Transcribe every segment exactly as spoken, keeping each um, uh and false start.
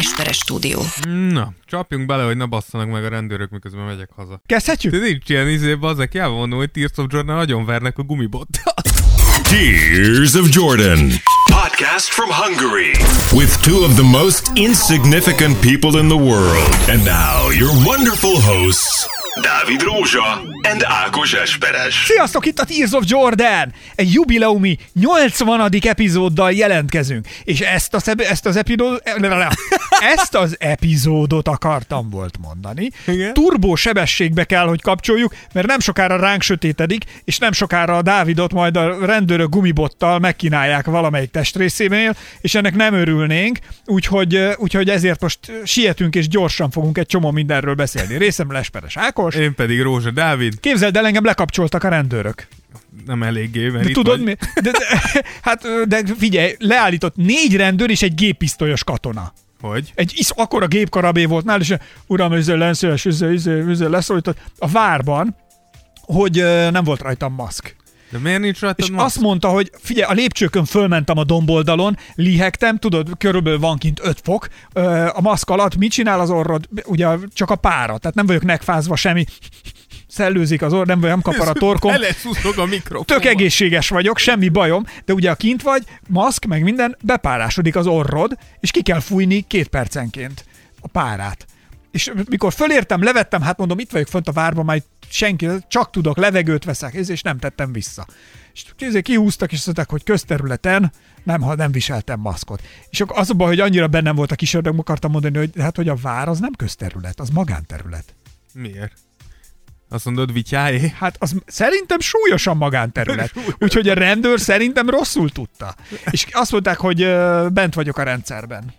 Esperes stúdió. Na, csapjunk bele, hogy ne basszanak meg a rendőrök, miközben megyek haza. Kezdhetjük? Te nincs ilyen izébe, azek járva mondom, hogy Tears of Jordan nagyon vernek a gumibottal. Tears of Jordan podcast from Hungary with two of the most insignificant people in the world. And now your wonderful hosts Dávid Rózsa and Ákos Esperes. Sziasztok, itt a Tears of Jordan! Egy jubileumi nyolcvanadik epizóddal jelentkezünk, és ezt az, ezt az epizódot ezt az epizódot akartam volt mondani. Turbó sebességbe kell, hogy kapcsoljuk, mert nem sokára ránk sötétedik, és nem sokára a Dávidot majd a rendőrök gumibottal megkínálják valamelyik testrészénél, és ennek nem örülnénk, úgyhogy, úgyhogy ezért most sietünk, és gyorsan fogunk egy csomó mindenről beszélni. Részemről Esperes Ákos. Én pedig Rózsa Dávid. Képzeld el, engem lekapcsoltak a rendőrök. Nem eléggé, mert de itt tudod vagy. Mi? De, de, hát, de figyelj, leállított négy rendőr és egy géppisztolyos katona. Hogy? Egy is, akkora gépkarabé volt nála, és uram, ez lenszéles, ez leszólított a várban, hogy nem volt rajtam maszk. De miért nincs rajtad maszk? És azt mondta, hogy figyelj, a lépcsőkön fölmentem a domboldalon, lihegtem, tudod, körülbelül van kint öt fok, a maszk alatt mit csinál az orrod? Ugye csak a pára, tehát nem vagyok megfázva semmi, szellőzik az orr, nem vagyok, nem kapar a torkom. Eleszúszok a mikrofonba. Tök egészséges vagyok, semmi bajom, de ugye a kint vagy, maszk, meg minden, bepárásodik az orrod, és ki kell fújni két percenként a párát. És mikor fölértem, levettem, hát mondom, itt vagyok fönt a várban, majd senki, csak tudok, levegőt veszek, és nem tettem vissza. És kihúztak, és azt mondták, hogy közterületen nem, ha nem viseltem maszkot. És akkor az a baj, hogy annyira bennem volt a kis ördög, akartam mondani, hogy hát, hogy a vár az nem közterület, az magánterület. Miért? Azt mondod, vityáé? Hát az szerintem súlyosan magánterület. Úgyhogy a rendőr szerintem rosszul tudta. És azt mondták, hogy bent vagyok a rendszerben.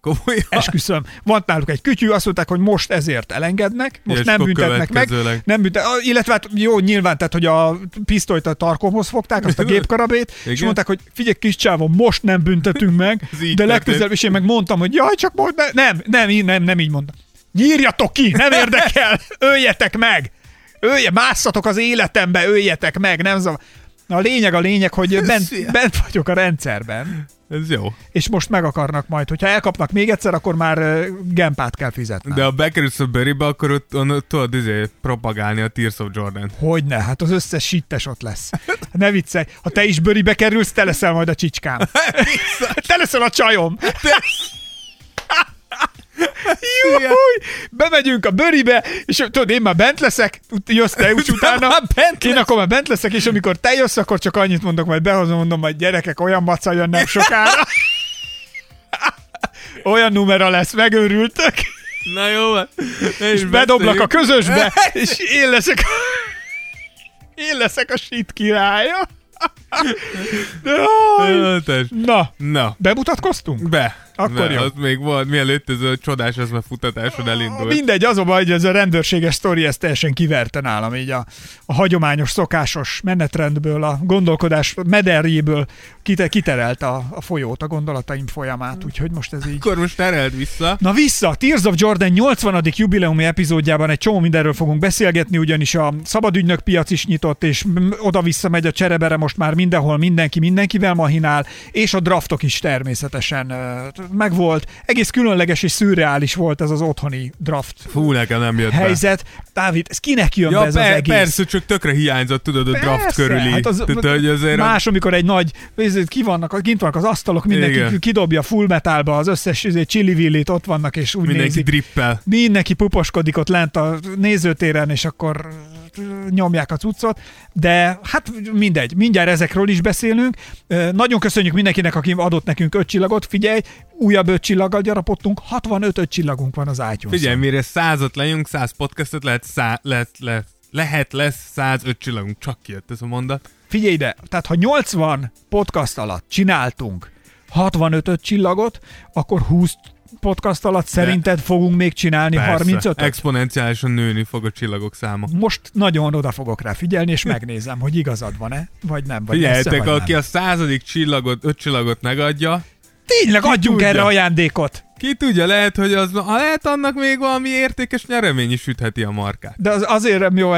Komolyan. Esküszöm. Van náluk egy kütyű, azt mondták, hogy most ezért elengednek, most nem büntetnek meg. Nem büntet, illetve hát jó, nyilván, tehát, hogy a pisztolyt a tarkomhoz fogták, azt a gépkarabét, igen? És mondták, hogy figyelj, kis csávon, most nem büntetünk meg, de legközelebb, és én meg mondtam, hogy jaj, csak most ne, nem, nem, nem, nem így mondtam. Nyírjatok ki, nem érdekel, öljetek meg, ölje, másszatok az életembe, öljetek meg, nem zavar. Na, a lényeg a lényeg, hogy bent, bent vagyok a rendszerben. Ez jó. És most meg akarnak majd, hogyha elkapnak még egyszer, akkor már uh, gempát kell fizetni. De a bekerülsz a bőribe, akkor ott, on, tudod izé, propagálni a Tears of Jordan. Hogyne, hát az összes sittes ott lesz. Ne viccelj, ha te is bőribe kerülsz, te leszel majd a csicskám. Te leszel a csajom. Te... Júj! Bemegyünk a bőribe, és tudod, én már bent leszek, jössz te úgy utána, én akkor már bent leszek, és amikor te jössz, akkor csak annyit mondok, majd behozom, mondom, majd gyerekek, olyan maca jön nem sokára. Olyan numera lesz, megőrültök. Na jó, és bedoblak a közösbe, és én leszek én leszek a shit királya. Na, na, bemutatkoztunk? Be. Akkor jó. Az még volt, mielőtt ez a csodás az már futtatáson elindult. Mindegy, az a baj, hogy ez a rendőrséges sztori, ezt teljesen kiverte nálam, így a, a hagyományos, szokásos menetrendből, a gondolkodás mederjéből kite, kiterelt a, a folyót, a gondolataim folyamát, úgyhogy most ez így... Akkor most tereld vissza. Na vissza, Tears of Jordan nyolcvanadik jubileumi epizódjában egy csomó mindenről fogunk beszélgetni, ugyanis a szabadügynök piac is nyitott, és oda-vissza megy a cserebere, most már mindenhol mindenki mindenkivel mahinál, és a draftok is természetesen megvolt. Egész különleges és szürreális volt ez az otthoni draft. Fú, nekem nem jött helyzet. Be. Dávid, ez kinek jön ja, be ez per, az egész? Persze, csak tökre hiányzott, tudod, a persze, draft körüli. Hát az, az, más, amikor egy nagy, ki vannak, kint vannak az asztalok, mindenki igen. Kidobja full metalba az összes csili-villit, ott vannak, és úgy mindenki nézik. Mindenki drippel. Mindenki puposkodik ott lent a nézőtéren, és akkor nyomják a cuccot, de hát mindegy, mindjárt ezekről is beszélünk. Nagyon köszönjük mindenkinek, aki adott nekünk öt csillagot, figyelj, újabb öt csillaggal gyarapodtunk, hatvanöt öt csillagunk van az iTunes-on. Figyelj, mire százat lejünk, száz podcastot, lehet, szá, lehet, lehet, lehet lesz százöt csillagunk, csak kijött ez a mondat. Figyelj ide, tehát ha nyolcvan podcast alatt csináltunk hatvanöt öt csillagot, akkor húsz podcast alatt szerinted de fogunk még csinálni harmincötöt? Exponenciálisan nőni fog a csillagok száma. Most nagyon oda fogok rá figyelni, és megnézem, hogy igazad van-e, vagy nem. Vagy figyeljetek, vagy aki nem. A századik csillagot, öt csillagot megadja. Tényleg, ki adjunk tudja erre ajándékot. Ki tudja, lehet, hogy az, lehet annak még valami értékes nyeremény is ütheti a markát. De az azért nem jó,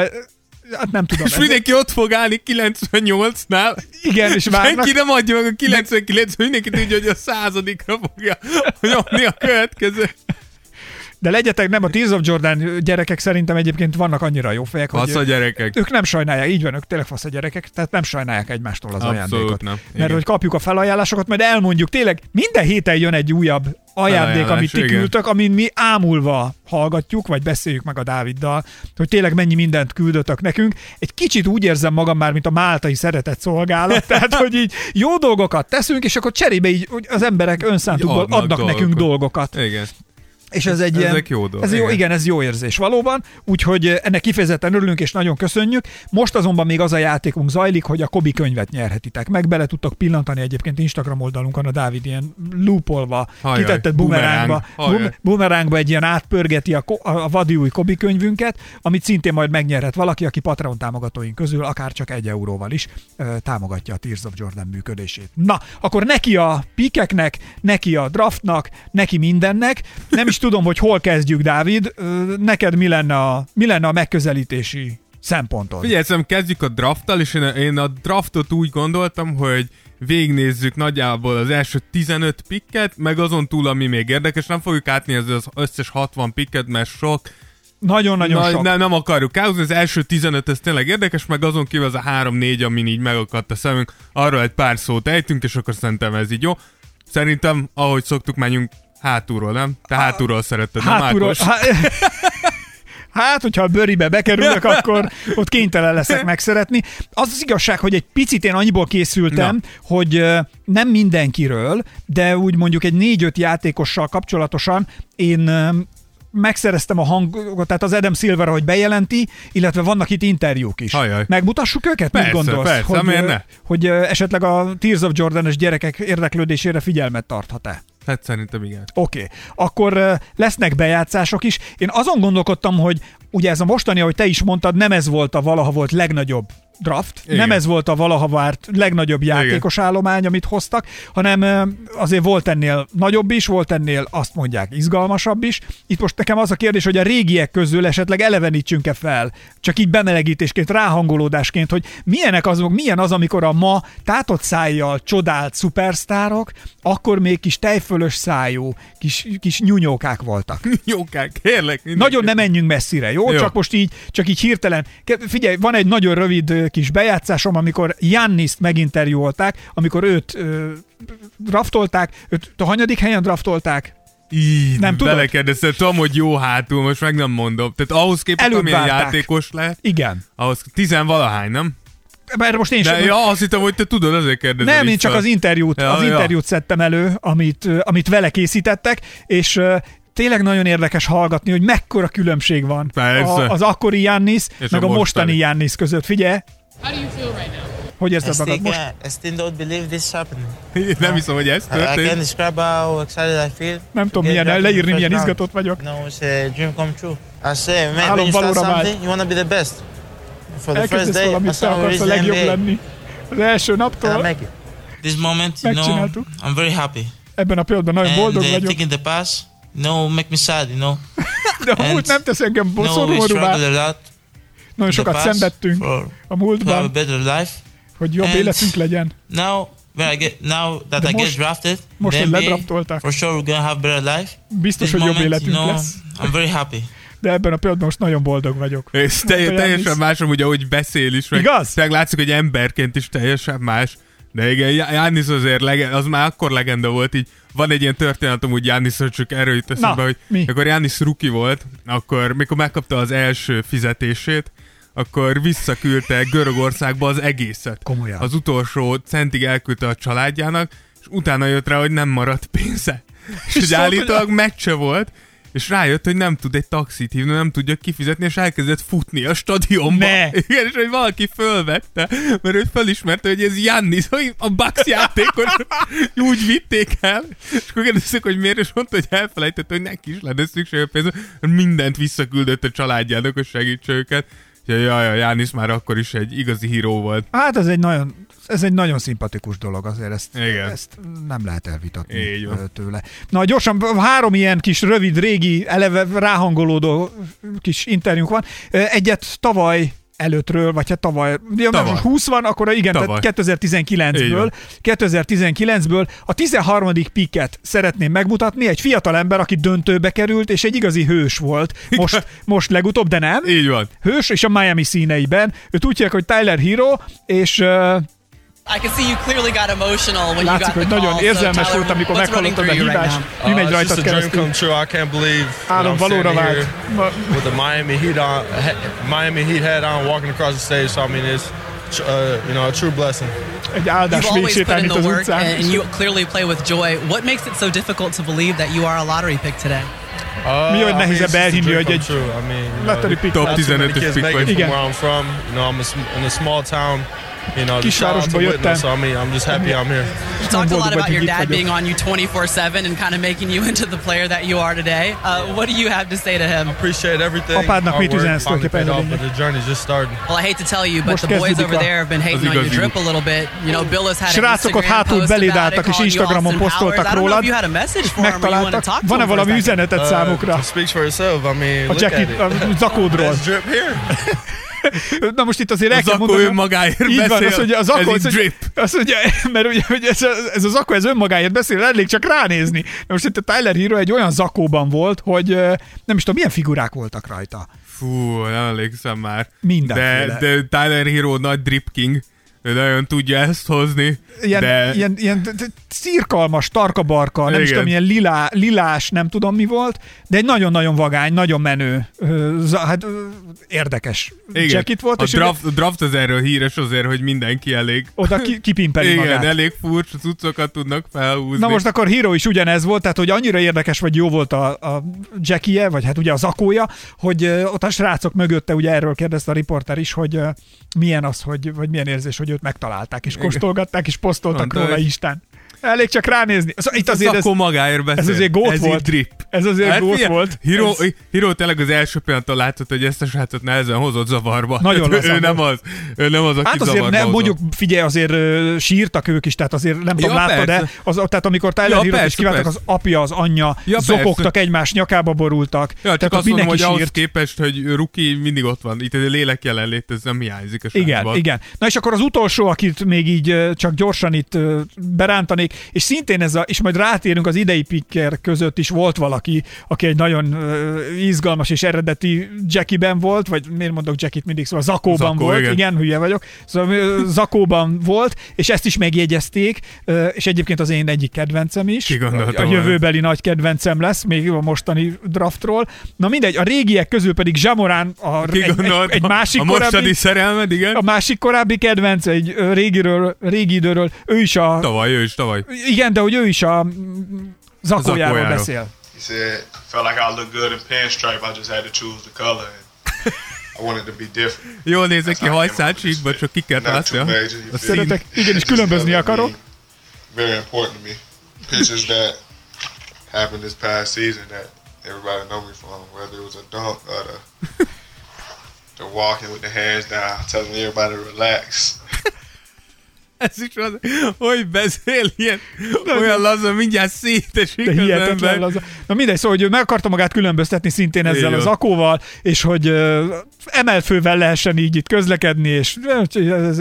Hát nem tudom. És ez. Mindenki ott fog állni kilencvennyolcnál. Igen, és várnak. Senki nem adja meg a kilencvenkilenc, mindenki tudja, hogy a századikra fogja nyomni a következő. De legyetek, nem, a Tears of Jordan gyerekek szerintem egyébként vannak annyira jó fejek, hogy a gyerekek. Ők nem sajnálják, így van, ők tényleg fasz a gyerekek, tehát nem sajnálják egymástól az Abszolút ajándékot. Nem. Mert igen. Hogy kapjuk a felajánlásokat, majd elmondjuk, tényleg minden héten jön egy újabb ajándék, amit ti küldtök, amin mi ámulva hallgatjuk, vagy beszéljük meg a Dáviddal, hogy tényleg mennyi mindent küldötök nekünk. Egy kicsit úgy érzem magam már, mint a máltai szeretett szolgálat, tehát hogy így jó dolgokat teszünk, és akkor cserébe így az emberek önszántukból adnak, adnak dolgokat. nekünk dolgokat. Igen. És ez egy ilyen, jó dolog, ez jó, igen. igen, ez jó érzés valóban, úgyhogy ennek kifejezetten örülünk és nagyon köszönjük. Most azonban még az a játékunk zajlik, hogy a Kobi könyvet nyerhetitek. Meg bele tudtok pillantani egyébként Instagram oldalunkon, a Dávid ilyen loopolva, hajjaj, kitettett bumerángba, bumerángba egy ilyen átpörgeti a, ko- a vadi új Kobi könyvünket, amit szintén majd megnyerhet valaki, aki Patreon támogatóink közül akár csak egy euróval is támogatja a Tears of Jordan működését. Na, akkor neki a pikeknek, neki a draftnak, neki mindennek, nem is tudom, hogy hol kezdjük, Dávid. Neked mi lenne a, mi lenne a megközelítési szempontod? Figyelj, szerintem kezdjük a drafttal, és én a, én a draftot úgy gondoltam, hogy végignézzük nagyjából az első tizenöt pikket, meg azon túl, ami még érdekes, nem fogjuk átnézni az összes hatvan pikket, mert sok. Nagyon-nagyon Na, sok. Nem, nem akarjuk káhozni, az első tizenöt ez tényleg érdekes, meg azon kívül az a három-négy, amin így megakadt a szemünk, arról egy pár szót ejtünk, és akkor szerintem ez így jó. Szerintem, ahogy szoktuk, menjünk hátulról, nem? Te hátulról szeretted, nem Ákos? Hát, hogyha a bőribe bekerülök, akkor ott kénytelen leszek megszeretni. Az az igazság, hogy egy picit én annyiból készültem, ja. hogy nem mindenkiről, de úgy mondjuk egy négy-öt játékossal kapcsolatosan én megszereztem a hangot, tehát az Adam Silver, ahogy bejelenti, illetve vannak itt interjúk is. Ajaj. Megmutassuk őket? Persze, mit gondolsz? Persze, hogy, miért ne? Hogy esetleg a Tears of Jordan-es gyerekek érdeklődésére figyelmet tarthat-e? Hát szerintem igen. Oké, okay. Akkor uh, lesznek bejátszások is. Én azon gondolkodtam, hogy ugye ez a mostani, ahogy te is mondtad, nem ez volt a valaha volt legnagyobb draft, igen. nem ez volt a valaha várt legnagyobb játékos igen. állomány, amit hoztak, hanem uh, azért volt ennél nagyobb is, volt ennél azt mondják izgalmasabb is. Itt most nekem az a kérdés, hogy a régiek közül esetleg elevenítsünk-e fel, csak így bemelegítésként, ráhangolódásként, hogy milyenek azok, milyen az, amikor a ma tátott szájjal csodált szupersztárok, akkor még kis tejfölös szájú, kis, kis nyúnyókák voltak. Nyúnyókák, kérlek. Mindenki. Nagyon ne menjünk messzire, jó? jó? Csak most így, csak így hirtelen. Figyelj, van egy nagyon rövid kis bejátszásom, amikor Giannist meginterjúolták, amikor őt ö, draftolták, őt a hanyadik helyen draftolták. Így, nem belekérdeztem, tudom, hogy jó hátul, most meg nem mondom. Tehát ahhoz képest, amilyen játékos lehet. Igen. Ahhoz tizenvalahány, nem? Mert most én sem... De, ja, azt hittem, hogy te tudod, azért kérdezem. Nem, én csak az interjút, ja, az interjút ja. szedtem elő, amit, amit vele készítettek, és... Tényleg nagyon érdekes hallgatni, hogy mekkora különbség van a, az akkori Giannis, és meg a mostani Giannis között. Figyelj! Hogy érzed magad most? Nem hiszem, hogy ez történt. Nem tudom, milyen, leírni, milyen izgatott vagyok. Álom valóra vágy. Elkezdesz valamit, te akarsz a legjobb lenni. Az első naptól megcsináltuk. Ebben a pillanatban nagyon boldog vagyok. No, make me sad, you know. De a múlt nem tesz engem szomorúvá. Nagyon sokat szenvedtünk a múltban, hogy jobb életünk legyen. Now, when I get, now that I get drafted, most, hogy ledraftoltak, for sure we're gonna have better life. Biztos, hogy jobb életünk lesz. I'm very happy. De ebben a pillanatban most nagyon boldog vagyok. És te, teljesen más, amúgy ahogy beszél is. Meg, igaz? Meg látszik, hogy emberként is teljesen más. De igen, Giannis azért, lege- az már akkor legenda volt, így van egy ilyen történetem, úgy Giannisről csak erről jut eszembe, hogy mi? Akkor Giannis rookie volt, akkor mikor megkapta az első fizetését, akkor visszaküldte Görögországba az egészet. Komolyan. Az utolsó centig elküldte a családjának, és utána jött rá, hogy nem maradt pénze. És, és szóval állítólag a... meccse volt, és rájött, hogy nem tud egy taxit hívni, nem tudja kifizetni, és elkezdett futni a stadionba. Ne. Igen, és hogy valaki fölvette, mert ő felismerte, hogy ez Giannis, a Bucks játékos, úgy vitték el, és akkor kérdeztük, hogy miért, és mondta, hogy elfelejtett, hogy neki is lenne szüksége pénzre, mindent visszaküldött a családjának, hogy segítse őket. Jaj, a Giannis már akkor is egy igazi híró volt. Hát ez egy nagyon, ez egy nagyon szimpatikus dolog, azért ezt, ezt nem lehet elvitatni tőle. Na gyorsan, három ilyen kis rövid, régi, eleve ráhangolódó kis interjúnk van. Egyet tavaly előttről, vagy hát tavaly, ja, tavaly. Most húsz van, akkor igen, tavaly. Tehát kétezer-tizenkilencből, kétezer-tizenkilencből a tizenharmadik picket szeretném megmutatni, egy fiatal ember, aki döntőbe került, és egy igazi hős volt, most, most legutóbb, de nem. Így van. Hős, és a Miami színeiben. Őt úgy hívják, hogy Tyler Herro, és... Uh, I can see you clearly got emotional when látszik, you got the call. Nagyon érzelmes so, volt, amikor meghallottad a hívást. Mi megy rajtad keresztül. Álom valóra vált. With the Miami Heat on, Miami Heat head on, walking across the stage. So I mean, it's uh, you know a true blessing. Egy áldás végsétálni az utcán. And you clearly play with joy. What makes it so difficult to believe that you are a lottery pick today? Uh, Mi olyan nehéz elhinni, hogy egy lottery pick. Top tizenötös pick vagy. Igen. Where I'm from, you know, I'm in a small town. You know, kisvárosba jöttem. So I mean, I'm just happy I'm here. You talked a lot about your dad being on you twenty-four seven and kind of making you into the player that you are today. Uh, what do you have to say to him? I appreciate everything. Apádnak mit üzensz tulajdonképpen? The journey's just starting. Well, I hate to tell you, but most the boys over there have been hating on your drip a little bit. You know, Bill has had an Instagram post about it, és Instagramon posztoltak rólad. Megtaláltak. Van-e valami üzeneted számukra? Speaks for itself. I mean, look at it. A zakódról. Na most itt azért el kell mondanom. Zakó önmagáért így beszél. Van, az, hogy a zakó, ez az, hogy, az, hogy, mert ugye, hogy ez, ez a zakó, ez önmagáért beszél, elég csak ránézni. Na most itt a Tyler Herro egy olyan zakóban volt, hogy nem is tudom, milyen figurák voltak rajta. Fú, nem emlékszem már. Mindenféle. De, de Tyler Herro nagy drip king. Ő nagyon tudja ezt hozni. Ilyen, de... ilyen, ilyen szirkalmas, tarkabarka, nem igen. Is tudom, ilyen lilá, lilás, nem tudom mi volt, de egy nagyon-nagyon vagány, nagyon menő, hát érdekes jacket volt. A és draft, ugye... draft az erről híres azért, hogy mindenki elég... Oda ki, kipimpeli igen, magát. Elég furcsa cuccokat tudnak felhúzni. Na most akkor Herro is ugyanez volt, tehát hogy annyira érdekes, vagy jó volt a, a jackije, vagy hát ugye a zakója, hogy ott a srácok mögötte, ugye erről kérdezte a riporter is, hogy milyen az, hogy, vagy milyen érzés, hogy őt megtalálták, és kóstolgatták, és posztoltak róla Isten. Elég csak ránézni. Az, itt azért ez, ez azért gót ez volt. Drip. Ez azért hát gót ilyen, volt. Herro, ez... Herro tényleg az első pillanaton látott, hogy ezt a srácot nehezen hozott zavarba. Nagyon hát, ő, ő nem az. Ő nem az, aki hát azért zavarba nem, hozott. Mondjuk figyelj, azért uh, sírtak ők is, tehát azért nem ja, tudom, láttad de az, tehát amikor Tyler ja, Herrót is kiváltak, az apja, az anyja, ja, zokogtak egymás, nyakába borultak. Ja, tehát azt mondom, hogy ahhoz képest, hogy Ruki mindig ott van. Itt a lélek jelenlét, ez nem hiányzik a srácban. Igen, igen. Na és akkor az utolsó, akit még így csak gyorsan itt berántanék, és szintén ez a, és majd rátérünk az idei picker között is volt valaki, aki egy nagyon uh, izgalmas és eredeti Jackie-ben volt, vagy miért mondok Jackie-t mindig, szóval zakóban Zakó, volt, igen. igen, hülye vagyok, szóval zakóban volt, és ezt is megjegyezték, uh, és egyébként az én egyik kedvencem is, a jövőbeli olyan. Nagy kedvencem lesz, még a mostani draftról, na mindegy, a régiek közül pedig Zsamorán a, egy, egy, egy másik a korábbi szerelmed, igen? A másik korábbi kedvenc, egy régiről, régi időről, ő is a... Tavaly, ő is tavaly. Igen, de hogy ő is a zakójáról beszél. He said, felt like I looked good in pinstripe, I just had to choose the color. I wanted to be different. Jól nézek ki hajszálcsíkba, csak kikert látja. Szeretek, igenis különbözni akarok. Very important to me. Pictures that happened this past season that everybody know me from, whether it was a dunk or the, the walking with the hands down, telling everybody to relax. Ez is az, hogy beszél ilyen, olyan laza, mindjárt szétesik az ember. Laza. Na mindegy, szóval, hogy ő meg akarta magát különböztetni szintén ezzel az akóval, és hogy uh, emelfővel lehessen így itt közlekedni, és,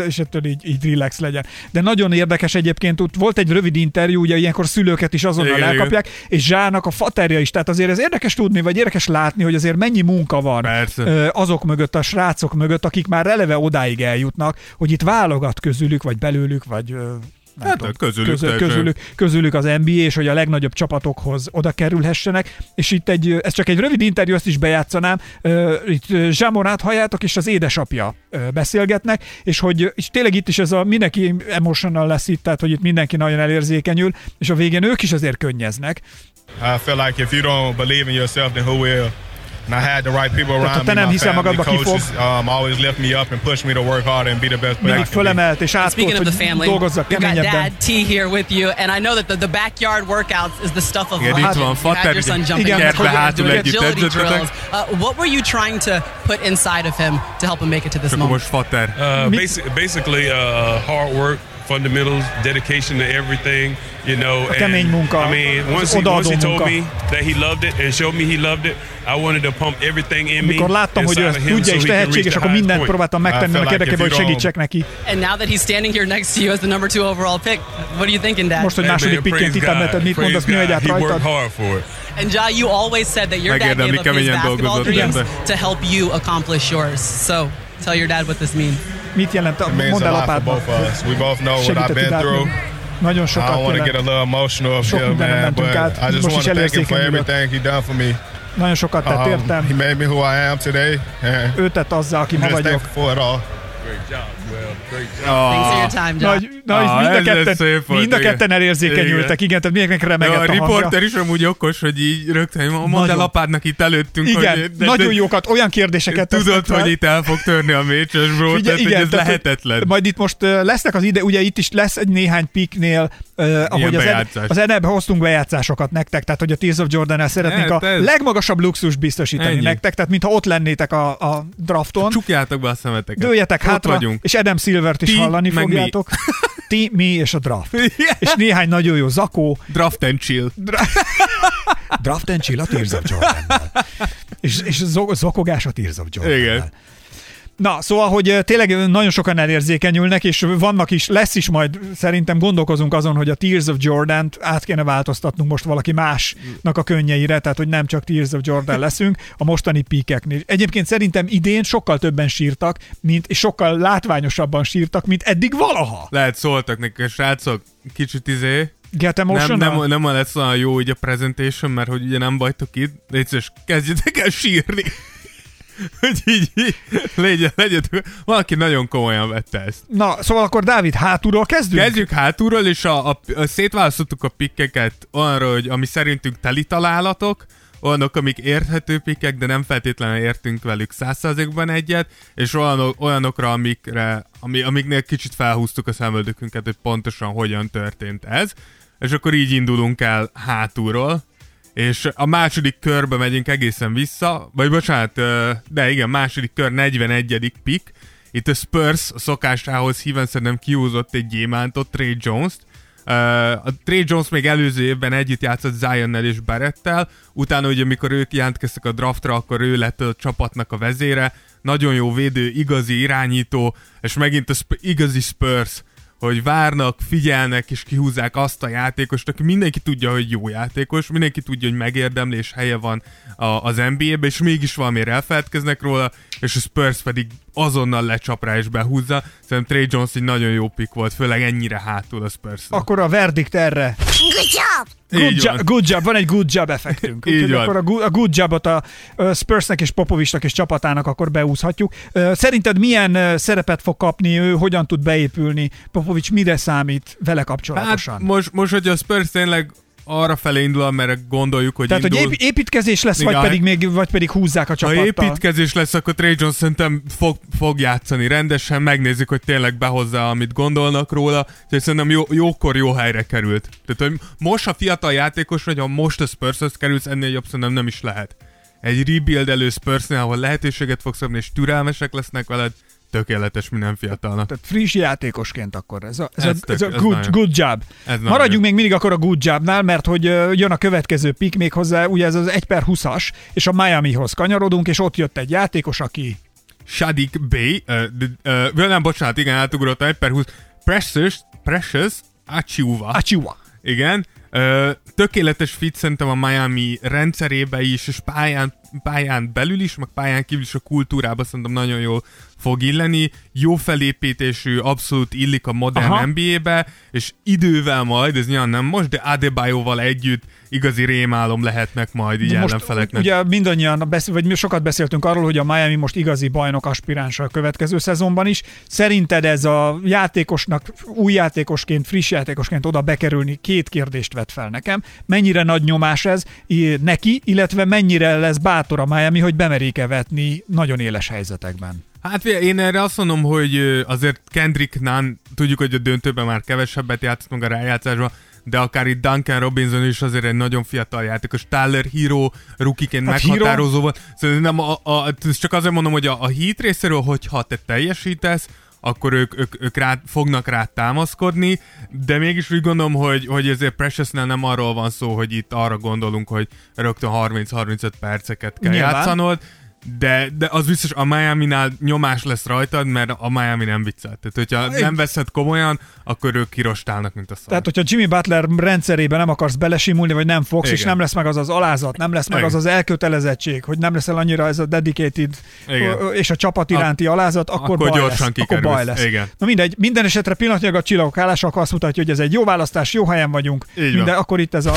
és ettől így, így relax legyen. De nagyon érdekes egyébként, ott volt egy rövid interjú, ugye ilyenkor szülőket is azonnal igen, elkapják, igen. És Zsának a faterja is, tehát azért ez érdekes tudni, vagy érdekes látni, hogy azért mennyi munka van persze. Azok mögött, a srácok mögött, akik már eleve odáig eljutnak, hogy itt válogat közülük, vagy belül vagy nem hát, tudom, közülük, közül, közülük, közülük az en bé á, és hogy a legnagyobb csapatokhoz oda kerülhessenek, és itt egy, ez csak egy rövid interjú, ezt is bejátszanám, itt Zsámorát halljátok, és az édesapja beszélgetnek, és hogy és tényleg itt is ez a mindenki emotional lesz itt, tehát hogy itt mindenki nagyon elérzékenyül, és a végén ők is azért könnyeznek. I feel like if you don't believe in yourself, then who will? And I had the right people around me, my family, coaches, um, always lift me up and pushed me to work hard and be the best player I can be. Speaking of the family, we've got Dad T here with you, and I know that the, the backyard workouts is the stuff of life. You had your son jumping in the agility drills. Uh, what were you trying to put inside of him to help him make it to this moment? Uh, basi- basically, uh, hard work, fundamentals, dedication to everything, you know. A kemény munka. I mean, once he, once he told me that he loved it and showed me he loved it, I wanted to pump everything in me. Mikor láttam, hogy ő tudja és tehetséges, akkor mindent próbáltam megtenni annak érdekében, hogy segítsek neki. And now that he's standing here next to you as the number two overall pick, what do you thinking, Dad? Most, hogy második pickként itt említed, mit mondasz, mi egyáltalán rajtad? He worked hard for it. And Ja, you always said that your dad gave up his basketball dreams to help you accomplish yours. So, tell your dad what this means. Mit jelent? Mondd el apádnak. We both know what I've been through. Nagyon sokat jelent. I want to get a little emotional of him, man, but I just want to thank him for everything he done for me. Nagyon sokat tett értem. He made me who I am today. Ő tett azzá, aki ma vagyok. Great job, well, great job. Oh, thanks for your time, John. Nagy, na, ah, mind, a ketten, szép volt, mind a ketten elérzékenyültek, igen, tehát mindenkinek remegett a, a hangra. A riporter is amúgy okos, hogy így rögtön, mondd el apádnak itt előttünk. Igen, hogy, de, nagyon de, jókat, olyan kérdéseket tesznek. Tudod, fel. Hogy itt el fog törni a mécses brót, tehát igen, hogy ez tehát, lehetetlen. Majd itt most uh, lesznek az ide, ugye itt is lesz egy néhány piknél, Uh, ahogy az en bé á-ben hoztunk bejátszásokat nektek, tehát hogy a Tears of Jordan-el szeretnénk e, a legmagasabb luxus biztosítani ennyi. Nektek, tehát mintha ott lennétek a, a drafton. Csukjátok be a szemeteket. Dőljetek hátra, vagyunk. És Adam Silvert is ti, hallani fogjátok. Ti, mi és a draft. Yeah. És néhány nagyon jó zakó. Draft and chill. Dra- draft and chill a Tears of Jordan-nel. És, és zokogás a Tears of Jordan-nel. Igen. Na, szóval, hogy tényleg nagyon sokan elérzékenyülnek, és vannak is, lesz is majd, szerintem gondolkozunk azon, hogy a Tears of Jordan-t át kéne változtatnunk most valaki másnak a könnyeire, tehát hogy nem csak Tears of Jordan leszünk a mostani píkeknél. Egyébként szerintem idén sokkal többen sírtak, mint, és sokkal látványosabban sírtak, mint eddig valaha. Lehet szóltak nekik, srácok, kicsit izé... Get emotional? Nem, nem, nem lesz olyan jó így a presentation, mert hogy ugye nem vagytok itt, egyszerűen kezdjetek el sírni. Hogy így, így legyen, legyen, valaki nagyon komolyan vette ezt. Na, szóval akkor Dávid, hátulról kezdünk? Kezdjük hátulról, és a, a, a szétválasztottuk a pikkeket arra, hogy ami szerintünk teli találatok, olyanok, amik érthető pikkek, de nem feltétlenül értünk velük száz százalékban egyet, és olyanok, olyanokra, amikre, ami, amiknél kicsit felhúztuk a szemöldökünket, hogy pontosan hogyan történt ez, és akkor így indulunk el hátulról. És a második körbe megyünk egészen vissza, vagy bocsánat, de igen, második kör, negyvenegyedik pick. Itt a Spurs a szokásához híven szerintem kihúzott egy gyémántot, Trey Jones-t. A Trey Jones még előző évben együtt játszott Zionnel és Barrettel, utána ugye amikor ők jelentkeztek a draftra, akkor ő lett a csapatnak a vezére. Nagyon jó védő, igazi irányító, és megint a sp- igazi Spurs, hogy várnak, figyelnek és kihúzzák azt a játékost, aki mindenki tudja, hogy jó játékos, mindenki tudja, hogy megérdemlés helye van a, az en bé á-ben, és mégis valamiért elfeledkeznek róla, és a Spurs pedig azonnal lecsap rá és behúzza. Szerintem Trey Jones egy nagyon jó pick volt, főleg ennyire hátul a Spurs-nál. Akkor a verdikt erre. Good job! Good job, good job, van egy good job effektünk. Úgyhogy akkor a good, a good jobot a Spursnek és Popovicsnak és csapatának akkor beúszhatjuk. Szerinted milyen szerepet fog kapni ő, hogyan tud beépülni? Popovics mire számít vele kapcsolatosan? Hát most, most hogy a Spurs tényleg arra felé indul, amerre gondoljuk, hogy tehát, indul. Tehát, hogy építkezés lesz, igen. vagy pedig még, vagy pedig húzzák a csapattal. Ha építkezés lesz, akkor Trey Jones szerintem fog, fog játszani rendesen, megnézzük, hogy tényleg behozza, amit gondolnak róla, és szerintem jó, jókor jó helyre került. Tehát, hogy most a fiatal játékos, vagy ha most a Spurshoz kerülsz, ennél jobb szerintem nem is lehet. Egy rebuild elő Spursnél, ahol lehetőséget fogsz szabni, és türelmesek lesznek veled, tökéletes minden fiatalnak. Tehát friss játékosként akkor. Ez a, ez ez a, tök, ez a good, ez good job. Ez maradjunk még mindig akkor a good jobnál, mert hogy jön a következő pick még hozzá, ugye ez az egy per húszas, és a Miamihoz kanyarodunk, és ott jött egy játékos, aki... Shadik Bey, uh, uh, nem, bocsánat, igen, átugrott a egy per húsz, Precious, Precious Achiuwa. Achiuwa. Igen. Uh, tökéletes fit szerintem a Miami rendszerébe is, és pályán, pályán belül is, meg pályán kívül is a kultúrába szerintem nagyon jól fog illeni, jó felépítésű, abszolút illik a modern aha. en bé á-be, és idővel majd, ez nyilván nem most, de Adebayoval együtt igazi rémálom lehetnek majd így ellenfeleknek. Ugye mindannyian, beszél, vagy mi sokat beszéltünk arról, hogy a Miami most igazi bajnok aspiránsa a következő szezonban is. Szerinted ez a játékosnak, új játékosként, friss játékosként oda bekerülni, két kérdést vett fel nekem. Mennyire nagy nyomás ez neki, illetve mennyire lesz bátor a Miami, hogy bemerik-e vetni nagyon éles helyzetekben? Hát én erre azt mondom, hogy azért Kendrick Nunn, tudjuk, hogy a döntőben már kevesebbet játszottunk a rájátszásban, de akár itt Duncan Robinson is azért egy nagyon fiatal játékos. Tyler Herro rukiként hát meghatározó volt. Szóval nem a, a, csak azért mondom, hogy a, a Heat részéről, hogyha te teljesítesz, akkor ők, ők, ők rá, fognak rá támaszkodni, de mégis úgy gondolom, hogy, hogy ezért Preciousnál nem arról van szó, hogy itt arra gondolunk, hogy rögtön harminc-harmincöt perceket kell nyilván játszanod, de, de az biztos a Miaminál nyomás lesz rajtad, mert a Miami nem viccelt. Tehát, hogyha Én... nem veszed komolyan, akkor ők kirostálnak, mint a szar. Tehát, hogyha Jimmy Butler rendszerébe nem akarsz belesimulni, vagy nem fogsz, igen, és nem lesz meg az az alázat, nem lesz meg, igen, az az elkötelezettség, hogy nem leszel annyira ez a dedicated, igen, és a csapat iránti a... alázat, akkor, akkor baj lesz. Kikerülsz. Akkor baj lesz. Igen. Na mindegy, minden esetre pillanatnyilag a csillagok állása azt mutatja, hogy ez egy jó választás, jó helyen vagyunk. Minden, akkor itt ez a...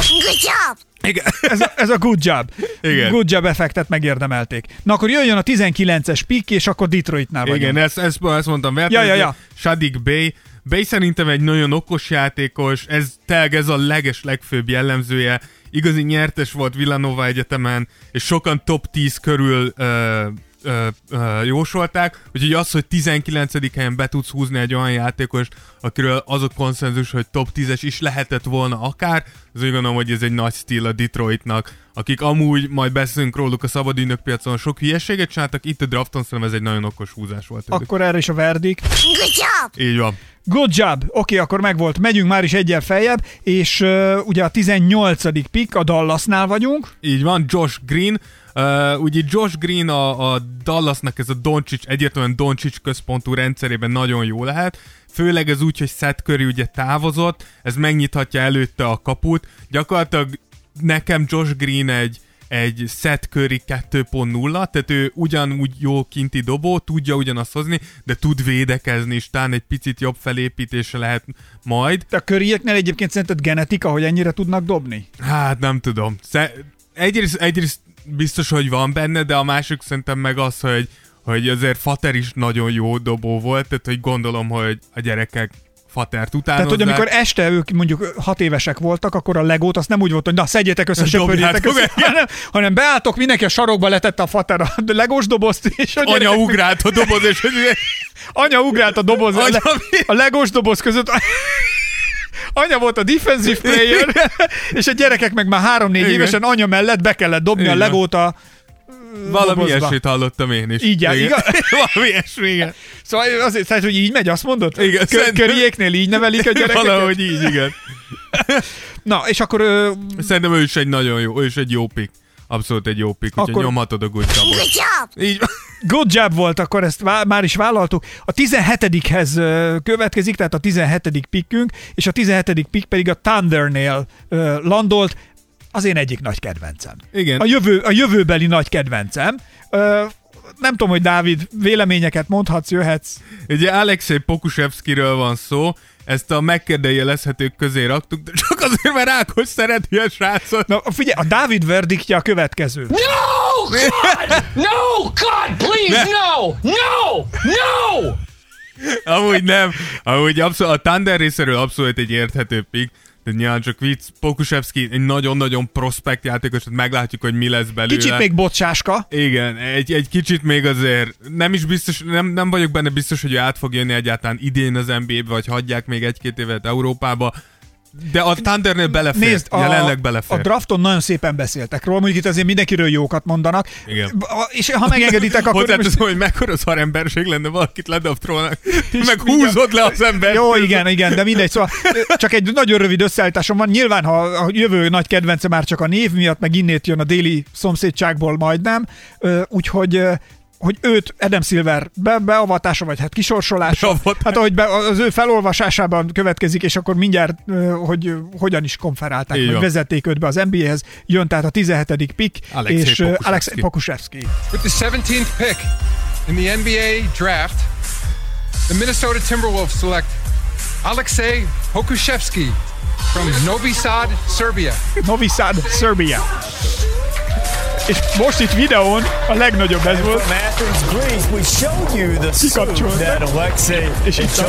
Igen. Ez, a, ez a good job. Igen. Good job effektet megérdemelték. Na akkor jöjjön a tizenkilences pick, és akkor Detroitnál vagyunk. Igen, ezt, ezt, ezt mondtam. Vert, ja, ja, ja. Shadik Bey. Bey szerintem egy nagyon okos játékos, ez tényleg ez a leges legfőbb jellemzője. Igazi nyertes volt Villanova Egyetemen, és sokan top tíz körül ö, ö, ö, jósolták. Úgyhogy az, hogy tizenkilencedik helyen be tudsz húzni egy olyan játékos, akiről az a konszenzus, hogy top tízes is lehetett volna akár, az úgy gondolom, hogy ez egy nagy stíl a Detroitnak, akik amúgy, majd beszélünk róluk a szabadügynök piacon, sok hülyeséget csináltak, itt a drafton szerintem ez egy nagyon okos húzás volt. Akkor erre is a verdikt. Good job! Így van. Good job! Oké, okay, akkor megvolt. Megyünk már is egyel feljebb, és uh, ugye a tizennyolcadik pick, a Dallasnál vagyunk. Így van, Josh Green. Uh, ugye Josh Green a, a Dallasnak ez a Doncic, egyértelműen Doncic központú rendszerében nagyon jó lehet. Főleg ez úgy, hogy Seth Curry ugye távozott, ez megnyithatja előtte a kaput. Gyakorlatilag nekem Josh Green egy, egy Seth Curry kettő pont nulla, tehát ő ugyanúgy jó kinti dobó, tudja ugyanazt hozni, de tud védekezni, és talán egy picit jobb felépítése lehet majd. A Curryeknél egyébként szerinted genetika, hogy ennyire tudnak dobni? Hát nem tudom. Egyrészt, egyrészt biztos, hogy van benne, de a másik szerintem meg az, hogy hogy azért Fater is nagyon jó dobó volt, tehát hogy gondolom, hogy a gyerekek Fatert utánozzák. Tehát, hogy amikor este ők mondjuk hat évesek voltak, akkor a Legót azt nem úgy volt, hogy na, szedjétek össze, söpörjétek össze, hanem, hanem beálltok, mindenki a sarokba letette a Fater a Legós dobozt, és a gyerekek... Anya ugrált a doboz, és... Anya ugrált a doboz, Anya... a Legós doboz között... Anya volt a defensive player, és a gyerekek meg már három-négy évesen anya mellett be kellett dobni, igen, a Legót a... Valami ilyesmét hallottam én is. Így jár, igaz? Valami ilyesmi, igen. Szóval azért, tehát, hogy így megy, azt mondod? Igen. Köriéknél így nevelik a gyerekeket? Valahogy így, igen. Na, és akkor... Ö... Szerintem ő is egy nagyon jó, ő is egy jó pick. Abszolút egy jó pick, úgyhogy akkor... nyomhatod a good jobot. Good job! Így... Good job volt, akkor ezt vá- már is vállaltuk. A tizenhetedikhez következik, tehát a tizenhetedik pickünk, és a tizenhetedik pick pedig a Thundernél uh, landolt. Az én egyik nagy kedvencem. Igen. A, jövő, a jövőbeli nagy kedvencem. Ö, nem tudom, hogy Dávid, véleményeket mondhatsz, jöhetsz. Ugye Alexey Pokushevskiről van szó, ezt a megkérdőjelezhetők közé raktuk, de csak azért, mert Ákos szereti a srácot. Na figyelj, a Dávid verdiktje a következő. No, God! No, God, please, no! No! No! Amúgy nem. Amúgy abszol- a Thunder részéről abszolút egy érthető pick. De nyilván csak vicc, Pokushevski egy nagyon-nagyon prospekt játékos, tehát meglátjuk, hogy mi lesz belőle. Kicsit még bocsáska. Igen, egy, egy kicsit még azért, nem is biztos, nem, nem vagyok benne biztos, hogy ő át fog jönni egyáltalán idén az en bé á-be, vagy hagyják még egy-két évet Európába. De a Thundernél belefér. Nézd, a, jelenleg belefér. A drafton nagyon szépen beszéltek róla, mondjuk itt azért mindenkiről jókat mondanak. Igen. És ha megengeditek, akkor... Hozzáteszem, most... hogy mekkora szaremberség lenne valakit ledraftolnak, meg húzod le az embert. Jó, igen, igen, de mindegy. Szóval csak egy nagyon rövid összeállításom van. Nyilván, ha a jövő nagy kedvence már csak a név miatt, meg innét jön a déli szomszédságból majdnem, úgyhogy... hogy őt Adam Silver be, beavatása, vagy hát kisorsolása, beavatás. Hát ahogy be, az ő felolvasásában következik, és akkor mindjárt, hogy hogyan is konferálták, vagy vezették őt be az en bé á-hez, jön tehát a tizenhetedik pick, Alexey és Pokushevski. Alexey Pokushevski. With the seventeenth pick in the en bé á draft, the Minnesota Timberwolves select Alexey Pokushevski from Novi Sad, Serbia. Novi Sad, Serbia. És most itt videón a legnagyobb ez volt. Kikapcsolták. És itt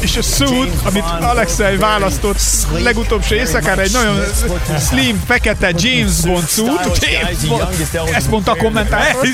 És a suit, amit Alexey választott legutóbb éjszakára, egy nagyon slim, fekete James Bond suit. Ezt mondta a kommentátor.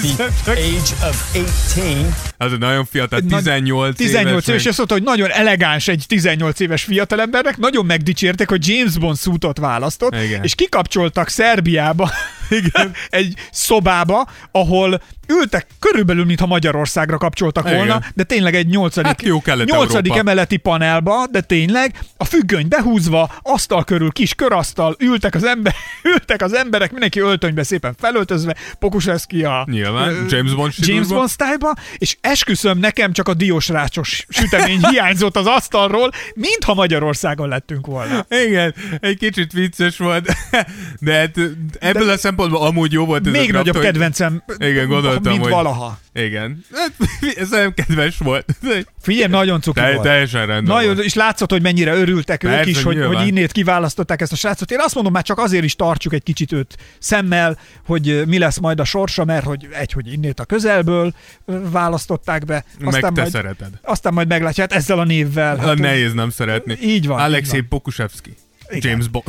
Ez egy nagyon fiatal, tizennyolc éves. tizennyolc éves, és azt mondta, hogy nagyon elegáns egy tizennyolc éves fiatalembernek. Nagyon megdicsérték, hogy James Bond suitot választott. És kikapcsoltak Szerbiába. Igen. Egy szobába, ahol ültek körülbelül, mintha Magyarországra kapcsoltak volna, igen. De tényleg egy nyolcadik emeleti panelba, de tényleg a függöny behúzva, asztal körül kis körasztal, ültek az, ember, ültek az emberek, mindenki öltönybe szépen felöltözve, Pokushevski a nyilván, James Bond, James Bond style-ba, és esküszöm, nekem csak a diósrácsos sütemény hiányzott az asztalról, mintha Magyarországon lettünk volna. Igen, egy kicsit vicces volt, de hát ebből de a szempontból amúgy jó volt ez. Még nagyobb hogy... kedvencem, igen, gondoltam, mint hogy... valaha. Igen. Hát, ez nem kedves volt. Figyelj, nagyon cuki Te, volt. Teljesen rendben nagyon, volt. És látszott, hogy mennyire örültek Persze, ők is, hogy, hogy innét kiválasztották ezt a srácot. Én azt mondom, már csak azért is tartsuk egy kicsit őt szemmel, hogy mi lesz majd a sorsa, mert hogy egy, hogy innét a közelből választották be. Aztán meg te majd, szereted. Aztán majd meglátját ezzel a névvel. Hát, nehéz nem szeretni. Így van. Alexey Pokushevski. Igen. James Bond.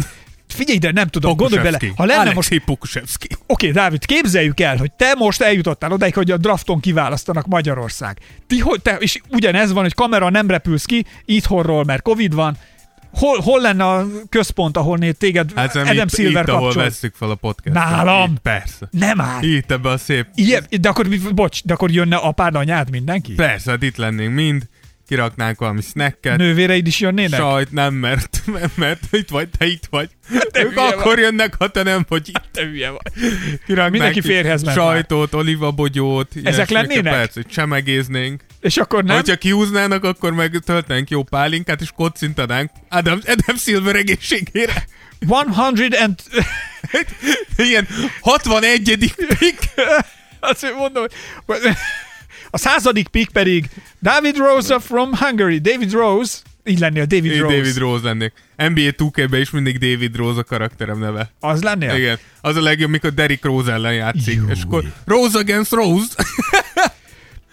Figyelj, de nem tudom, gondolj bele. Ha lenne Alexey Pokushevski. Most... Oké, okay, Dávid, képzeljük el, hogy te most eljutottál odáig, hogy a drafton kiválasztanak Magyarország. Ti, hogy te, és ugyanez van, hogy kamera nem repülsz ki, itthonról, mert Covid van. Hol, hol lenne a központ, ahol né téged hát Adam itt, Silver kapcsol? Ahol vesszük fel a podcastot. Nálam? Itt, persze. Nem áll. Itt ebbe a szép... Ilyen, de akkor, bocs, de akkor jönne apád, anyád, mindenki? Persze, hát itt lennénk mind. Kiraknánk valami snacket. Nővéreid is jönnének? Sajt nem, mert, mert, mert itt vagy, te itt vagy. Te ők akkor vagy. Jönnek, ha te nem vagy itt. Te hülye vagy. Kiraknánk mindenki férhez ment. Sajtot, olivabogyót. Ezek lennének? Perc, hogy csemegéznénk. És akkor nem? Hogyha kihúznának, akkor meg töltenénk jó pálinkát, és kocintanánk Adam, Adam Silver egészségére. száz and... Ilyen hatvanegyedik pick. Azt mondom, hogy... A századik pick pedig Dávid Rózsa from Hungary. Dávid Rózsa, így lennél, Dávid Rózsa. Dávid Rózsa lennék. en bé á kettő ká-ben is mindig Dávid Rózsa karakterem neve. Az lennél? Igen. Az a legjobb, mikor Derrick Rose ellen játszik. Júj. És akkor Rose against Rose.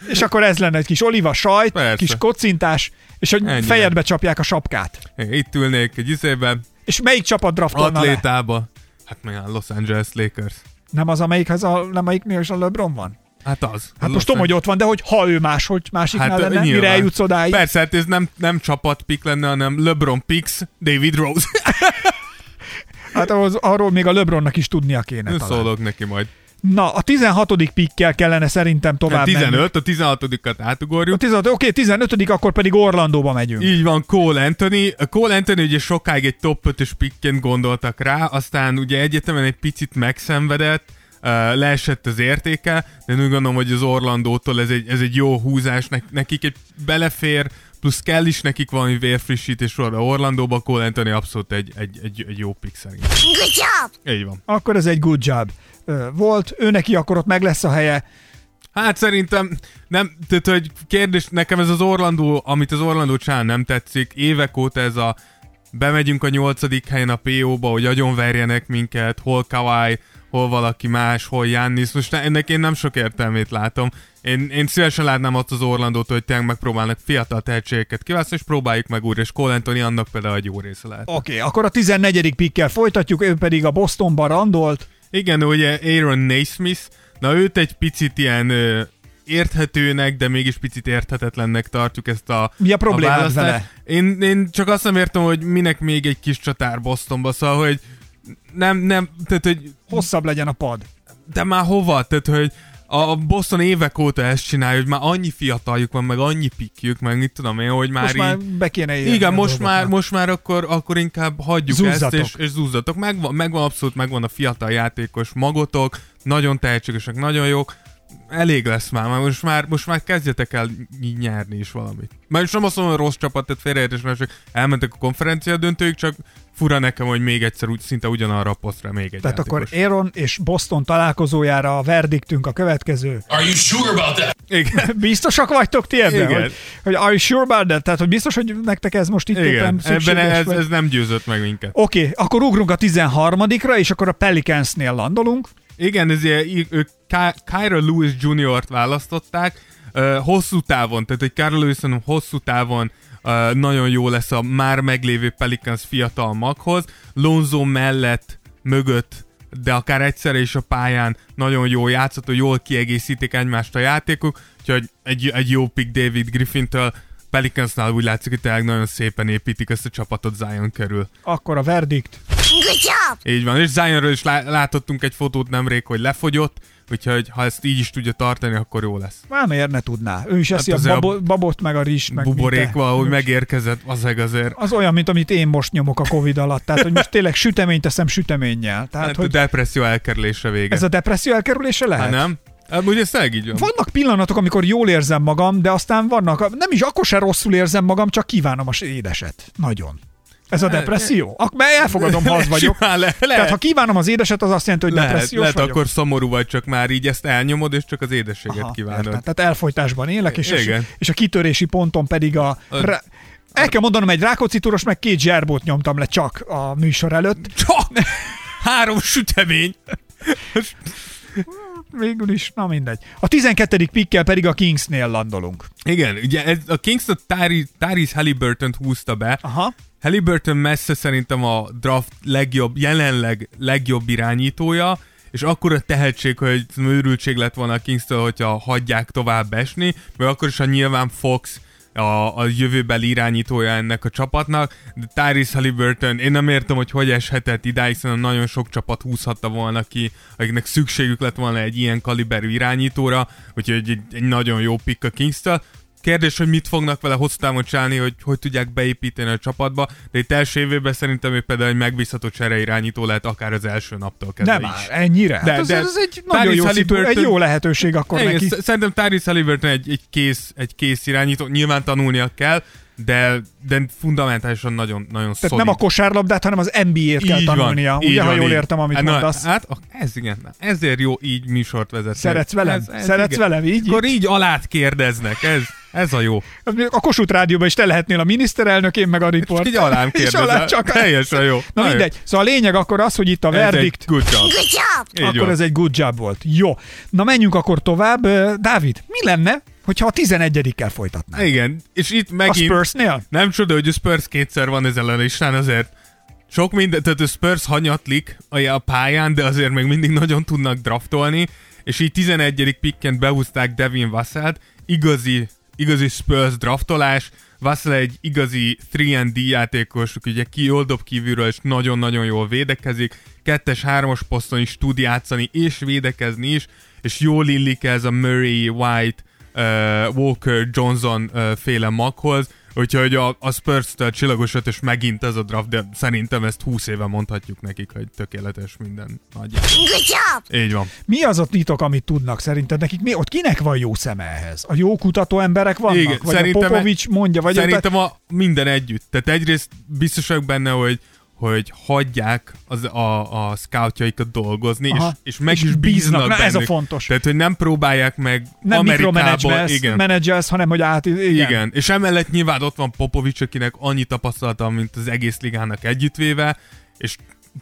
És akkor ez lenne egy kis oliva sajt, persze. Kis kocintás, és hogy ennyi fejedbe nem. Csapják a sapkát. Igen, itt ülnék egy izében. És melyik csapat draftolna atlétába. Le? Hát meg a Los Angeles Lakers. Nem az, amelyikhez a, nem amelyiknél is a LeBron van? Hát az. Hát most tudom, hogy ott van, de hogy ha ő máshogy, másiknál hát, lenne, nyilván. Mire eljutsz odáig. Persze, hát ez nem, nem csapatpick lenne, hanem LeBron picks, Dávid Rózsa. Hát ahhoz, arról még a LeBronnak is tudnia kéne. Szólok neki majd. Na, a tizenhatodik pickkel kellene szerintem tovább menni. tizenöt, a tizenhatodikat átugorjuk. tizenhat, oké, okay, tizenötödik, akkor pedig Orlandóba megyünk. Így van, Cole Anthony. Cole Anthony ugye sokáig egy top ötös pickként gondoltak rá, aztán ugye egyetemen egy picit megszenvedett, Uh, leesett az értéke, de úgy gondolom, hogy az Orlandótól ez egy, ez egy jó húzás, ne, nekik egy belefér, plusz kell is nekik valami vérfrissítés arra Orlandóba, Cole Anthony abszolút egy, egy, egy, egy jó pick szerint. Good job! Így van. Akkor ez egy good job uh, volt, ő neki akkor ott meg lesz a helye. Hát szerintem nem, tehát hogy kérdés, nekem ez az Orlandó, amit az Orlandó csinál nem tetszik, évek óta ez a bemegyünk a nyolcadik helyen a pé ó-ba, hogy agyonverjenek minket, hol Kawhi, hol valaki más, hol Giannis. Most ennek én nem sok értelmét látom. Én, én szívesen látnám azt az Orlandót, hogy tényleg megpróbálnak fiatal tehetségeket kiválasztani, és próbáljuk meg újra, és Cole Anthony annak például egy jó része lehet. Oké, okay, akkor a tizennegyedik pickkel folytatjuk, ő pedig a Bostonban randolt. Igen, ugye Aaron Naismith, na őt egy picit ilyen ö, érthetőnek, de mégis picit érthetetlennek tartjuk ezt a, mi a, a választást. Én, én csak azt nem értem, hogy minek még egy kis csatár Bostonba, szóval, hogy Nem, nem, tehát, hogy... hosszabb legyen a pad. De már hova? Tehát, hogy a Boston évek óta ezt csinálja, hogy már annyi fiataljuk van, meg annyi pikjük, meg mit tudom én, hogy már most így... Most már be kéne élni. Igen, most már, most már akkor, akkor inkább hagyjuk zúzzatok. Ezt, és, és zúzzatok. Megvan, megvan abszolút, megvan a fiatal játékos magotok, nagyon tehetségesek, nagyon jók. Elég lesz már, mert most már, most már kezdjetek el nyerni is valamit. Már is nem azt mondom, hogy rossz csapat, tehát félreértés, mert csak elmentek a konferencia döntőig, csak fura nekem, hogy még egyszer úgy, szinte ugyanarra a posztra még egy tehát játékos. Akkor Aaron és Boston találkozójára a verdiktünk a következő. Are you sure about that? Igen. Biztosak vagytok ti ebben? Igen. Hogy, hogy are you sure about that? Tehát, hogy biztos, hogy nektek ez most itt éppen szükséges? Ez, ez nem győzött meg minket. Oké, okay, akkor ugrunk a tizenharmadikra, és akkor a Pelicansnél landolunk. Igen, ezért ők Kyra Lewis juniort választották uh, hosszú távon, tehát egy Kyra Lewis hosszú távon uh, nagyon jó lesz a már meglévő Pelicans fiatal maghoz. Lonzo mellett, mögött, de akár egyszerre is a pályán nagyon jó játszható, jól kiegészítik egymást a játékok, úgyhogy egy, egy jó pick David Griffintől. Pelicansnál úgy látszik, hogy tényleg nagyon szépen építik ezt a csapatot Zion körül. Akkor a verdikt. Good job! Így van, és Zionről is lá- látottunk egy fotót nemrég, hogy lefogyott, úgyhogy ha ezt így is tudja tartani, akkor jó lesz. Már miért ne tudná? Ő is eszi hát a babo- babot, meg a rizs, meg buborékva, ahogy megérkezett, az azért. Az olyan, mint amit én most nyomok a Covid alatt. Tehát, hogy most tényleg süteményt teszem süteménnyel. Tehát, hát, hogy... a depresszió elkerülése vége. Ez a depresszió elkerülése lehet? Hát nem. Amúgy ez így van. Vannak pillanatok, amikor jól érzem magam, de aztán vannak, nem is akkor se rosszul érzem magam, csak kívánom az édeset. Nagyon. Ez a depresszió? Akkor elfogadom, ha az vagyok. Le, Tehát ha kívánom az édeset, az azt jelenti, hogy lehet, depressziós lehet, vagyok. Lehet, akkor szomorú vagy, csak már így ezt elnyomod, és csak az édességet Aha, kívánod. Értem. Tehát elfolytásban élek, és, és, és a kitörési ponton pedig a... a re, el kell mondanom, egy Rákóczi túros, meg két zserbót nyomtam le csak a műsor előtt. Csak? Három sütemény! Végül is, na mindegy. A tizenkettedik pikkel pedig a Kingsnél landolunk. Igen, ugye ez, a Kings a Tyrese Haliburtont húzta be. Aha. Haliburton messze szerintem a draft legjobb, jelenleg legjobb irányítója, és akkora tehetség, hogy őrültség lett volna a Kingstől, hogyha hagyják tovább esni, mert akkor is, ha nyilván Fox a, a jövőbeli irányítója ennek a csapatnak, de Tyrese Haliburton, én nem értem, hogy hogy eshetett idáig, szerintem nagyon sok csapat húzhatta volna ki, akiknek szükségük lett volna egy ilyen kaliberű irányítóra, úgyhogy egy, egy, egy nagyon jó pick a Kingstől. Kérdés, hogy mit fognak vele hosszú távon csinálni, hogy hogy tudják beépíteni a csapatba, de itt első évében szerintem ő például egy megbízható csereirányító lehet akár az első naptól kezdve nem is. Nem már, ennyire. De, de ez, ez egy nagyon jó, Haliburton... egy jó lehetőség akkor é, neki. Szerintem Tyrese Haliburton egy, egy, kész, egy kész irányító, nyilván tanulnia kell, de, de fundamentálisan nagyon, nagyon szolid. Tehát nem a kosárlabdát, hanem az en bé á-t kell tanulnia. Van, ugye, ha jól így. értem, amit na, mondasz. Hát, ez igen. Na, ezért jó így műsort vezetni. Szeretsz velem? Ez, ez Szeretsz igen. velem? Így? Akkor így alát kérdeznek. Ez, ez a jó. A Kossuth Rádióban is te lehetnél a miniszterelnök, én meg a riporter. És így alám kérdezel. Teljesen jó. Na, na mindegy. Jó. Szóval a lényeg akkor az, hogy itt a verdikt. Good job. Good job. Akkor jó. Ez egy good job volt. Jó. Na menjünk akkor tovább. Dávid, mi lenne, hogyha a tizenegyedikkel folytatnánk? Igen, és itt megint... A Spursnél? Nem csoda, hogy a Spurs kétszer van ezen a listán, azért sok minden, tehát a Spurs hanyatlik a pályán, de azért még mindig nagyon tudnak draftolni, és így tizenegyedik pikkent behúzták Devin Vassell-t, igazi, igazi Spurs draftolás, Vassell egy igazi három and D játékos, ugye kioldob kívülről, és nagyon-nagyon jól védekezik, kettes-hármas poszton is tud játszani, és védekezni is, és jól illik ez a Murray, White, Uh, Walker Johnson uh, féle maghoz, úgyhogy a, a Spurs-től csillagos ötös és megint ez a draft, de szerintem ezt húsz éve mondhatjuk nekik, hogy tökéletes minden nagyjából. Így van. Mi az a titok, amit tudnak szerinted nekik? Mi, ott kinek van jó szeme ehhez? A jó kutató emberek vannak? Igen, vagy a Popovics mondja? Vagy szerintem a, minden együtt. Tehát egyrészt biztosak benne, hogy hogy hagyják az, a, a scoutjaikat dolgozni, és, és meg és is bíznak, bíznak. Na, ez a fontos. Tehát, hogy nem próbálják meg nem Amerikából. Nem menedzselsz, hanem hogy át... Igen. igen. És emellett nyilván ott van Popovics, akinek annyi tapasztalata, mint az egész ligának együttvéve, és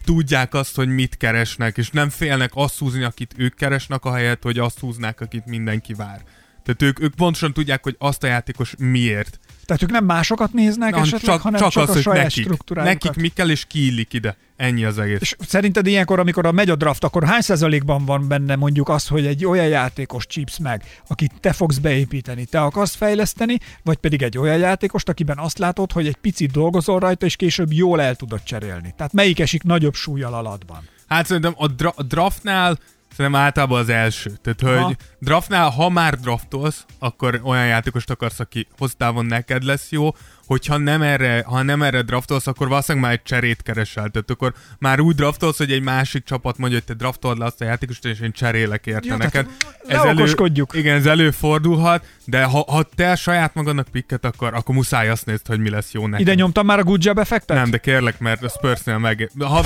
tudják azt, hogy mit keresnek, és nem félnek azt húzni, akit ők keresnek, ahelyett, hogy azt húznák, akit mindenki vár. Tehát ők, ők pontosan tudják, hogy azt a játékos miért. Tehát ők nem másokat néznek nem, esetleg, csak, hanem csak, csak az, a saját nekik, struktúrájukat. Nekik mi kell, és kiillik ide. Ennyi az egész. És szerinted ilyenkor, amikor a megy a draft, akkor hány százalékban van benne mondjuk az, hogy egy olyan játékos csípsz meg, akit te fogsz beépíteni, te akarsz fejleszteni, vagy pedig egy olyan játékost, akiben azt látod, hogy egy picit dolgozol rajta, és később jól el tudod cserélni. Tehát melyik esik nagyobb súllyal alatban? Hát szerintem a, dra- a draftnál Szerintem általában az első. Tehát, hogy Aha. draftnál, ha már draftolsz, akkor olyan játékost akarsz, aki hosszú távon neked lesz jó, hogyha nem erre, ha nem erre draftolsz, akkor valószínűleg már egy cserét keresel. Tehát akkor már úgy draftolsz, hogy egy másik csapat mondja, hogy te draftold le azt a játékost, és én cserélek érte ja, neked. Ez elő, igen, ez előfordulhat, de ha, ha te saját magadnak pikket, akkor, akkor muszáj azt nézd, hogy mi lesz jó neked. Ide nyomtam már a good job effektet? Nem, de kérlek, mert a Spursnél meg... Ha,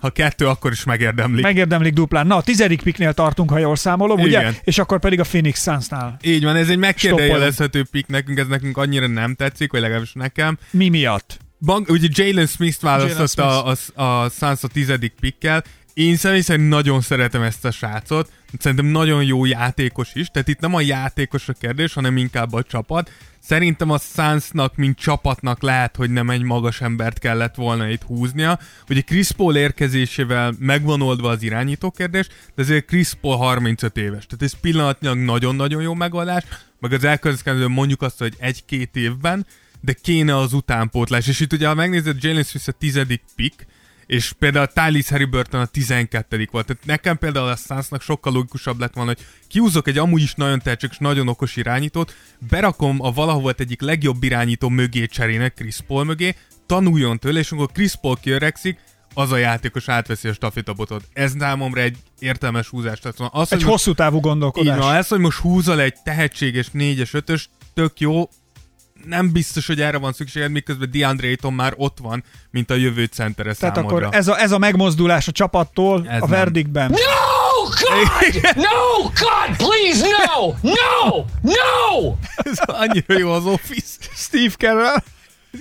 ha kettő, akkor is megérdemlik. Megérdemlik duplán. Na, a tizedik picknél tartunk, ha jól számolom, igen. ugye? És akkor pedig a Phoenix Sunsnál. Így van, ez egy megkérdejelezhető pick nekünk, ez nekünk annyira nem tetszik, hogy legalábbis nekem. Mi miatt? Bank, ugye Jalen Smith-t választotta Jalen Smith. a, a, a Suns a tizedik pickkel. Én szerintem nagyon szeretem ezt a srácot. Szerintem nagyon jó játékos is. Tehát itt nem a játékos a kérdés, hanem inkább a csapat. Szerintem a Sunsnak, mint csapatnak lehet, hogy nem egy magas embert kellett volna itt húznia. Ugye Chris Paul érkezésével megvan oldva az irányító kérdés, de ezért Chris Paul harmincöt éves. Tehát ez pillanatnyilag nagyon-nagyon jó megoldás. Meg az elkövetkező mondjuk azt, hogy egy-két évben, de kéne az utánpótlás. És itt ugye, ha megnézed Jalen Smith a tizedik pick, és például Tyrese Haliburton a tizenkettedik volt. Tehát nekem például a Sunsnak sokkal logikusabb lett volna, hogy kiúzok egy amúgy is nagyon tehetséges, nagyon okos irányítót, berakom a valahol volt egyik legjobb irányító mögé cserének, Chris Paul mögé, tanuljon tőle, és amikor Chris Paul kiöregszik, az a játékos átveszi a stafétabotot. Ez számomra egy értelmes húzás. Tehát az, egy hosszú távú gondolkodás. Így van, ez, hogy most húzol egy tehetséges négyes, ötös, tök jó, nem biztos, hogy erre van szükséged, miközben DeAndre Ayton már ott van, mint a jövő centere számodra. Tehát akkor ez a, ez a megmozdulás a csapattól ez a verdictben. No, God! No, God, please, no! No! No! Ez annyira jó az Office. Steve Carell.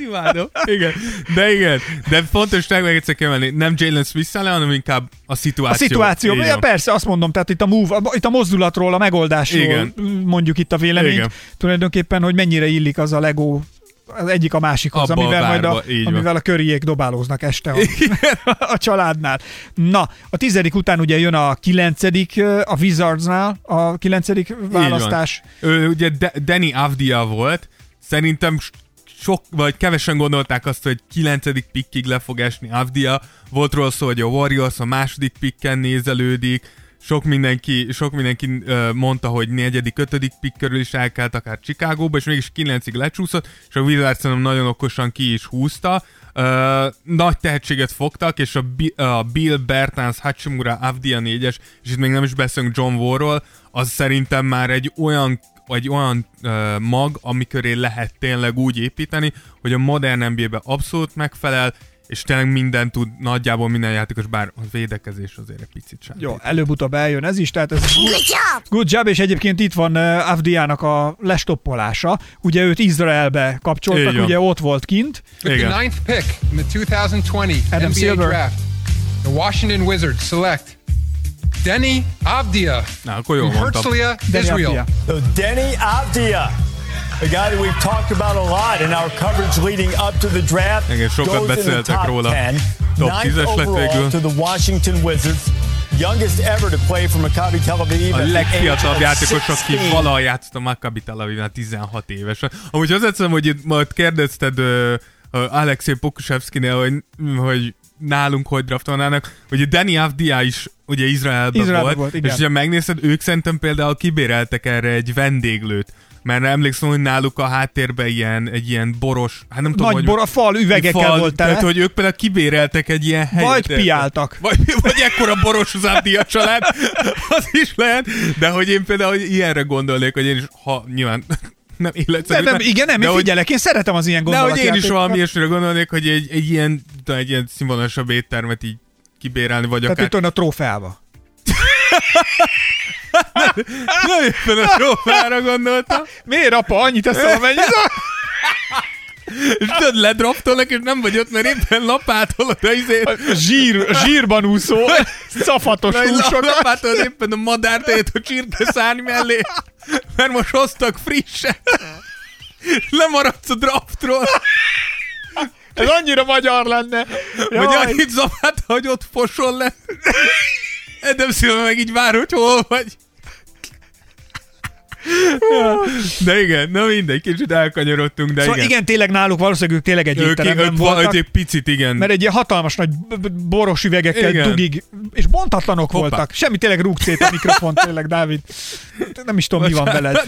Imádom. Igen. De igen. De fontos, meg egyszer kell menni. Nem Jalen Smith-szel, hanem inkább a szituáció. A szituáció. Ja, persze, azt mondom, tehát itt a, move, itt a mozdulatról, a megoldásról igen. mondjuk itt a véleményt. Igen. Tulajdonképpen, hogy mennyire illik az a Lego az egyik a másikhoz, abba amivel a bárba, majd a, amivel a köriék dobálóznak este a, a családnál. Na, a tizedik után ugye jön a kilencedik, a Wizardsnál a kilencedik választás. Ő ugye De- Danny Avdija volt. Szerintem Sok, vagy kevesen gondolták azt, hogy kilencedik pikkig le fog esni Avdija. Volt róla szó, hogy a Warriors a második pikken nézelődik. Sok mindenki, sok mindenki uh, mondta, hogy negyedik, ötödik pikk körül is elkelt akár Chicagóba, és mégis kilencig lecsúszott, és a Wizards nagyon okosan ki is húzta. Uh, nagy tehetséget fogtak, és a, B- a Bill Bertans, Hachimura, Avdija négyes, és itt még nem is beszélünk John Wallról, az szerintem már egy olyan vagy olyan uh, mag, amiköré lehet tényleg úgy építeni, hogy a modern en bé á-ben abszolút megfelel, és tényleg minden tud, nagyjából minden játékos, bár a védekezés azért egy picit sem. Jó, előbb-utóbb eljön ez is, tehát ez... Good job! Good job, és egyébként itt van uh, Avdijának a lestoppolása. Ugye őt Izraelbe kapcsoltak, igen. Ugye ott volt kint. Igen. The ninth pick in the twenty twenty Adam en bé á Silver. Draft. The Washington Wizards select Danny Avdija. Na, akkor jól mondtam. Herzliya, Israel. So Danny Avdija, a guy that we've talked about a lot in our coverage leading up to the draft. Igen, sokat beszéltek róla. top tízes lett végül. To the Washington Wizards, youngest ever to play for Maccabi Tel Aviv. A legfiatalabb játékos, aki valaha játszott a Maccabi Tel Avivnál tizenhat évesen. Amúgy azt hiszem, hogy itt majd kérdezted uh, uh, Alexey Pokushevskinél, hogy, hogy nálunk hogy draftolnának, hogy Danny Avdija is ugye Izraelben Izraelbe volt, volt és ugye megnézed, ők szerintem például kibéreltek erre egy vendéglőt, mert emlékszem, hogy náluk a háttérben ilyen, egy ilyen boros, hát nem tudom, nagy hogy... Nagy bor, a fal üvegekkel fal, volt tele. Tehát, hogy ők például kibéreltek egy ilyen helyet. Vagy piáltak. Vagy, vagy ekkora boros az Avdija család, az is lehet, de hogy én például ilyenre gondolnék, hogy én is, ha nyilván... Nem illetve. Nem, igen, nem, én figyelek, én szeretem az ilyen gondolatokat. De hogy én is valami ilyesmire gondolnék, hogy egy, egy ilyen, egy ilyen színvonalasabb éttermet így kibérelni, vagy tehát akár... Tehát itt a trófeába. Nem éppen a trófeára gondoltam. Miért, apa, annyit eszem, amennyi? És tudod, ledraftolnak, és nem vagy ott, mert éppen lapátolod a izét. A zsír, zsírban úszó, szafatos húsokat. Lapátolod éppen a madártejét a csirkeszárny mellé, mert most hoztak frisset. Lemaradsz a draftról. Ez annyira magyar lenne. Vagy annyit zavát, hogy ott fosol le. Edem szívem meg így vár, hogy hol vagy. Ja. De igen, na mindegy, kicsit elkanyarodtunk, de szóval igen. igen, tényleg náluk valószínűleg ők tényleg egy étteremben ők, voltak. Ők egy picit, igen. Mert egy ilyen hatalmas nagy boros üvegekkel igen. dugig, és bontatlanok Hoppá. voltak. Semmi, tényleg rúg szét a mikrofon, tényleg, Dávid. Nem is tudom, mi van veled.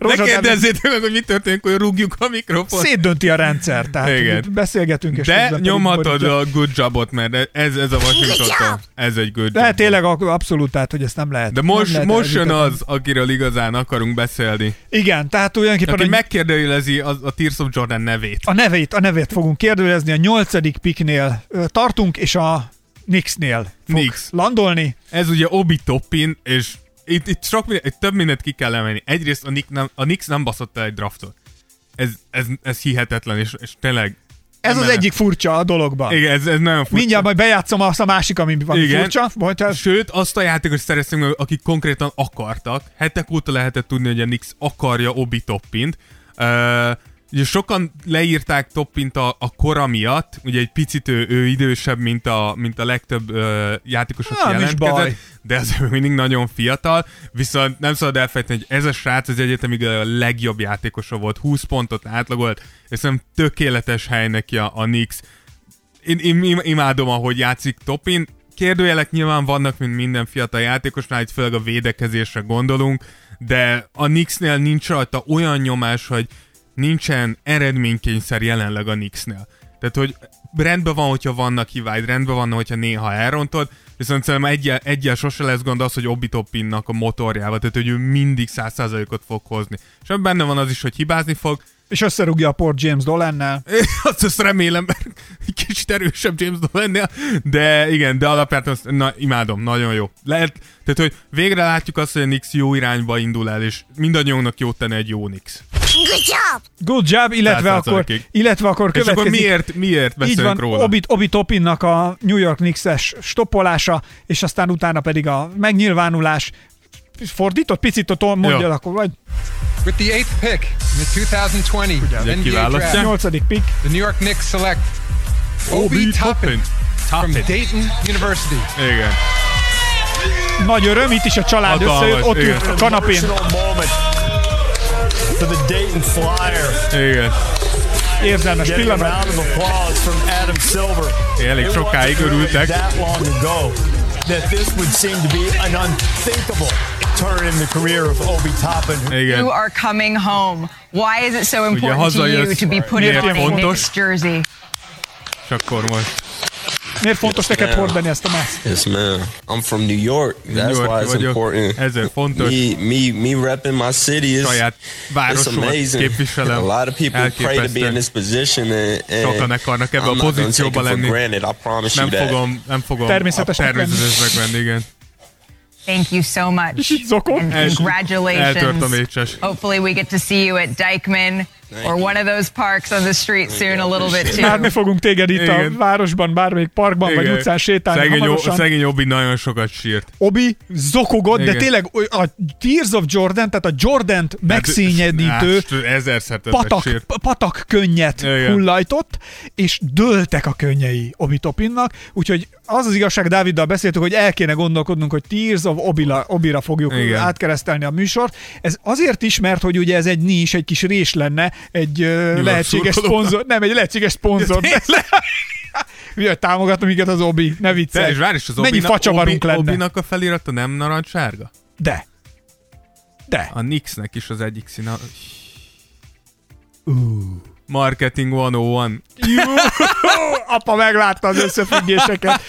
Ne kérdezzétek meg, hogy mi történik, hogy rúgjuk a mikrofon. Szétdönti a rendszer, tehát igen. beszélgetünk. És de nyomhatod a good jobot, mert ez, ez a Washington, ez egy good de job. De tényleg abszolút, tehát, hogy ezt nem lehet. De most, lehet most jön az, akiről igazán akarunk beszélni. Igen, tehát olyanképpen... Aki a... megkérdőjelezi a, a Tears of Jordan nevét. A nevét, a nevét fogunk kérdőjelezni, a nyolcadik picknél tartunk, és a Knicksnél fog Knicks. landolni. Ez ugye Obi Toppin, és... Itt, itt, sok, itt több mindent ki kell emelni. Egyrészt a, Nick nem, a Knicks nem baszott el egy draftot. Ez, ez, ez hihetetlen, és, és tényleg... Ez az egyik furcsa a dologban. Igen, ez, ez nagyon furcsa. Mindjárt majd bejátszom azt a másik, ami van igen. furcsa. Mondjál. Sőt, azt a játékos szereztünk meg, akik konkrétan akartak. Hetek óta lehetett tudni, hogy a Knicks akarja Obi Toppint. Uh, ugye sokan leírták Toppint a, a kora miatt. Ugye egy picit ő, ő idősebb, mint a, mint a legtöbb uh, játékos, aki jelentkezett. De azért mindig nagyon fiatal, viszont nem szabad elfejteni, hogy ez a srác az egyetemig a legjobb játékosa volt, húsz pontot átlagolt, és szerintem tökéletes hely neki a, a Knicks. Én, én imádom, ahogy játszik Toppin. Kérdőjelek nyilván vannak, mint minden fiatal játékosnál, itt főleg a védekezésre gondolunk, de a Knicksnél nincs rajta olyan nyomás, hogy nincsen eredménykényszer jelenleg a Knicksnél. Tehát, hogy rendben van, hogyha vannak hibáid, rendben van, hogyha néha elrontod, viszont szerintem egyel, egyel sose lesz gond az, hogy Obi Toppinnak a motorjával, tehát, hogy ő mindig száz százalékot fog hozni. És benne van az is, hogy hibázni fog, és összerúgja a port James Dolannel. Azt, azt remélem, mert kicsit erősebb James Dolannel, de igen, de alapját na, imádom, nagyon jó. Lehet, tehát, hogy végre látjuk azt, hogy a Knicks jó irányba indul el, és mindannyiunknak jót tenni egy jó Knicks. Good job! Good job, illetve akkor, illetve akkor következik. És akkor miért, miért beszélünk róla? Obi, Obi Toppinnak a New York Knicks-es stoppolása, és aztán utána pedig a megnyilvánulás. Fordított picit, ott mondjad akkor, vagy... With the eighth pick in the twenty twenty N B A draft, nyolcadik pick, the New York Knicks select Obi Toppin, Toppin from Dayton University. Igen. Nagy öröm, itt is a család összejött, ott ült a kanapén. For the Dayton Flyer. Igen. Érzelmes pillanat. É, elég sokáig örültek. That this would seem to be an unthinkable turn in the career of Obi Toppin. Igen. You are coming home. Why is it so important to you to be put in on a Knicks jersey? Csak kormos. Miért fontos neked hordani ezt a mászt? Yes, man. I'm from New York. That's why it's important. Ezért fontos. Me, me, me repping my city is it's amazing. A lot of people pray to be in this position, and, and sokan akarnak ebbe I'm a pozícióba lenni. Granted, I promise nem you that. Fogom, nem fogom természetesen megvenni, igen. Thank you so much. And congratulations. Hopefully we get to see you at Dyckman or one of those parks on the street soon a little bit too. Már mi fogunk téged itt igen. A városban, bármelyik parkban, igen. Vagy utcán sétálni szegény hamarosan. O, szegény Obi nagyon sokat sírt. Obi zokogott, igen. De tényleg a Tears of Jordan, tehát a Jordant megszínyedítő patak, patak könnyet igen. Hullajtott, és dőltek a könnyei Obi Toppinnak, úgyhogy az az igazság, Dáviddal beszéltük, hogy el kéne gondolkodnunk, hogy Tears of Obila, Obira fogjuk igen. Átkeresztelni a műsort. Ez azért is, mert hogy ugye ez egy nis, egy kis rés lenne, egy uh, lehetséges szponzor, nem, egy lehetséges szponzor. Ugye, támogatom minket az Obi, ne viccelj. És várj, az mennyi facsavarunk lenne. Obinak a felirata nem narancssárga? De. De. A Knicksnek is az egyik színe. Uh. Marketing száz egy. Jó, apa meglátta az összefüggéseket.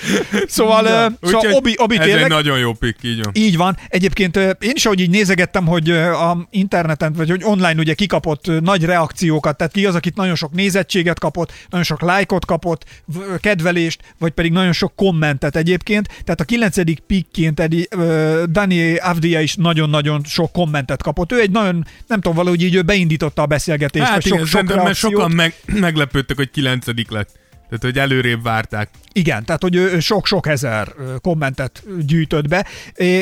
Szóval, ja, uh, szóval Obi, Obi ez tényleg... Ez egy nagyon jó pick, így van. Így van. Egyébként uh, én is, ahogy így nézegettem, hogy uh, a interneten, vagy hogy online ugye kikapott uh, nagy reakciókat, tehát ki az, akit nagyon sok nézettséget kapott, nagyon sok lájkot kapott, v- kedvelést, vagy pedig nagyon sok kommentet egyébként. Tehát a kilencedik pickként eddig, uh, Danny Avdija is nagyon-nagyon sok kommentet kapott. Ő egy nagyon, nem tudom, valahogy így ő beindította a beszélgetést. Hát igen, sok, sokan meg, meglepődtek, hogy kilencedik lett. Tehát, hogy előrébb várták. Igen, tehát, hogy sok-sok ezer kommentet gyűjtött be,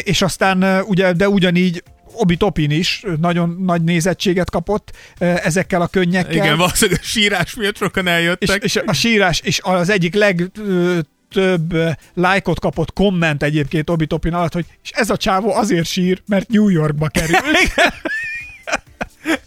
és aztán ugye, de ugyanígy Obi Toppin is nagyon nagy nézettséget kapott ezekkel a könnyekkel. Igen, valószínűleg a sírás miatt sokan eljöttek. És, és a sírás, és az egyik leg... több lájkot kapott komment egyébként Obi Toppin alatt, hogy és ez a csávó azért sír, mert New Yorkba kerül.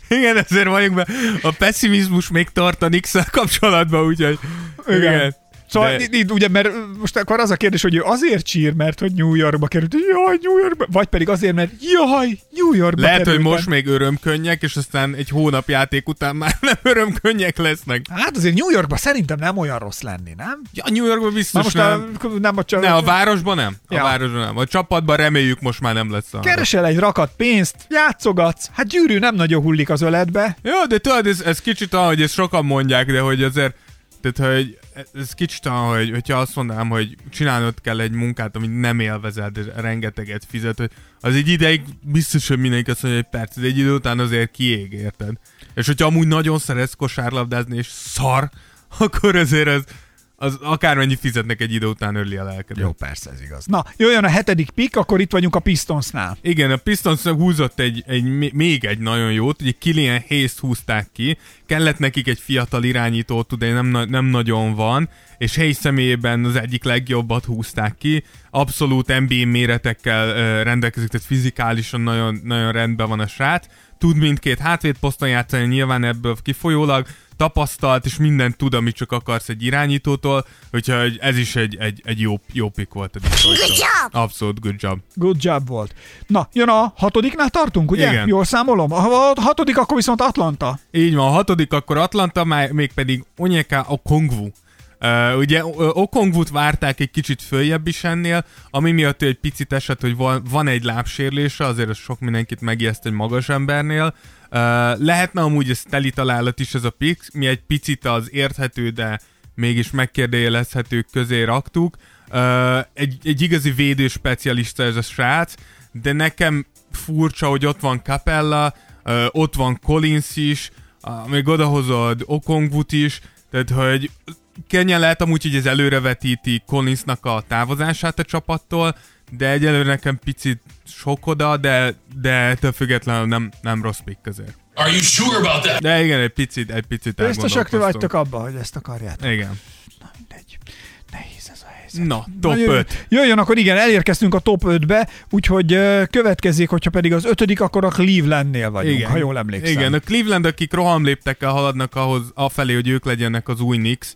Igen, ezért vagyunk be. A pesszimizmus még tart a Knicks-szel kapcsolatban, úgyhogy... Igen. Igen. Szóval, de... így, ugye, mert most akkor az a kérdés, hogy ő azért sír, mert hogy New Yorkba került, jaj, New Yorkba, vagy pedig azért, mert jaj, New Yorkba lehet, kerültem. Hogy most még örömkönnyek, és aztán egy hónap játék után már nem örömkönnyek lesznek. Hát azért New Yorkba szerintem nem olyan rossz lenni, nem? Ja, New Yorkba biztos most nem. A, nem a, csa... ne, a városban nem. A ja. városban nem. A csapatban reméljük most már nem lesz. A keresel egy rakat pénzt, játszogatsz, hát gyűrű nem nagyon hullik az öletbe. Jó, de tudod, ez, ez kicsit ahogy ezt sokan mondják, de hogy azért tehát, hogy ez kicsit olyan, hogy, hogyha azt mondanám, hogy csinálnod kell egy munkát, amit nem élvezed, és rengeteget fizet, hogy az egy ideig biztos, hogy mindenki azt mondja, hogy perc, de egy idő után azért kiég, érted? És hogyha amúgy nagyon szeretsz kosárlabdázni, és szar, akkor azért az, az akármennyi fizetnek egy idő után örli a lelkedet. Jó, persze, ez igaz. Na, jöjjön a hetedik pick, akkor itt vagyunk a Pistonsnál. Igen, a Pistonsnak húzott egy, egy, még egy nagyon jót, ugye Killian Hayes-t húzták ki, kellett nekik egy fiatal irányítót, de nem, nem nagyon van, és Hayes személyében az egyik legjobbat húzták ki, abszolút en bé á méretekkel rendelkezik, tehát fizikálisan nagyon, nagyon rendben van a srác, tud mindkét hátvédposzton játszani, nyilván ebből kifolyólag, tapasztalt, és mindent tud, amit csak akarsz egy irányítótól, úgyhogy ez is egy, egy, egy jó, jó pick volt a Detroitban. Abszolút good job. Good job volt. Na, jön a hatodiknál tartunk, ugye? Igen. Jól számolom. A hatodik akkor viszont Atlanta. Így van, a hatodik akkor Atlanta, mégpedig Onyeka Okongwu. Uh, ugye Okongwut várták egy kicsit följebb is ennél, ami miatt egy picit esett, hogy van, van egy lábsérlése, azért sok mindenkit megijeszt egy magas embernél. Uh, lehetne amúgy ez teli találat is ez a pick, mi egy picit az érthető, de mégis megkérdőjelezhetők közé raktuk. Uh, egy, egy igazi védő specialista ez a srác, de nekem furcsa, hogy ott van Capella, uh, ott van Collins is, uh, még odahozod Okongwut is, tehát hogy könnyen lehet amúgy, hogy ez előrevetíti Collinsnak a távozását a csapattól, de egyelőre nekem picit sok oda, de, de ettől függetlenül nem, nem rossz pick azért. Are you sure about that? De igen, egy picit, egy picit elgondolkoztunk. Biztosak vagytok abban, hogy ezt akarjátok. Igen. Na mindegy. Nehéz ez a helyzet. Na, top Na, jöjjön, öt. Jöjjön, akkor igen, elérkeztünk a top ötbe, úgyhogy uh, következzék, hogyha pedig az ötödik, akkor a Clevelandnél vagyunk, igen, ha jól emlékszem. Igen, a Cleveland, akik rohamléptekkel haladnak ahhoz, afelé, hogy ők legyenek az új Knicks.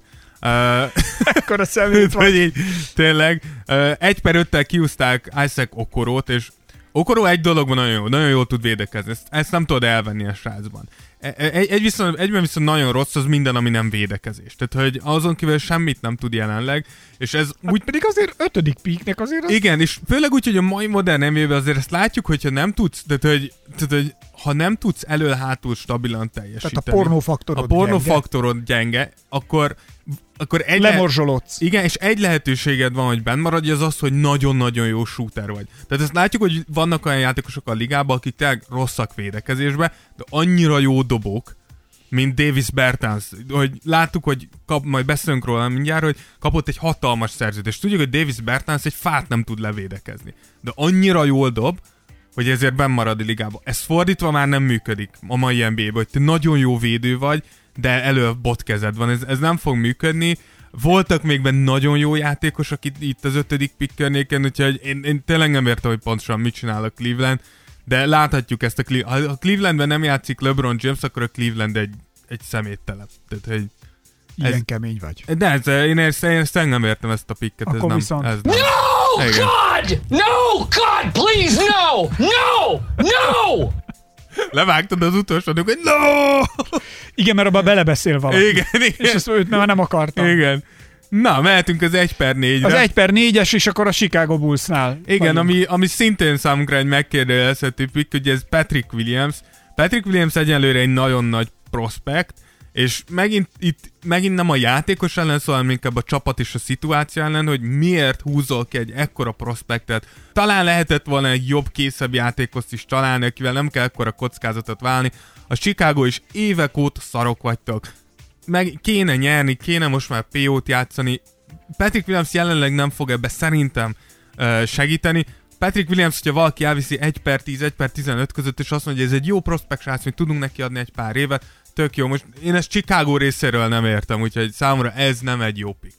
Ekkor a szemét van. Így, tényleg. Uh, egy per öttel kiúzták Isaac Okorót, és Okoro egy dologban nagyon jó, nagyon jól tud védekezni. Ezt, ezt nem tudod elvenni a srácban. Egy, egy viszont, egyben viszont nagyon rossz az minden, ami nem védekezés. Tehát, hogy azon kívül semmit nem tud jelenleg. És ez hát úgy pedig azért ötödik píknek azért... Az... Igen, és főleg úgy, hogy a mai modern em vé bé azért ezt látjuk, hogyha nem tudsz, tehát, hogy, tehát, hogy ha nem tudsz elől-hátul stabilan teljesíteni... Tehát a pornófaktorod, a pornófaktorod gyenge. gyenge, akkor... akkor egy lemorzsolódsz. Le- igen, és egy lehetőséged van, hogy benn maradj, az az, hogy nagyon-nagyon jó shooter vagy. Tehát ezt látjuk, hogy vannak olyan játékosok a ligában, akik tényleg rosszak védekezésbe, de annyira jó dobok, mint Davis Bertans. Hogy láttuk, hogy kap, majd beszélünk róla mindjárt, hogy kapott egy hatalmas szerződést. Tudjuk, hogy Davis Bertans egy fát nem tud levédekezni. De annyira jól dob, hogy ezért benn marad a ligában. Ez fordítva már nem működik a mai en bé á-ben, hogy te nagyon jó védő vagy, de elő botkezed van, ez, ez nem fog működni. Voltak még benne nagyon jó játékosok itt, itt az ötödik pick környéken, úgyhogy én, én tényleg nem értem, hogy pontosan mit csinál a Cleveland, de láthatjuk ezt a Cleveland. Ha a Clevelandben nem játszik LeBron James, akkor a Cleveland egy, egy szeméttelep. Tehát, hogy ez, ilyen kemény vagy. De ez, én, ezt, én ezt nem értem ezt a picket. Akkor ez nem, viszont... Ez nem. No, igen. God! No, God, please, no! No! No! Levágtad az utolsónak, hogy no! Igen, mert abban belebeszél valaki. Igen, igen. És ezt őt már nem akartam. Igen. Na, mehetünk az egy per négyre. Az egy per négyes, és akkor a Chicago Bullsnál. Igen, ami, ami szintén számunkra egy megkérdőjelezhető pick, ugye ez Patrick Williams. Patrick Williams egyelőre egy nagyon nagy prospekt, és megint itt megint nem a játékos ellen szól, hanem inkább a csapat és a szituáció ellen, hogy miért húzol ki egy ekkora prospektet. Talán lehetett volna egy jobb, készebb játékost is találni, akivel nem kell ekkora kockázatot válni. A Chicago is évek óta szarok vagytok. Meg kéne nyerni, kéne most már pé ó-t játszani. Patrick Williams jelenleg nem fog ebbe szerintem uh, segíteni. Patrick Williams, hogyha valaki elviszi egy per tíz, egy per tizenöt között, és azt mondja, hogy ez egy jó prospekt srác, hogy tudunk neki adni egy pár évet, tök jó. Most én ezt Chicago részéről nem értem, úgyhogy számomra ez nem egy jó pick.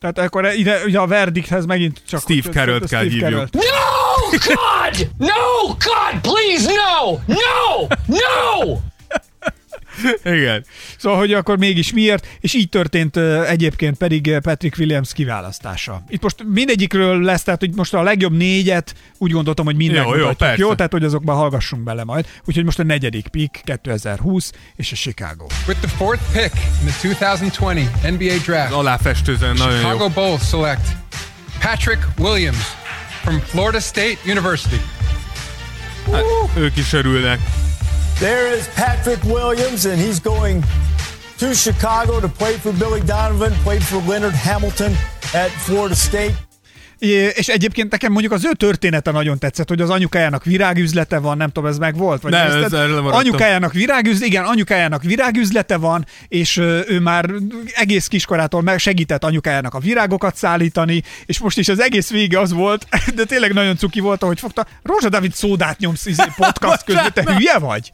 Tehát akkor ide, ugye a verdicthez megint csak... Steve Carrollt kell hívjuk. Carrollt. No, God! No, God, please, no! No! No! Igen. Szóval, hogy akkor mégis miért, és így történt egyébként pedig Patrick Williams kiválasztása. Itt most mindegyikről lesz, tehát hogy most a legjobb négyet úgy gondoltam, hogy mindent mutatjuk. Jó, jó, tehát hogy azokban hallgassunk bele majd. Úgyhogy most a negyedik pick, kétezer-húsz és a Chicago. With the fourth pick in the kétezer-húsz en bé á draft. Aláfestőzően nagyon jó. Chicago Bulls select Patrick Williams from Florida State University. Hát, ők is örülnek. There is Patrick Williams, and he's going to Chicago to play for Billy Donovan, played for Leonard Hamilton at Florida State. É, és egyébként nekem mondjuk az ő története nagyon tetszett, hogy az anyukájának virágüzlete van, nem tudom, ez meg volt? Vagy nem, ez ez anyukájának virágüzlete, igen, anyukájának virágüzlete van, és ő már egész kiskorától meg segített anyukájának a virágokat szállítani, és most is az egész vége az volt, de tényleg nagyon cuki volt, ahogy fogta, Rózsa Dávid szódát nyomsz izé podcast között, te hülye vagy?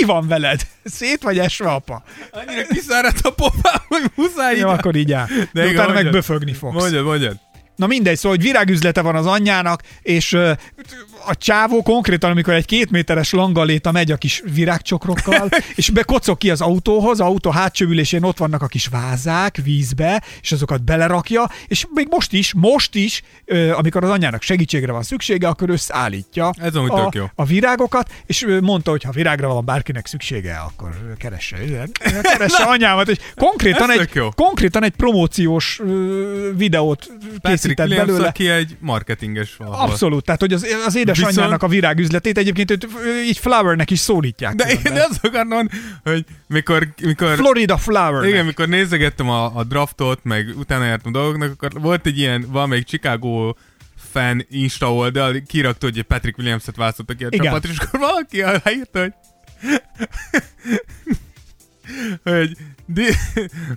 Mi van veled? Szét vagy esve, apa? Annyira kiszáradt a popám, hogy muszáj. Jó, akkor így áll. De utána meg böfögni fogsz. Mondjad, mondjad. Na mindegy, szóval, hogy virágüzlete van az anyjának, és uh, a csávó konkrétan, amikor egy két méteres langaléta megy a kis virágcsokrokkal, és bekocog ki az autóhoz, az autó hátsó ülésén ott vannak a kis vázák vízbe, és azokat belerakja, és még most is, most is, uh, amikor az anyjának segítségre van szüksége, akkor összeállítja a, a virágokat, és uh, mondta, hogy ha virágra van bárkinek szüksége, akkor keresse, keresse anyámat, és konkrétan egy, konkrétan egy promóciós uh, videót készített belőle. Patrick Williams, aki egy marketinges valahol. Abszolút, tehát hogy az, az édesanyjának viszont... a virágüzletét egyébként őt, így Flowernek is szólítják. De én azt akarnám, hogy mikor... mikor Florida Flowernek. Igen, mikor nézegettem a, a draftot, meg utána jártam dolgoknak, akkor volt egy ilyen, valamelyik Chicago fan Insta oldal, kirakta, hogy Patrick Williams-et választotta ki a igen. csapat, és akkor valaki aláírta, hogy... hogy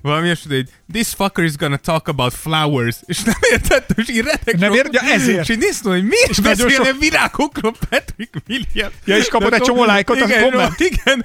valami esetben, hogy this fucker is gonna talk about flowers, és nem értettem, és így retekről. Nem értettem, ja, ezért. És így néztem, hogy miért és beszélne sok... virágokról Patrick Williams. Ja, és kapod egy csomó lájkot a komment. Igen,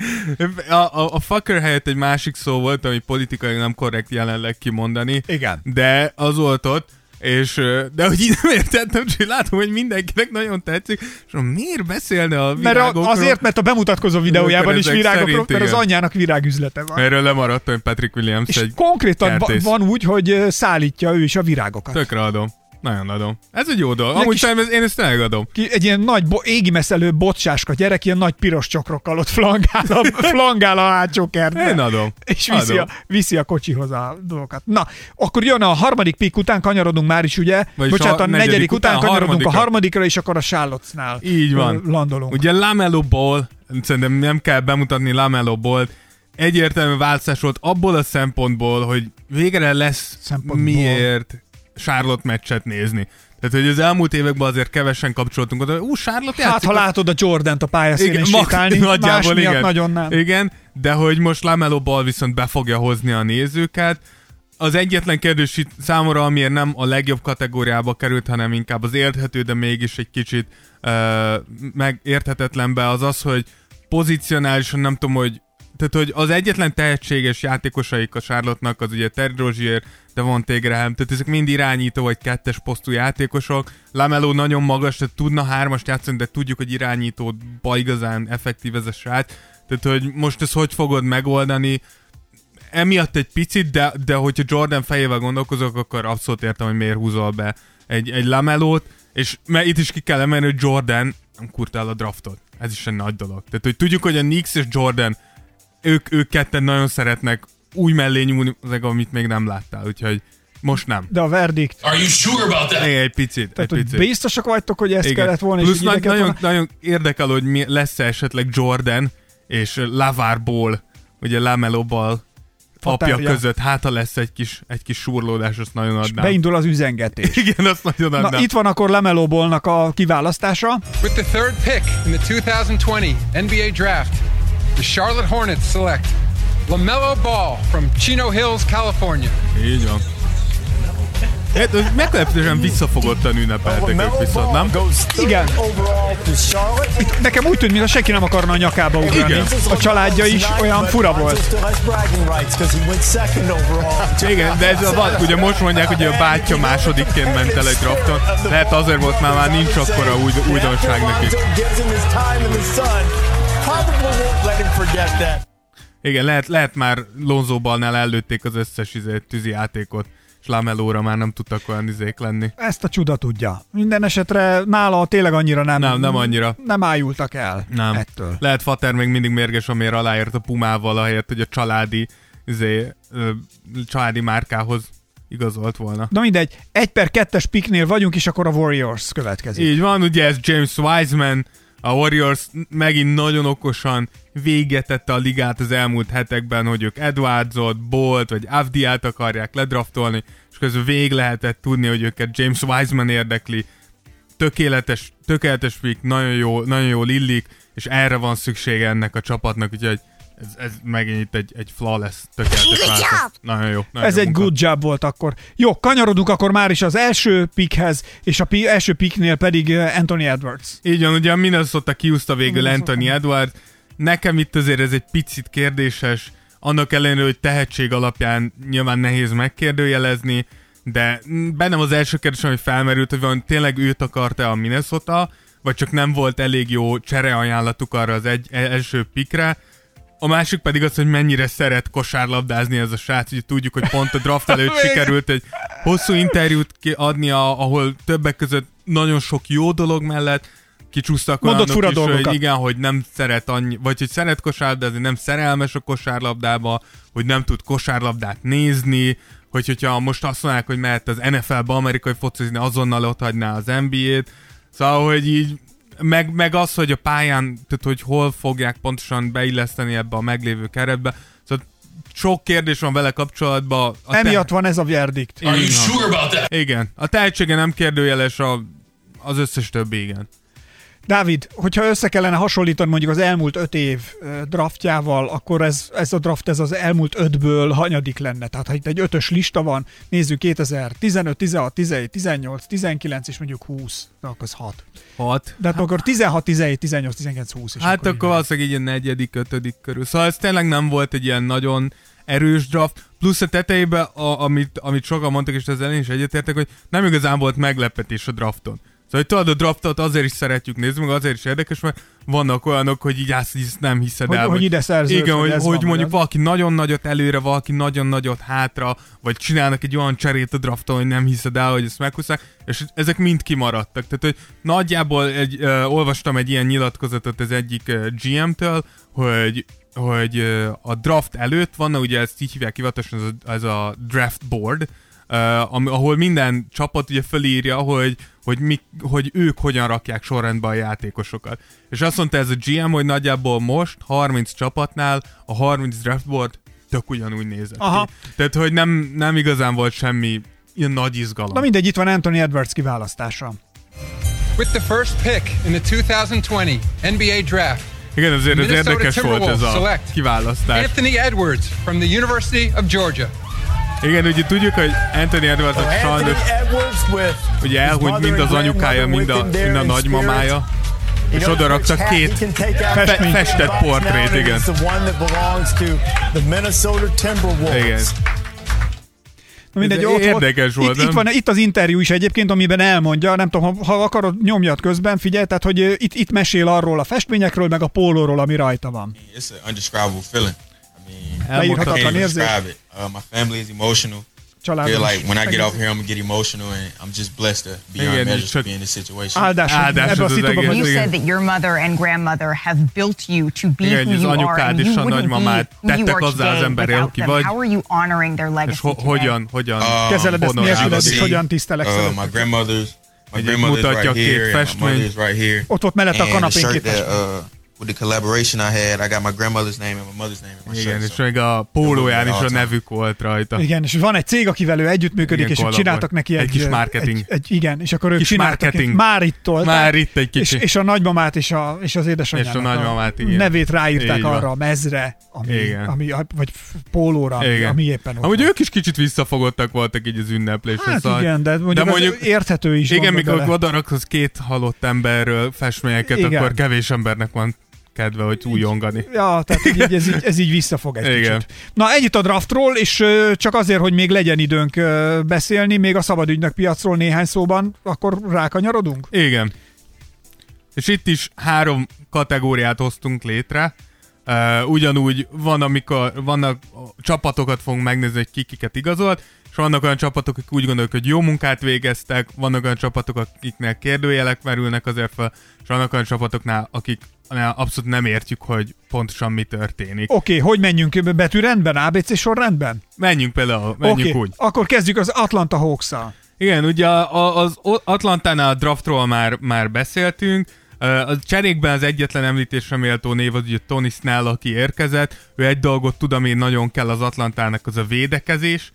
a, a, a fucker helyett egy másik szó volt, ami politikai nem korrekt jelenleg kimondani. Igen. De az volt ott, és, de hogy így nem értettem, és látom, hogy mindenkinek nagyon tetszik, és miért beszélne a virágokról? Mert azért, mert a bemutatkozó videójában is virágokról, mert az anyjának virágüzlete van. Erről lemaradtam, hogy Patrick Williams és egy konkrétan kertész. Van úgy, hogy szállítja ő is a virágokat. Tökre adom. Nagyon adom. Ez egy jó dolog. Amúgy sem, én ezt eladom. Egy ilyen nagy bo- égimeszelő bocsáska gyerek, ilyen nagy piros csokrokkal ott flangál a, flangál a hátsó kertbe. Én adom. És viszi, adom. A, viszi a kocsihoz a dolgokat. Na, akkor jön a harmadik pik után, kanyarodunk már is, ugye? Vagyis bocsánat, a negyedik, negyedik után, után kanyarodunk a harmadikra, és akkor a Charlottesnál így van. Landolunk. Ugye LaMelo Ball, szerintem nem kell bemutatni LaMelo Ballt, egyértelmű változás volt abból a szempontból, hogy végre lesz miért... Charlotte meccset nézni. Tehát, hogy az elmúlt években azért kevesen kapcsoltunk oda, hogy ú, Charlotte játszik. Hát, ha látod a Jordant a pályaszínen sétálni, más miatt igen. nagyon nem. Igen, de hogy most LaMelo Ball viszont be fogja hozni a nézőket. Az egyetlen kérdés itt számomra, amiért nem a legjobb kategóriába került, hanem inkább az érthető, de mégis egy kicsit uh, megérthetetlenbe az az, hogy pozicionálisan nem tudom, hogy tehát, hogy az egyetlen tehetséges játékosaik a Charlotte-nak az ugye Terry Rozier, Devontae Graham, tehát ezek mind irányító vagy kettes posztú játékosok. LaMelo nagyon magas, tehát tudna hármast játszani, de tudjuk, hogy irányítóba igazán effektív ez a srác. Tehát, hogy most ezt hogy fogod megoldani? Emiatt egy picit, de, de hogyha Jordan fejével gondolkozok, akkor abszolút értem, hogy miért húzol be egy, egy LaMelót. És mert itt is ki kell emelni, hogy Jordan nem kurta el a draftot. Ez is egy nagy dolog. Tehát, hogy tudjuk, hogy a Knicks és Jordan Ők, ők ketten nagyon szeretnek új mellé nyúlni, amit még nem láttál, úgyhogy most nem. De a verdikt... Are you sure about that? É, egy picit, tehát, egy picit. Biztosak vagytok, hogy ezt igen. kellett volna, plusz és így nagy, nagyon, volna? Nagyon érdekel, hogy mi lesz-e esetleg Jordan és LaVar Ball, ugye LaMelo Ball apja között. Hát, ha lesz egy kis, egy kis súrlódás, azt nagyon adnám. És beindul az üzengetés. Igen, azt nagyon adnám. Na, itt van akkor LaMelo Ballnak a kiválasztása. With the third pick in the twenty twenty N B A draft, the Charlotte Hornets select LaMelo Ball from Chino Hills, California. Így van. Hát, ez meglepően visszafogottan ünnepeltek ők viszont, nem? Igen. Itt nekem úgy tűnt, mintha senki nem akarna a nyakába ugrani. Igen. A családja is olyan fura volt. Igen, de ez van. Ugye most mondják, hogy a bátyja másodikként ment el egy drafton. Lehet azért volt, már már nincs akkora új, újdonság nekik. Igen, lehet, lehet már Lonzo Ballnál előtték az összes izé, tűzi játékot, és LaMelóra már nem tudtak olyan izék lenni. Ezt a csuda tudja. Minden esetre nála tényleg annyira nem... Nem, nem annyira. Nem ájultak el nem. ettől. Lehet Fater még mindig mérges, amiért aláért a Pumával, ahelyett, hogy a családi, izé, családi márkához igazolt volna. Na mindegy, egy per kettes piknél vagyunk, és akkor a Warriors következik. Így van, ugye ez James Wiseman. A Warriors megint nagyon okosan végetette a ligát az elmúlt hetekben, hogy ők Edwardsot, Bolt vagy Avdiját akarják ledraftolni, és közben végig lehetett tudni, hogy őket James Wiseman érdekli. Tökéletes, tökéletes pick, nagyon jó, nagyon jól illik, és erre van szüksége ennek a csapatnak, úgyhogy ez, ez megint itt egy, egy flawless, tökéletes változat. Nagyon jó. Nagyon ez jó egy munka. Good job volt akkor. Jó, kanyarodunk akkor már is az első pickhez, és a pi- első picknél pedig Anthony Edwards. Így van, ugye a Minnesota kiúszta végül Anthony Edwards. Nekem itt azért ez egy picit kérdéses, annak ellenére, hogy tehetség alapján nyilván nehéz megkérdőjelezni, de bennem az első kérdés, ami felmerült, hogy van, tényleg őt akarta a Minnesota, vagy csak nem volt elég jó csereajánlatuk arra az egy, első pikre. A másik pedig az, hogy mennyire szeret kosárlabdázni ez a srác, ugye tudjuk, hogy pont a draft előtt sikerült egy hosszú interjút adnia, ahol többek között nagyon sok jó dolog mellett kicsúsztak olyanok is, hogy igen, hogy nem szeret annyi, vagy hogy szeret kosárlabdázni, nem szerelmes a kosárlabdába, hogy nem tud kosárlabdát nézni, hogy hogyha most azt mondják, hogy mehet az en ef el-be amerikai focizni, azonnal otthagyná az en bé á-t. Szóval, hogy így Meg, meg az, hogy a pályán, tehát hogy hol fogják pontosan beilleszteni ebbe a meglévő keretbe. Szóval sok kérdés van vele kapcsolatban. A Emiatt te... van ez a verdikt. Are you sure about that? Igen. A tehetsége nem kérdőjeles, a, az összes többi igen. Dávid, hogyha össze kellene hasonlítani mondjuk az elmúlt öt év draftjával, akkor ez, ez a draft ez az elmúlt ötből hanyadik lenne. Tehát ha itt egy ötös lista van, nézzük kétezer-tizenöt, tizenhat, tizenhét, tizennyolc, tizenkilenc és mondjuk húsz. Na, akkor az hat. hat. De hát akkor tizenhat, tizenhét, tizennyolc, tizenkilenc, húsz. Hát akkor, akkor valószínűleg így a negyedik, ötödik körül. Szóval ez tényleg nem volt egy ilyen nagyon erős draft, plusz a tetejében, a, amit, amit sokan mondtak, és ezzel én is egyetértek, hogy nem igazán volt meglepetés a drafton. Szóval, hogy tudod, a draftot azért is szeretjük nézni, meg azért is érdekes, mert vannak olyanok, hogy így azt nem hiszed hogy, el. Hogy, hogy ide szerződ, igen, hogy, hogy, hogy mondjuk valaki nagyon nagyot előre, valaki nagyon nagyot hátra, vagy csinálnak egy olyan cserét a drafton, hogy nem hiszed el, hogy ezt meghúzzák, és ezek mind kimaradtak. Tehát, hogy nagyjából egy, ö, olvastam egy ilyen nyilatkozatot az egyik ö, gé em-től, hogy, hogy ö, a draft előtt van, ugye ezt így hívják hivatosan, ez, ez a draft board, Uh, am, ahol minden csapat ugye fölírja, hogy, hogy, mi, hogy ők hogyan rakják sorrendbe a játékosokat. És azt mondta ez a gé em, hogy nagyjából most harminc csapatnál a harminc draftboard tök ugyanúgy nézett ki. Tehát, hogy nem, nem igazán volt semmi ilyen nagy izgalom. Na mindegy, itt van Anthony Edwards kiválasztása. With the first pick in the kétezer-húsz en bé á draft, igen, azért az érdekes volt ez a kiválasztás. Anthony Edwards from the University of Georgia. Igen, ugye tudjuk, hogy Anthony Edwards sajnos ugye elhúnyt mind az anyukája, mind a, mind a nagymamája, és oda raktak két fe- festett portrét, igen. Igen. Mindegy, ott, érdekes volt, itt, itt van, itt az interjú is egyébként, amiben elmondja, nem tudom, ha, ha akarod, nyomjad közben, figyelj, tehát, hogy itt, itt mesél arról a festményekről, meg a pólóról, ami rajta van. It's an undescribable feeling. Leírhatatlan érzés. Uh, my family is emotional. Családos. They're like when I get off here, I'm gonna get emotional, and I'm just blessed to be on measure to be in this situation. Áldás, áldás, áldás, áldás. You said that your mother and grandmother have built you to be igen, who you are, and you wouldn't be who you are today without them. How are you honoring their legacy today? Hogyan, hogyan? Kezeled ezt nélküled, és hogyan tisztelek szeretet? My grandmother's, my grandmother's right here, and my mother's right here. Ott volt mellett a kanapén két festmény. With the collaboration I had, I got my grandmother's name and my mother's name in my shirt. Igen, és még a pólóján is a nevük volt rajta. Igen, és van egy cég, akivel ő együttműködik, igen, és kollabor. Csináltak neki egy, egy kis marketing. Egy, egy, igen, és akkor ők kis csináltak marketing. Egy, már itt tolt. Már itt egy kicsi. És, és a nagymamát és, a, és az édesanyjának és a nagymamát, igen. nevét ráírták igen. arra a mezre, ami, ami, vagy pólóra, igen. ami éppen ott. Amúgy ők is kicsit visszafogottak voltak így az ünneplésen. Hát szóval, igen, de mondjuk, de mondjuk érthető is. Igen, mikor odaraksz két halott emberről festményeket, akkor kevés embernek van kedve, hogy újongani. Ja, tehát így, ez, így, ez így visszafog egy igen. kicsit. Na, ennyit a draftról, és csak azért, hogy még legyen időnk beszélni, még a szabadügynök piacról néhány szóban, akkor rákanyarodunk? Igen. És itt is három kategóriát hoztunk létre. Ugyanúgy van, amikor vannak csapatokat fogunk megnézni, hogy ki kiket igazolt, és vannak olyan csapatok, akik úgy gondolják, hogy jó munkát végeztek, vannak olyan csapatok, akiknek kérdőjelek merülnek azért fel, és vannak olyan csapatoknál, akik abszolút nem értjük, hogy pontosan mi történik. Oké, okay, hogy menjünk betűrendben, á bé cé sorrendben? Menjünk például, menjünk okay, úgy. Akkor kezdjük az Atlanta Hawks-szal. Igen, ugye az Atlantánál a draftról már, már beszéltünk. A cserékben az egyetlen említésre méltó név az ugye Tony Snell, aki érkezett. Ő egy dolgot tud, ami nagyon kell az Atlantának, az a védekezés.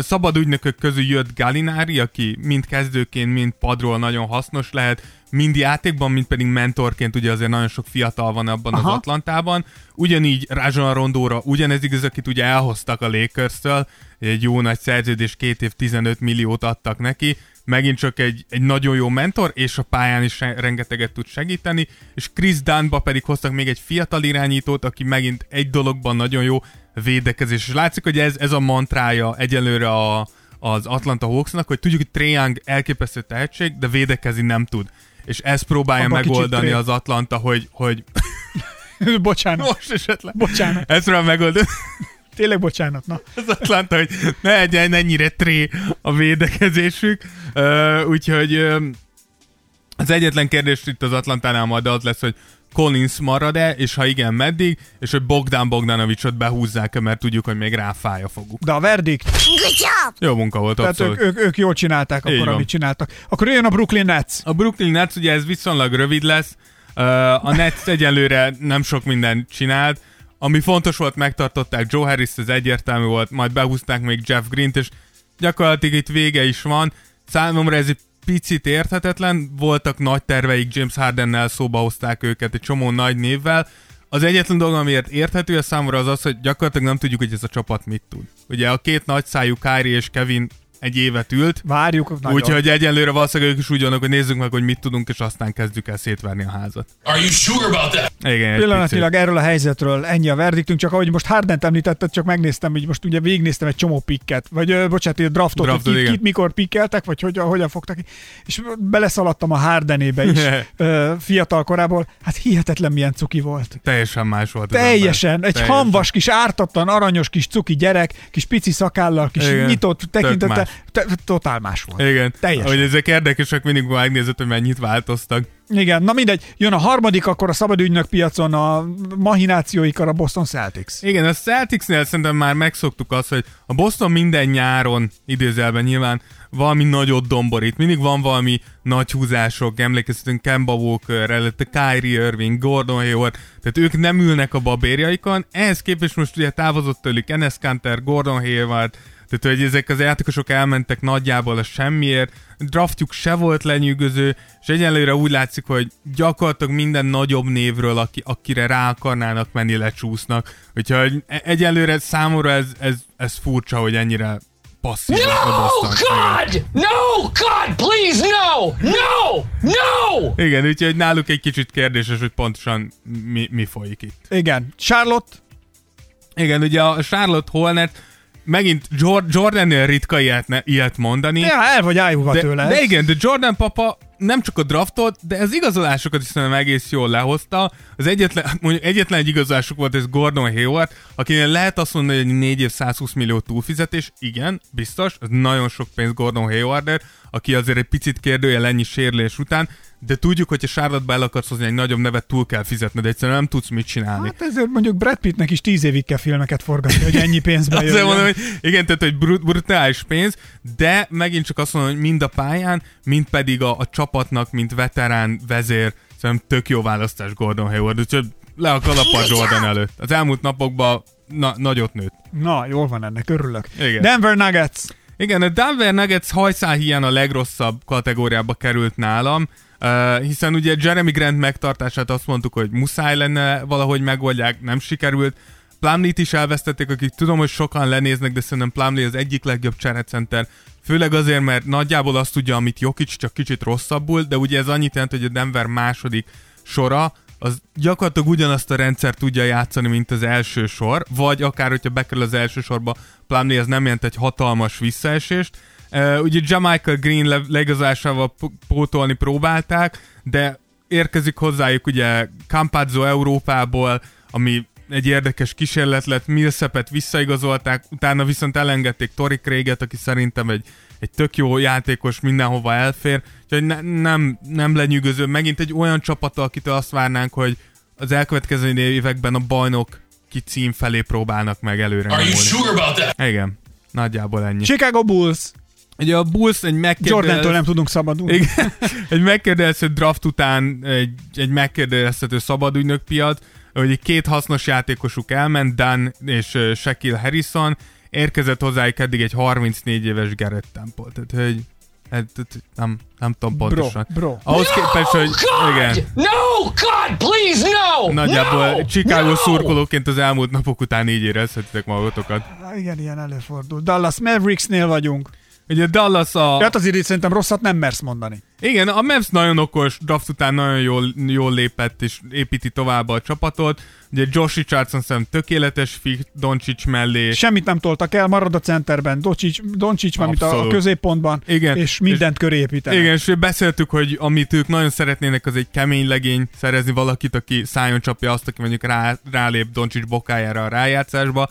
Szabad ügynökök közül jött Gallinari, aki mind kezdőként, mind padról nagyon hasznos lehet, mind játékban, mind pedig mentorként, ugye azért nagyon sok fiatal van abban Aha. az Atlantában. Ugyanígy Rajon Rondóra ugyanez igaz, akit ugye elhoztak a Lakers-től, egy jó nagy szerződés, két év tizenöt milliót adtak neki, megint csak egy, egy nagyon jó mentor, és a pályán is rengeteget tud segíteni, és Chris Dunnba pedig hoztak még egy fiatal irányítót, aki megint egy dologban nagyon jó védekezés. És látszik, hogy ez, ez a mantrája egyelőre a, az Atlanta Hawksnak, hogy tudjuk, hogy Trae Young elképesztő tehetség, de védekezni nem tud. És ezt próbálja abba megoldani az Atlanta, hogy... hogy... bocsánat. Most esetleg. Bocsánat. Ezt próbál megoldani. Tényleg bocsánat, na. Az Atlanta, hogy ne legyen ennyire tré a védekezésük. Uh, úgyhogy uh, az egyetlen kérdés itt az Atlantánál majd az lesz, hogy Collins marad-e, és ha igen, meddig, és hogy Bogdan Bogdanovicsot behúzzák-e, mert tudjuk, hogy még ráfáj a foguk. De a verdikt... Jó munka volt, tehát abszolút. Ők, ők, ők jól csinálták akkor, amit csináltak. Akkor jön a Brooklyn Nets. A Brooklyn Nets, ugye ez viszonylag rövid lesz. Uh, a Nets egyelőre nem sok mindent csinált. Ami fontos volt, megtartották Joe Harris, ez egyértelmű volt, majd behúzták még Jeff Greent, és gyakorlatilag itt vége is van. Számomra ez egy picit érthetetlen, voltak nagy terveik, James Hardennel szóba hozták őket egy csomó nagy névvel. Az egyetlen dolog, amiért érthető a számomra, az az, hogy gyakorlatilag nem tudjuk, hogy ez a csapat mit tud. Ugye a két nagyszájú Kyrie és Kevin egy évet ült, várjuk, úgyhogy egyenlőre valószínűleg ők is úgy vannak, hogy nézzük meg, hogy mit tudunk, és aztán kezdjük el szétverni a házat. Are you sure about that? Igen, pillanatilag erről a helyzetről ennyi a verdiktünk, csak ahogy most Hardent említetted, csak megnéztem, így most ugye végignéztem egy csomó pikket, vagy bocsánat, egy draftot, draft, hogy kit, kit mikor pikkeltek, vagy hogyan, hogyan fogtak, és beleszaladtam a Hardenébe is fiatal korából, hát hihetetlen milyen cuki volt. Teljesen más volt. Teljesen, ember. egy Teljesen. Hamvas kis ártatlan, aranyos kis cuki gyerek, kis pici szakállal, kis igen, nyitott tekintettel. Te, totál más volt. Igen. Teljesen. Ahogy ezek érdekesek, mindig megnézett, hogy mennyit változtak. Igen, na mindegy. Jön a harmadik, akkor a szabadügynök piacon a mahinációikra a Boston Celtics. Igen, a Celticsnél szerintem már megszoktuk azt, hogy a Boston minden nyáron, idézelben nyilván, valami nagyot domborít. Mindig van valami nagy húzások, emlékeztetünk Kemba Walker, Kyrie Irving, Gordon Hayward, tehát ők nem ülnek a babérjaikon. Ehhez képest most ugye távozott tőlük Enes Kanter, Gordon Hayward, tehát, hogy ezek az játékosok elmentek nagyjából a semmiért, draftjuk se volt lenyűgöző, és egyelőre úgy látszik, hogy gyakorlatilag minden nagyobb névről, aki, akire rá akarnának menni, lecsúsznak. Úgyhogy egyelőre számomra ez, ez, ez furcsa, hogy ennyire passzív. No, God! No, God, please, no! No! No! Igen, úgyhogy náluk egy kicsit kérdéses, hogy pontosan mi, mi folyik itt. Igen. Charlotte? Igen, ugye a Charlotte Hornet megint Jordannél ritka ilyet, ne, ilyet mondani. Ja, el vagy ájúva tőle. De igen, de Jordan papa nem csak a draftot, de az igazolásokat is szerintem egész jól lehozta. Az egyetlen, mondjuk egyetlen egy igazolásuk volt, ez Gordon Hayward, akinél lehet azt mondani, hogy négy év százhúsz millió túlfizetés. Igen, biztos, ez nagyon sok pénz Gordon Haywardért, aki azért egy picit kérdőjel ennyi sérülés után, de tudjuk, hogy a Charlotte-ba el akarsz hozni egy nagyobb nevet, túl kell fizetned, egyszerűen nem tudsz mit csinálni. Hát ezért mondjuk Brad Pittnek is tíz évig kell filmeket forgatni, hogy ennyi pénzbe jöjjön. Azért mondom, hogy igen, tehát hogy brut- brutális pénz, de megint csak azt mondom, hogy mind a pályán, mind pedig a, a csapatnak, mint veterán vezér, szerintem tök jó választás Gordon Hayward, úgyhogy le a kalapad Jordan előtt. Az elmúlt napokban na- nagyot nőtt. Na, jól van ennek, örülök. Igen. Denver Nuggets. Igen, a Denver Nuggets hajszál hiány a legrosszabb kategóriába került nálam. Uh, hiszen ugye Jeremy Grant megtartását azt mondtuk, hogy muszáj lenne valahogy megoldják, nem sikerült. Plumlee-t is elvesztették, akik tudom, hogy sokan lenéznek, de szerintem Plumlee az egyik legjobb cserecenter. Főleg azért, mert nagyjából azt tudja, amit Jokic, csak kicsit rosszabbul, de ugye ez annyit jelent, hogy a Denver második sora, az gyakorlatilag ugyanazt a rendszer tudja játszani, mint az első sor, vagy akár, hogyha bekerül az első sorba, Plumlee az nem jelent egy hatalmas visszaesést. Uh, ugye Jamaica Green le- leigazásával p- pótolni próbálták, de érkezik hozzájuk ugye Campazzo Európából, ami egy érdekes kísérlet lett, Millsapet visszaigazolták, utána viszont elengedték Torrey Craiget, aki szerintem egy, egy tök jó játékos, mindenhova elfér, úgyhogy ne- nem, nem lenyűgöző. Megint egy olyan csapata, akitől azt várnánk, hogy az elkövetkező években a bajnok ki cím felé próbálnak meg előre. Are you sure about that? Igen, nagyjából ennyi. Chicago Bulls! Ugye a Bulls egy megkérdezett... Jordantól nem tudunk szabadulni. Igen, egy megkérdezett draft után egy, egy megkérdezhető szabadügynök piac, hogy két hasznos játékosuk elment, Dan és Shaquille Harrison, érkezett hozzájuk eddig egy harmincnégy éves Garrett Temple. Tehát, hogy... Nem, nem tudom pontosan. Bro, bro. Ahhoz képest, hogy... Igen. No, God, please, no! Nagyjából Chicago szurkolóként az elmúlt napok után így érezhetitek magatokat. Igen, ilyen előfordul. Dallas Mavericksnél vagyunk. Ugye Dallas a... Tehát azért így szerintem rosszat nem mersz mondani. Igen, a Mavs nagyon okos, draft után nagyon jól, jól lépett és építi tovább a csapatot. Ugye Josh Richardson szerintem tökéletes fit Doncic mellé. Semmit nem toltak el, marad a centerben, Doncic van itt a középpontban, igen, és mindent köré építenek. Igen, és beszéltük, hogy amit ők nagyon szeretnének, az egy kemény legény, szerezni valakit, aki szájon csapja azt, aki mondjuk rá, rálép Doncic bokájára a rájátszásba.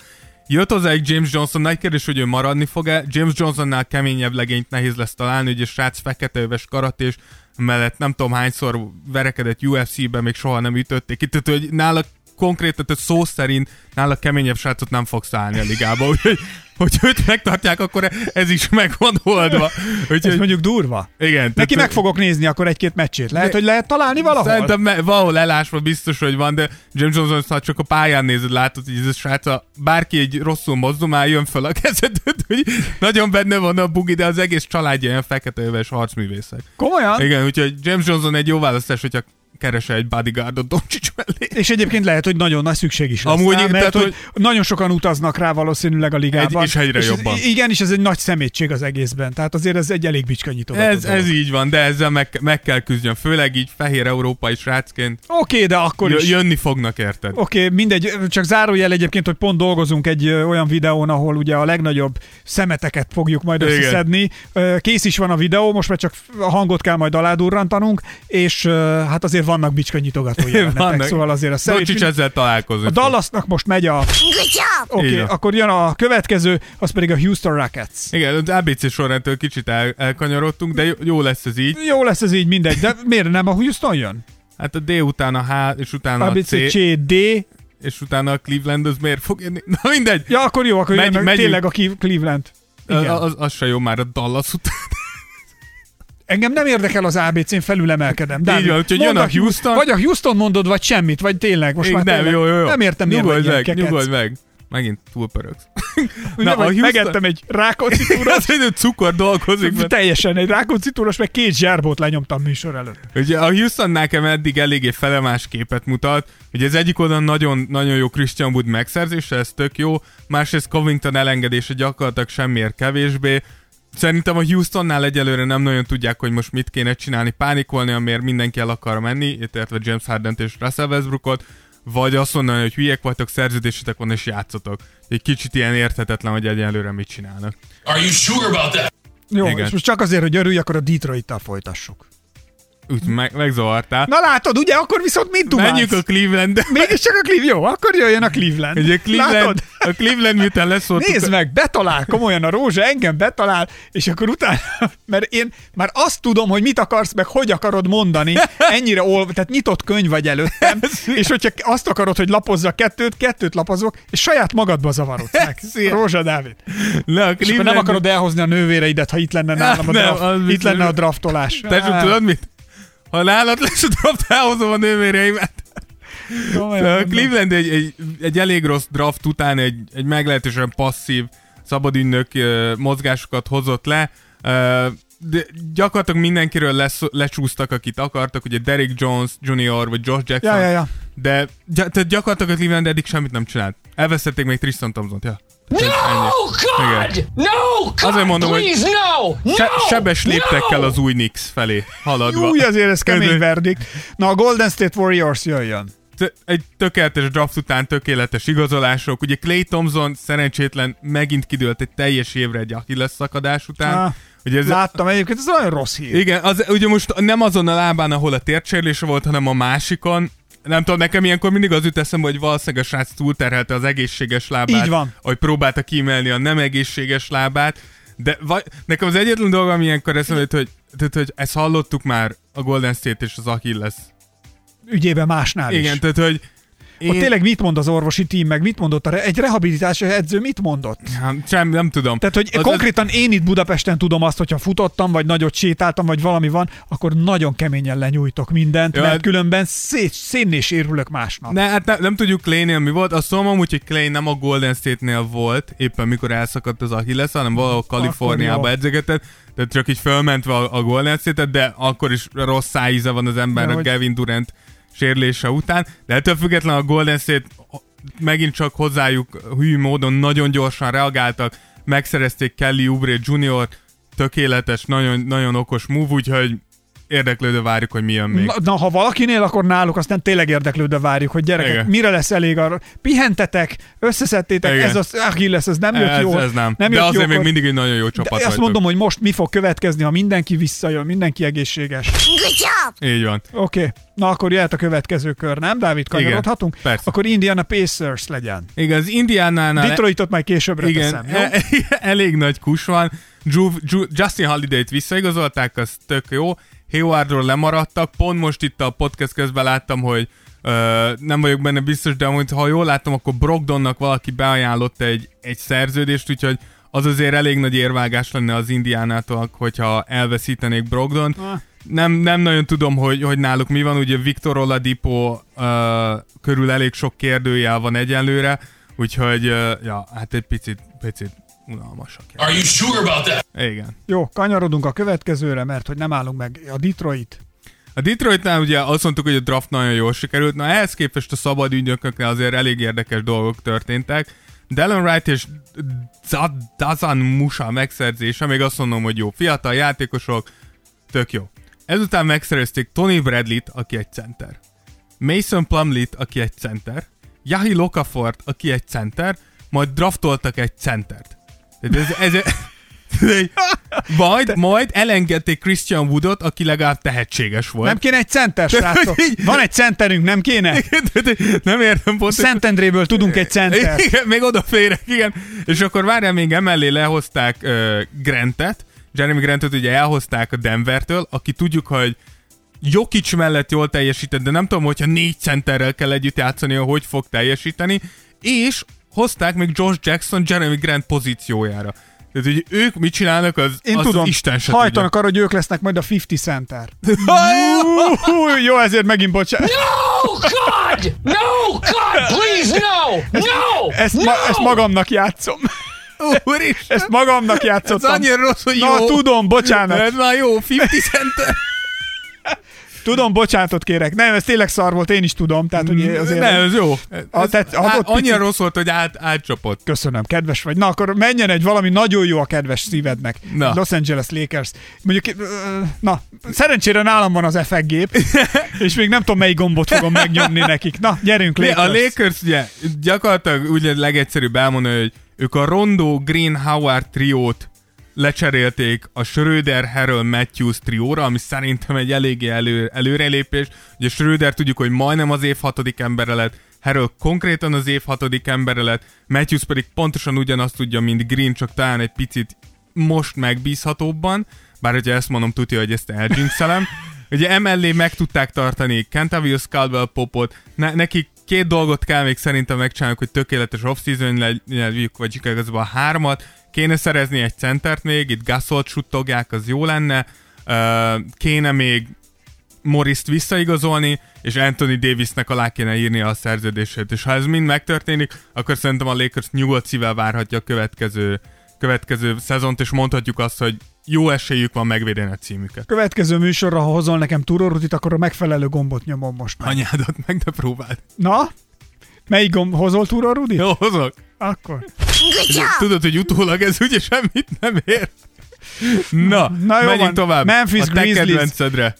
Jött hozzá egy James Johnson, nagy kérdés, hogy ő maradni fog-e. James Johnsonnál keményebb legényt nehéz lesz találni, ugye srác feketeöves karatés mellett nem tudom hányszor verekedett u ef cé-ben, még soha nem ütötték. Itt, hogy nála konkrétan, tehát szó szerint nála keményebb srácot nem fogsz állni a ligába, úgyhogy hogy őt megtartják, akkor ez is meg van oldva. Úgy, ez mondjuk durva. Igen. Neki meg fogok nézni akkor egy-két meccsét. Lehet, de, hogy lehet találni valahol? Szerintem me- valahol elásva biztos, hogy van, de James Johnson, ha csak a pályán nézed, látod, hogy ez a srác, bárki egy rosszul mozdul, már jön fel a kezedet, hogy nagyon benne van a bugi, de az egész családja ilyen feketeöves harcművészek. Komolyan? Igen, úgyhogy James Johnson egy jó választás, hogyha keresel egy bodyguardot Doncic mellé. És egyébként lehet, hogy nagyon nagy szükség is lesz. Amúgy, rá, mert tehát, hogy nagyon sokan utaznak rá valószínűleg a ligában. Egy, és egyre és jobban. Ez, igen, és ez egy nagy szemétség az egészben. Tehát azért ez egy elég bicskanyító. Ez, ez így van, de ezzel meg, meg kell küzdjön. Főleg így fehér európai srácként. Oké, okay, de akkor is. Jönni fognak, érted. Oké, okay, mindegy. Csak zárójel egyébként, hogy pont dolgozunk egy olyan videón, ahol ugye a legnagyobb szemeteket fogjuk majd összeszedni. Kész is van a videó, most már csak a hangot kell majd aládurrantanunk, és hát azért vannak bicskanyitogató jelenetek, szóval azért a szerint... Docsics ezzel találkozik. A Dallasnak most megy a... Oké, okay, akkor jön a következő, az pedig a Houston Rockets. Igen, az á bé cé sorrendtől kicsit el- elkanyarodtunk, de jó lesz ez így. Jó lesz ez így, mindegy, de miért nem a Houston jön? Hát a D után a H, és utána a C. A B C, C, D... És utána a Cleveland, az miért fog jönni? Na mindegy. Ja, akkor jó, akkor megy, jön, tényleg a Cleveland. Igen. Az, az se jó már a Dallas után. Engem nem érdekel az á bé cén, felülemelkedem. Dávid, van, úgyhogy jön a Houston. Vagy a Houston mondod, vagy semmit, vagy tényleg. Most már nem, tényleg, jó, jó, jó. Nem értem, miért vagy ilyen kekec. Nyugodj meg. Megint túlpöröksz. Na, Houston... Megettem egy rákóczi túros. Az egy cukor dolgozik. Mert... Teljesen egy rákóczi túros, meg két zsárbót lenyomtam műsor előtt. Ugye a Houston nekem eddig eléggé felemás képet mutat. Ugye az egyik oldalon nagyon, nagyon jó Christian Wood megszerzése, ez tök jó. Másrészt Covington elengedése gyakorlatilag semmiért kevésbé. Szerintem a Houstonnál egyelőre nem nagyon tudják, hogy most mit kéne csinálni, pánikolni, amiért mindenki el akar menni, értve James Hardent és Russell Westbrookot, vagy azt mondani, hogy hülyek vagytok, szerződésetek van és játszotok. Egy kicsit ilyen érthetetlen, hogy egyelőre mit csinálnak. Are you sure about that? Jó, igen. És most csak azért, hogy örülj, akkor a Detroit-tal folytassuk. Úgy meg, megzavartál. Na látod, ugye, akkor viszont mit dumálsz? Menjünk a Clevelandbe. Mégis csak a Cleveland. Jó, akkor jöjjön a Cleveland. Ugye Cleveland, látod? A Cleveland miután leszóltuk. Nézd meg, betalál, komolyan a Rózsa engem betalál, és akkor utána, mert én már azt tudom, hogy mit akarsz, meg hogy akarod mondani, ennyire olv, tehát nyitott könyv vagy előttem, és hogyha azt akarod, hogy lapozzak kettőt, kettőt lapozok, és saját magadba zavarodsz meg. Rózsa Dávid. Na, a Cleveland... nem akarod elhozni a nővéreidet, ha itt lenne nálam a, draft, nem, itt lenne a draftolás. Te sem tudod mit? Ha nálad lesz a draft, elhozom a nővéreimet. A Cleveland egy, egy, egy elég rossz draft után egy, egy meglehetősen passzív szabadügynök uh, mozgásokat hozott le. Uh, de gyakorlatilag mindenkiről lesz, lecsúsztak, akit akartak, ugye Derrick Jones junior vagy Josh Jackson. Ja, ja, ja. De tehát gyakorlatilag a Cleveland eddig semmit nem csinált. Elvesztették még Tristan Thompson-t, ja. No, God! No, God! Azért mondom, please, hogy no! Se- sebes léptekkel no! az új Knicks felé haladva. Új, azért ez kemény verdik. Na, a Golden State Warriors jöjjön. Egy tökéletes draft után tökéletes igazolások. Ugye Klay Thompson szerencsétlen megint kidőlt egy teljes évre egy akilleszakadás után. Ah, ugye ez láttam egyébként, ez nagyon rossz hír. Igen, az, ugye most nem azon a lábán, ahol a térdsérülése volt, hanem a másikon. Nem tudom, nekem ilyenkor mindig az jut eszembe, hogy valószínűleg a srác túlterhelte az egészséges lábát. Így van. Ahogy próbálta kímelni a nem egészséges lábát. De vaj, nekem az egyetlen dolga, ami ilyenkor eszembe jut, hogy, tehát, hogy ezt hallottuk már a Golden State és az Achilles ügyében másnál is. Igen, tehát hogy... Én... Ott tényleg mit mond az orvosi tím, meg mit mondott? Re... Egy rehabilitációs edző mit mondott? Nem, sem, nem tudom. Tehát, hogy az konkrétan az... én itt Budapesten tudom azt, hogyha futottam, vagy nagyot sétáltam, vagy valami van, akkor nagyon keményen lenyújtok mindent, ja, mert hát... különben szét, szénné sérülök másnap. Ne, hát nem, nem tudjuk Klay-nél mi volt. Azt mondom amúgy, hogy Klay nem a Golden State-nél volt, éppen mikor elszakadt az Achilles, hanem valahol Kaliforniába edzegetett. Tehát csak így fölmentve a, a Golden State-et, de akkor is rossz szájíze van az embernek, hogy... Kevin Durant sérülése után, de ettől független a Golden State megint csak hozzájuk hű módon nagyon gyorsan reagáltak, megszerezték Kelly Oubre junior-t, tökéletes, nagyon, nagyon okos move, úgyhogy érdeklődő várjuk, hogy mi jön még. Na, na, ha valakinél, akkor náluk aztán tényleg érdeklődő várjuk, hogy gyerekek, igen, mire lesz elég arra. Pihentetek, összeszedtétek, igen, ez az Achilles, ez nem jött jó. Ez nem. nem De azért jókor. Még mindig egy nagyon jó csapat vagytok. Azt mondom, hogy most mi fog következni, ha mindenki visszajön, mindenki egészséges. Good job! Így van. Oké, okay. Na akkor jöhet a következő kör, nem? Dávid, kanyarodhatunk? Igen, persze. Akkor Indiana Pacers legyen. Igen, az Indianánál... Detroitot majd későbbre igen, teszem, jó? E- elég nagy kus van. Drew, Drew, Justin Holiday-t visszaigazolták, az tök jó. Haywardról lemaradtak, pont most itt a podcast közben láttam, hogy ö, nem vagyok benne biztos, de amúgy, ha jól láttam, akkor Brogdonnak valaki beajánlott egy, egy szerződést, úgyhogy az azért elég nagy érvágás lenne az Indiánától, hogyha elveszítenék Brogdont. Ah. Nem, nem nagyon tudom, hogy, hogy náluk mi van, ugye Victor Oladipo ö, körül elég sok kérdőjel van egyelőre, úgyhogy ö, ja, hát egy picit, picit. unalmasak. Are you sure about that? Igen. Jó, kanyarodunk a következőre, mert hogy nem állunk meg. A Detroit. A Detroitnál ugye azt mondtuk, hogy a draft nagyon jól sikerült. Na ehhez képest a szabad ügynököknél azért elég érdekes dolgok történtek. Delon Wright és Dazan Musa megszerzése, még azt mondom, hogy jó, fiatal játékosok, tök jó. Ezután megszerezték Tony Bradley-t, aki egy center. Mason Plumlee-t, aki egy center. Jahi Lokafort, aki egy center. Majd draftoltak egy centert. Ez, ez, ez, majd, majd elengedték Christian Woodot, aki legalább tehetséges volt. Nem kéne egy center, srácok. Van egy centerünk, nem kéne? Nem értem pont. Szentendréből tudunk egy center. Igen, még odaférek, igen. És akkor várjál, még emellé lehozták uh, Grantet. Jeremy Grantet ugye elhozták a Denvertől, aki tudjuk, hogy Jokic mellett jól teljesített, de nem tudom, hogyha négy centerrel kell együtt játszani, hogy fog teljesíteni. És hozták még Josh Jackson Jeremy Grant pozíciójára. Tehát, hogy ők mit csinálnak, az, az tudom, Isten se tudja. Hajtanak arra, hogy ők lesznek majd a ötven center. Jó, ezért megint bocsánat. No, God! No, God, please, no! No! Ezt, no! Ma, ezt magamnak játszom. Úristen. Ezt magamnak játszottam. Ez annyira rossz, hogy na, jó. tudom, bocsánat. Ez már jó, ötven center. Tudom, bocsánatot kérek. Nem, ez tényleg szar volt, én is tudom. Tehát, hogy azért nem, ez jó. A, tehát, ez, hát, annyira rossz volt, hogy át, átcsapott. Köszönöm, kedves vagy. Na, akkor menjen egy valami nagyon jó a kedves szívednek. Na. Los Angeles Lakers. Mondjuk, na, szerencsére nálam van az ef e gép, és még nem tudom, melyik gombot fogom megnyomni nekik. Na, gyerünk, Lakers. A Lakers, ugye, gyakorlatilag úgy legegyszerűbb elmondani, hogy ők a Rondo Green Howard triót lecserélték a Schröder, Harrell, Matthews trióra, ami szerintem egy eléggé elő, előrelépés. Ugye Schröder tudjuk, hogy majdnem az év hatodik embere lett, Harrell konkrétan az év hatodik embere lett, Matthews pedig pontosan ugyanazt tudja, mint Green, csak talán egy picit most megbízhatóbban, bár hogyha ezt mondom, tudja, hogy ezt eldzsinkszelem. Ugye emellé meg tudták tartani Kentavious Caldwell-Popot, ne- nekik két dolgot kell még szerintem megcsinálni, hogy tökéletes off-season legyük, vagy igazban hármat. Kéne szerezni egy centert még, itt Gasolt suttogják, az jó lenne. Kéne még Morrist visszaigazolni, és Anthony Davisnek alá kéne írnia a szerződését. És ha ez mind megtörténik, akkor szerintem a Lakers nyugodt szívvel várhatja a következő, következő szezont, és mondhatjuk azt, hogy jó esélyük van megvédeni a címüket. Következő műsorra, ha hozol nekem túrorutit, akkor a megfelelő gombot nyomom most meg. Anyádat meg, de próbáld. Na? Melyik gomb? Hozol túrorudit? Jó, hozok. Akkor. Tudod, hogy utólag ez ugye semmit nem ér. Na, Na jó, menjünk tovább. Memphis a te kedvencedre.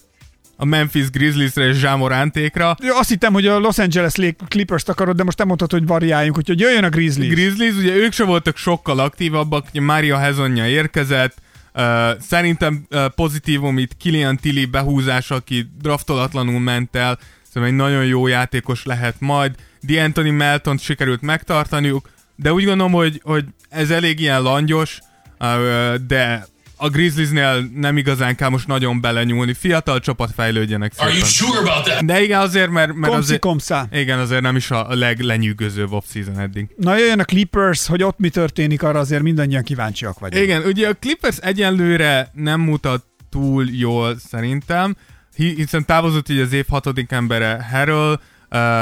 A Memphis Grizzliesre és Ja Morantékra. Ja, azt hittem, hogy a Los Angeles Clippers-t akarod, de most nem mondtad, hogy variáljunk, úgyhogy jöjjön a Grizzlies. Grizzlies, ugye ők sem voltak sokkal aktívabbak, Mario Hezonja érkezett. Uh, szerintem uh, pozitívum itt Killian Tilly behúzása, aki draftolatlanul ment el, szerintem egy nagyon jó játékos lehet majd. D'Anthony Meltont sikerült megtartaniuk, de úgy gondolom, hogy, hogy ez elég ilyen langyos, uh, de a Grizzliesnél nem igazán kell most nagyon belenyúlni. Fiatal csapat fejlődjenek szépen. Are you sure about that? De igen, azért, mert, mert komszi, azért, igen, azért nem is a leglenyűgözőbb off-season eddig. Na jöjjön a Clippers, hogy ott mi történik, arra azért mindannyian kíváncsiak vagyunk. Igen, ugye a Clippers egyenlőre nem mutat túl jól szerintem, hiszen távozott így az év hatodik embere Harrell,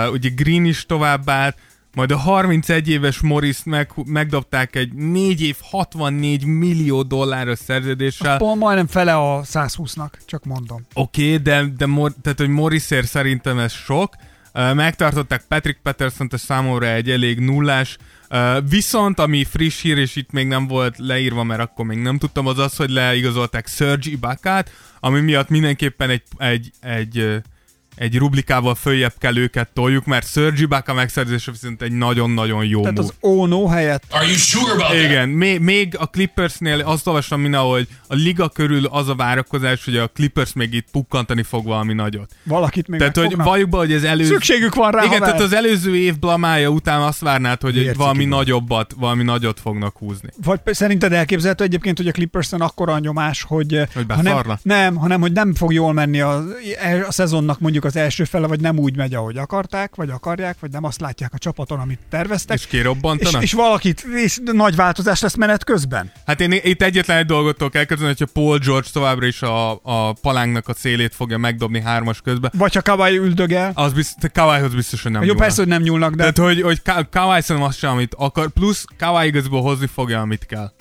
uh, ugye Green is továbbállt, majd a harmincegy éves Morris-t meg, megdobták egy négy év hatvannégy millió dolláros szerződéssel. Pont majdnem fele a százhúsznak, csak mondom. Oké, okay, de, de Mor- tehát, hogy Morrisért szerintem ez sok. Megtartották Patrick Patterson-t, és számomra egy elég nullás. Viszont, ami friss hír, és itt még nem volt leírva, mert akkor még nem tudtam, az az, hogy leigazolták Serge Ibakát, ami miatt mindenképpen egy, egy, egy, egy rublikával följebb kell őket toljuk, mert Serge Ibaka megszerzése viszont egy nagyon-nagyon jó move. Tehát move. Az ó-nó helyett... Are you sure about that? Igen, még, még a Clippersnél azt olvastam mindenhol, hogy a liga körül az a várakozás, hogy a Clippers még itt pukkantani fog valami nagyot. Valakit még tehát, hogy valljuk be, hogy az előző... Szükségük van rá. Igen, haver. Tehát az előző év blamája után azt várnád, hogy egy valami nagyobbat, valami nagyot fognak húzni. Vagy szerinted elképzelhető egyébként, hogy a Clippersen akkora a nyomás, hogy... hogy ha nem, nem, hanem hogy nem fog jól menni a, a szezonnak mondjuk az első fele, vagy nem úgy megy, ahogy akarták, vagy akarják, vagy nem azt látják a csapaton, amit terveztek. És kirobbantanak? És, és valakit, és nagy változás lesz menet közben. Hát én itt egyetlen egy dolgottól kell kezdeni, hogyha Paul George továbbra is a, a palánknak a szélét fogja megdobni hármas közben. Vagy ha Kawhi üldögel. Az biztos, Kawhihoz biztos, hogy nem nyúlnak. Jó, persze, hogy nem nyúlnak, de... Tehát, hogy, hogy Kawhi szerintem azt sem, amit akar, plusz Kawhi igazából hozni fogja, amit kell.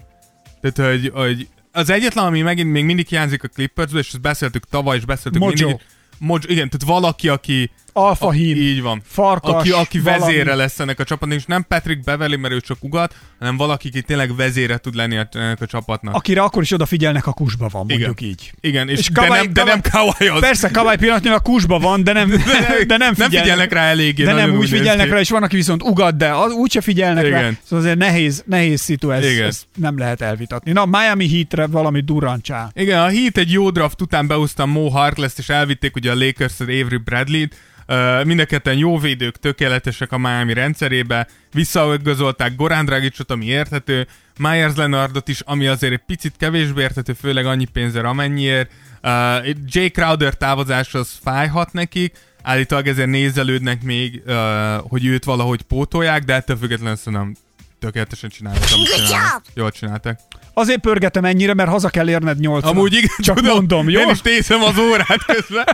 Tehát, hogy, hogy az egyetlen, ami megint még mindig hiányzik a Clippersből, és ezt beszéltük tavaly, és beszéltük Mojo. mindig... Mocs, igen, tehát valaki, aki... Alfa hím, így van. Farkas, aki, aki vezére lesz ennek a csapatnak, és nem Patrick Beverly, mert ő csak ugat, hanem valaki, aki tényleg vezére tud lenni ennek a csapatnak. Akire akkor is odafigyelnek, a kusba van, mondjuk igen. így. Igen, és, és de, Kawhi, nem, de nem Kawhi az. Persze, Kawhi pillanatnyilag a kusba van, de nem, de, de nem, figyelnek, nem figyelnek rá eléggé. De nem úgy, úgy figyelnek rá, és van, aki viszont ugat, de az, úgyse figyelnek igen. rá. Szóval azért nehéz, nehéz szitu, ez, ezt nem lehet elvitatni. Na, Miami Heatre valami durancsá. Igen, a Heat egy jó draft után beúztam Mo Harkless-t, és elvitték ugye a Lakers-t, Avery Bradley-t. Uh, mind a ketten jó védők, tökéletesek a Miami rendszerébe, visszaigazolták Goran Dragicot, ami érthető, Myers Leonardot is, ami azért egy picit kevésbé érthető, főleg annyi pénzért, amennyiért. Uh, Jay Crowder távozás az fájhat nekik, állítólag ezért nézelődnek még, uh, hogy őt valahogy pótolják, de ettől függetlenül szerintem tökéletesen csinálják, amit csinálják. Jól csinálták. Azért pörgetem ennyire, mert haza kell érned nyolcra. Amúgy igen, csak tudom, mondom, jó? Én is tészem az órát közben.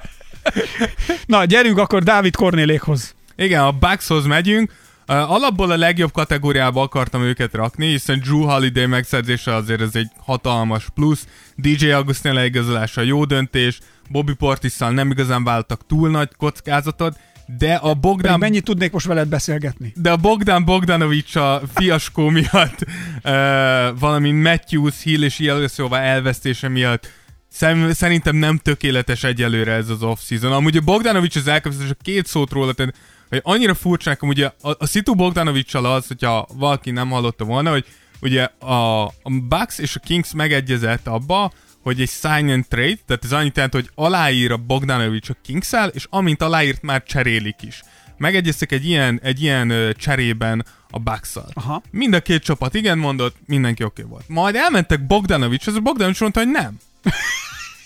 Na, gyerünk akkor Dávid Kornélékhoz. Igen, a Buckshoz megyünk. Uh, alapból a legjobb kategóriába akartam őket rakni, hiszen Drew Holiday megszerzése azért ez egy hatalmas plusz. dé jé Augustin leigazolása jó döntés. Bobby Portisszal nem igazán váltak túl nagy kockázatot, de a Bogdan... Mennyit tudnék most veled beszélgetni? De a Bogdan Bogdanovics a fiaskó miatt, uh, valamint Matthews, Hill és Ilyesova elvesztése miatt szerintem nem tökéletes egyelőre ez az off-season. Amúgy a Bogdanovics az elkapszás, a két szót róla, tehát, hogy annyira furcsák, amúgy a, a szitu Bogdanovicsal az, hogyha valaki nem hallotta volna, hogy ugye a, a Bucks és a Kings megegyezett abba, hogy egy sign and trade, tehát ez annyit jelent, hogy aláír a Bogdanovics a Kings-el, és amint aláírt már cserélik is. Megegyeztek egy ilyen, egy ilyen ö, cserében a Bucks-szal. Aha. Mind a két csapat igen mondott, mindenki oké okay volt. Majd elmentek Bogdanovicshoz, a Bogdanovics mondta, hogy nem.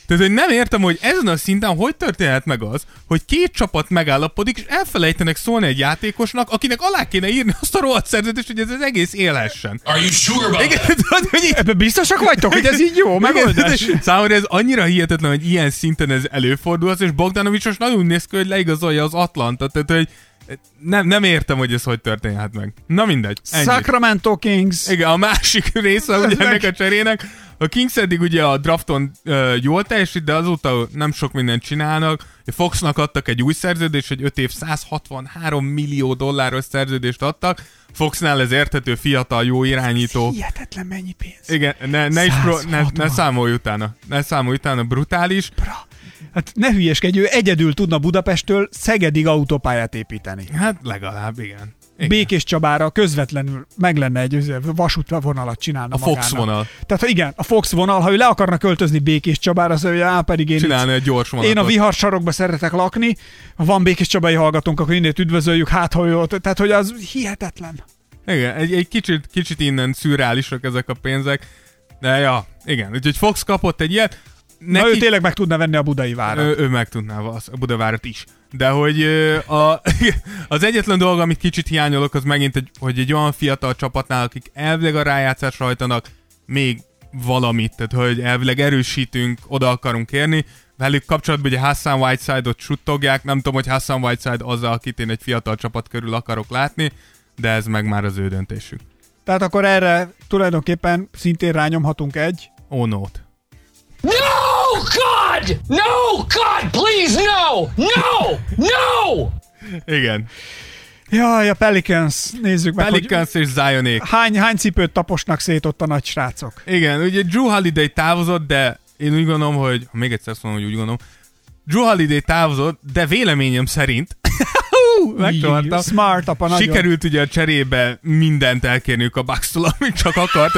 Tehát, hogy nem értem, hogy ezen a szinten hogy történhet meg az, hogy két csapat megállapodik, és elfelejtenek szólni egy játékosnak, akinek alá kéne írni azt a rohadt szerződést, hogy ez az egész élhessen. Are you sure about it? Ebben biztosak vagytok, hogy ez így jó megoldás? Számomra ez annyira hihetetlen, hogy ilyen szinten ez előfordul, és Bogdanovics nagyon néz ki, hogy leigazolja az Atlantot, tehát, hogy Nem, nem értem, hogy ez hogy történhet meg. Na mindegy. Ennyi. Sacramento Kings. Igen, a másik része ugye ennek a cserének. A Kings eddig ugye a drafton uh, jól teljesít, de azóta nem sok mindent csinálnak. Foxnak adtak egy új szerződést, egy öt év száz hatvanhárom millió dolláros szerződést adtak. Foxnál ez érthető, fiatal, jó irányító. Ez hihetetlen mennyi pénz. Igen, ne, ne, is pro, ne, ne számolj utána. Ne számolj utána, brutális. Bra. Hát ne hülyeskedj, ő egyedül tudna Budapesttől Szegedig autópályát építeni. Hát legalább, igen. igen. Békés Csabára közvetlenül meg lenne egy vasútvonalat csinálna a magának. A Fox vonal. Tehát igen, a Fox vonal, ha ő le akarna költözni Békés Csabára, az ő á, pedig én csinálni egy gyors vonatot. Én a viharsarokba szeretek lakni, ha van Békés Csabai hallgatónk, akkor innét üdvözöljük, hát ha jó, tehát hogy az hihetetlen. Igen, egy, egy kicsit, kicsit innen szürreálisak ezek a pénzek, de ja, igen, úgyhogy Fox kapott egy ilyet. Neki... Na, ő tényleg meg tudná venni a budai várat. Ő, ő meg tudná a Budavárat is. De hogy a, az egyetlen dolog, amit kicsit hiányolok, az megint, hogy egy olyan fiatal csapatnál, akik elvileg a rájátszásra hajtanak, még valamit, tehát hogy elvileg erősítünk, oda akarunk érni. Velük kapcsolatban ugye Hassan Whiteside-ot suttogják, nem tudom, hogy Hassan Whiteside az, akit én egy fiatal csapat körül akarok látni, de ez meg már az ő döntésük. Tehát akkor erre tulajdonképpen szintén rányomhatunk egy... onót. No, God! No, God, please, no! No! No! Igen. Jaj, a Pelicans, nézzük meg, Pelicans és Zionék. Hány, hány cipőt taposnak szét ott a nagy srácok. Igen, ugye Drew Holiday távozott, de én úgy gondolom, hogy, még egyszer mondom, hogy úgy gondolom, Drew Holiday távozott, de véleményem szerint megtaláltam. Smart apa nagyon. Sikerült ugye a cserébe mindent elkérniük a Bucks-tól, amit csak akart.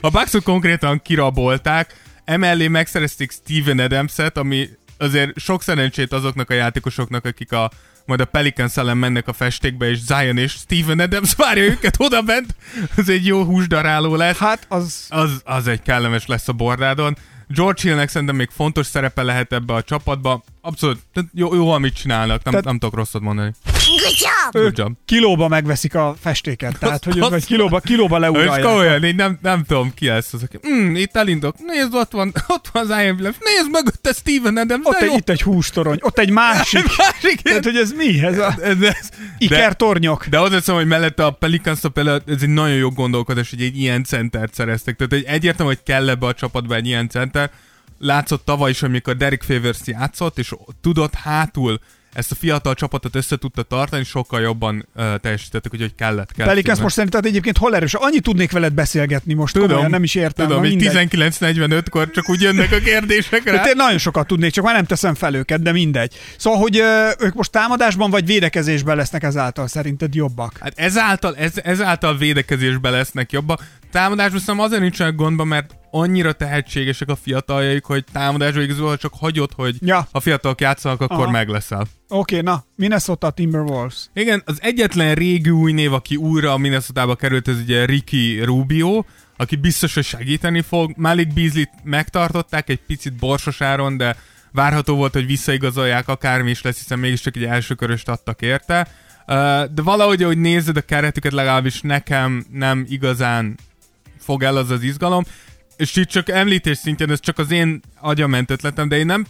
A Bucks-ot konkrétan kirabolták, emellé megszerezték Steven Adams-et, ami azért sok szerencsét azoknak a játékosoknak, akik a majd a Pelicans ellen mennek a festékbe, és Zion és Steven Adams várja őket odabent. Az egy jó húsdaráló lesz. Hát az... az... Az egy kellemes lesz a bordádon. George Hillnek szerintem még fontos szerepe lehet ebbe a csapatba. Abszolút, jó, jó amit csinálnak, nem, Te... nem tudok rosszat mondani. Ők kilóba megveszik a festéket, tehát hogy ők kilóba, kilóba leuralják. Ők olyan, én nem, nem tudom ki lesz az, aki mm, itt elindok, nézd, ott van, ott van Zion Williams, nézd mögötte Steven Adams, ott egy, itt egy hústorony, ott egy másik. másik tehát, hogy ez mi? Ez a ez, ez, ikertornyok. De, de azt hiszem, hogy mellette a Pelicansra például ez egy nagyon jó gondolkodás, hogy egy ilyen centert szereztek. Tehát egy egyértelmű, hogy kell ebbe a csapatba egy ilyen center. Látszott tavaly is, amikor Derek Favors játszott, és tudott hátul ezt a fiatal csapatot össze tudta tartani, sokkal jobban uh, teljesítettek, úgyhogy kellett. kellett Pelicans most szerinted egyébként hol erős? Annyit tudnék veled beszélgetni most, tudom, komolyan, nem is értem. Tudom, még tizenkilenc negyvenötkor csak úgy jönnek a kérdések rá. Én nagyon sokat tudnék, csak már nem teszem fel őket, de mindegy. Szóval, hogy uh, ők most támadásban vagy védekezésben lesznek ezáltal szerinted jobbak? Hát ezáltal, ez, ezáltal védekezésben lesznek jobbak. Támadásban szóval azért nincsenek gondban, mert annyira tehetségesek a fiataljaik, hogy támadásba igazol, csak hagyod, hogy ja. ha fiatalok játszanak, akkor aha. meg leszel. Oké, okay, na, Minnesota Timberwolves. Igen, az egyetlen régi új név, aki újra a Minnesotába került, ez ugye Ricky Rubio, aki biztos, hogy segíteni fog. Malik Beasley-t megtartották egy picit borsos áron, de várható volt, hogy visszaigazolják, akármi is lesz, hiszen mégiscsak egy elsőköröst adtak érte. De valahogy, ahogy nézed a keretüket, legalábbis nekem nem igazán fog el az az izgalom. És itt csak említés szintjén, ez csak az én agyament ötletem, de én nem...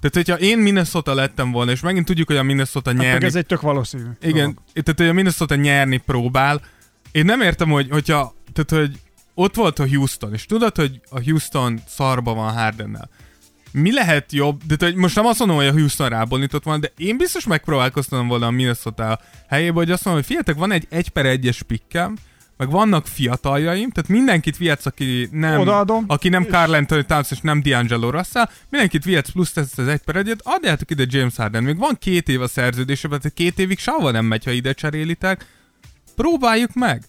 Tehát, hogyha én Minnesota lettem volna, és megint tudjuk, hogy a Minnesota nyerni... Hát ez egy tök valószínű. Igen, tehát, hogy a Minnesota nyerni próbál. Én nem értem, hogy hogyha... Tehát, hogy ott volt a Houston, és tudod, hogy a Houston szarba van Hardennel. Mi lehet jobb? De tehát, most nem azt mondom, hogy a Houston rábonyított van, de én biztos megpróbálkoztam volna a Minnesota helyébe, hogy azt mondom, hogy figyeljetek, van egy egy per egyes pikkem, meg vannak fiataljaim, tehát mindenkit vihetsz, aki nem, aki nem Karl Anthony Towns és nem D'Angelo Russell, mindenkit vihetsz plusz ezt az egy per egyet, adjátok ide James Harden, még van két év a szerződésében, tehát két évig sehova nem megy, ha ide cserélitek. Próbáljuk meg!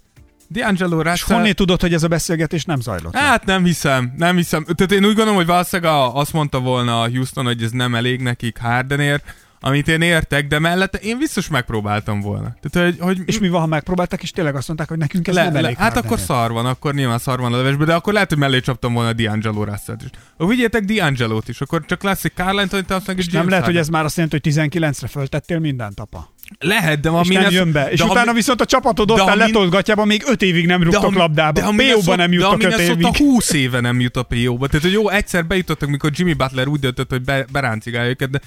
D'Angelo Russell... És honnét tudod, hogy ez a beszélgetés nem zajlott? Hát nem hiszem, nem hiszem. Tehát én úgy gondolom, hogy valószínűleg azt mondta volna a Houston, hogy ez nem elég nekik Hardenért, amit én értek, de mellette én biztos megpróbáltam volna. Tehát, hogy, hogy és mi van, ha megpróbáltak, és tényleg azt mondták, hogy nekünk ez le, nem elég. Le, hát akkor szar van, akkor nyilván szar van a levesbe, de akkor lehet, hogy mellé csaptam volna D'Angelo Russell-t is. Vigyétek D'Angelo-t is, akkor csak lesz egy Karl Anthony Towns és James. Nem lehet, hogy ez már azt jelenti, hogy tizenkilencre föltettél mindent, apa. Lehet, de ma Minnesota... nem jön be. És de utána mi... viszont a csapatod ott letolgatjában még öt évig nem rúgtok labdába. De a pé ó-ba nem juttak öt évig. De a húsz éve nem jut a pé ó-ba. Tehát, hogy jó, egyszer bejutottak, mikor Jimmy Butler úgy döntött, hogy be, beráncigálja őket, de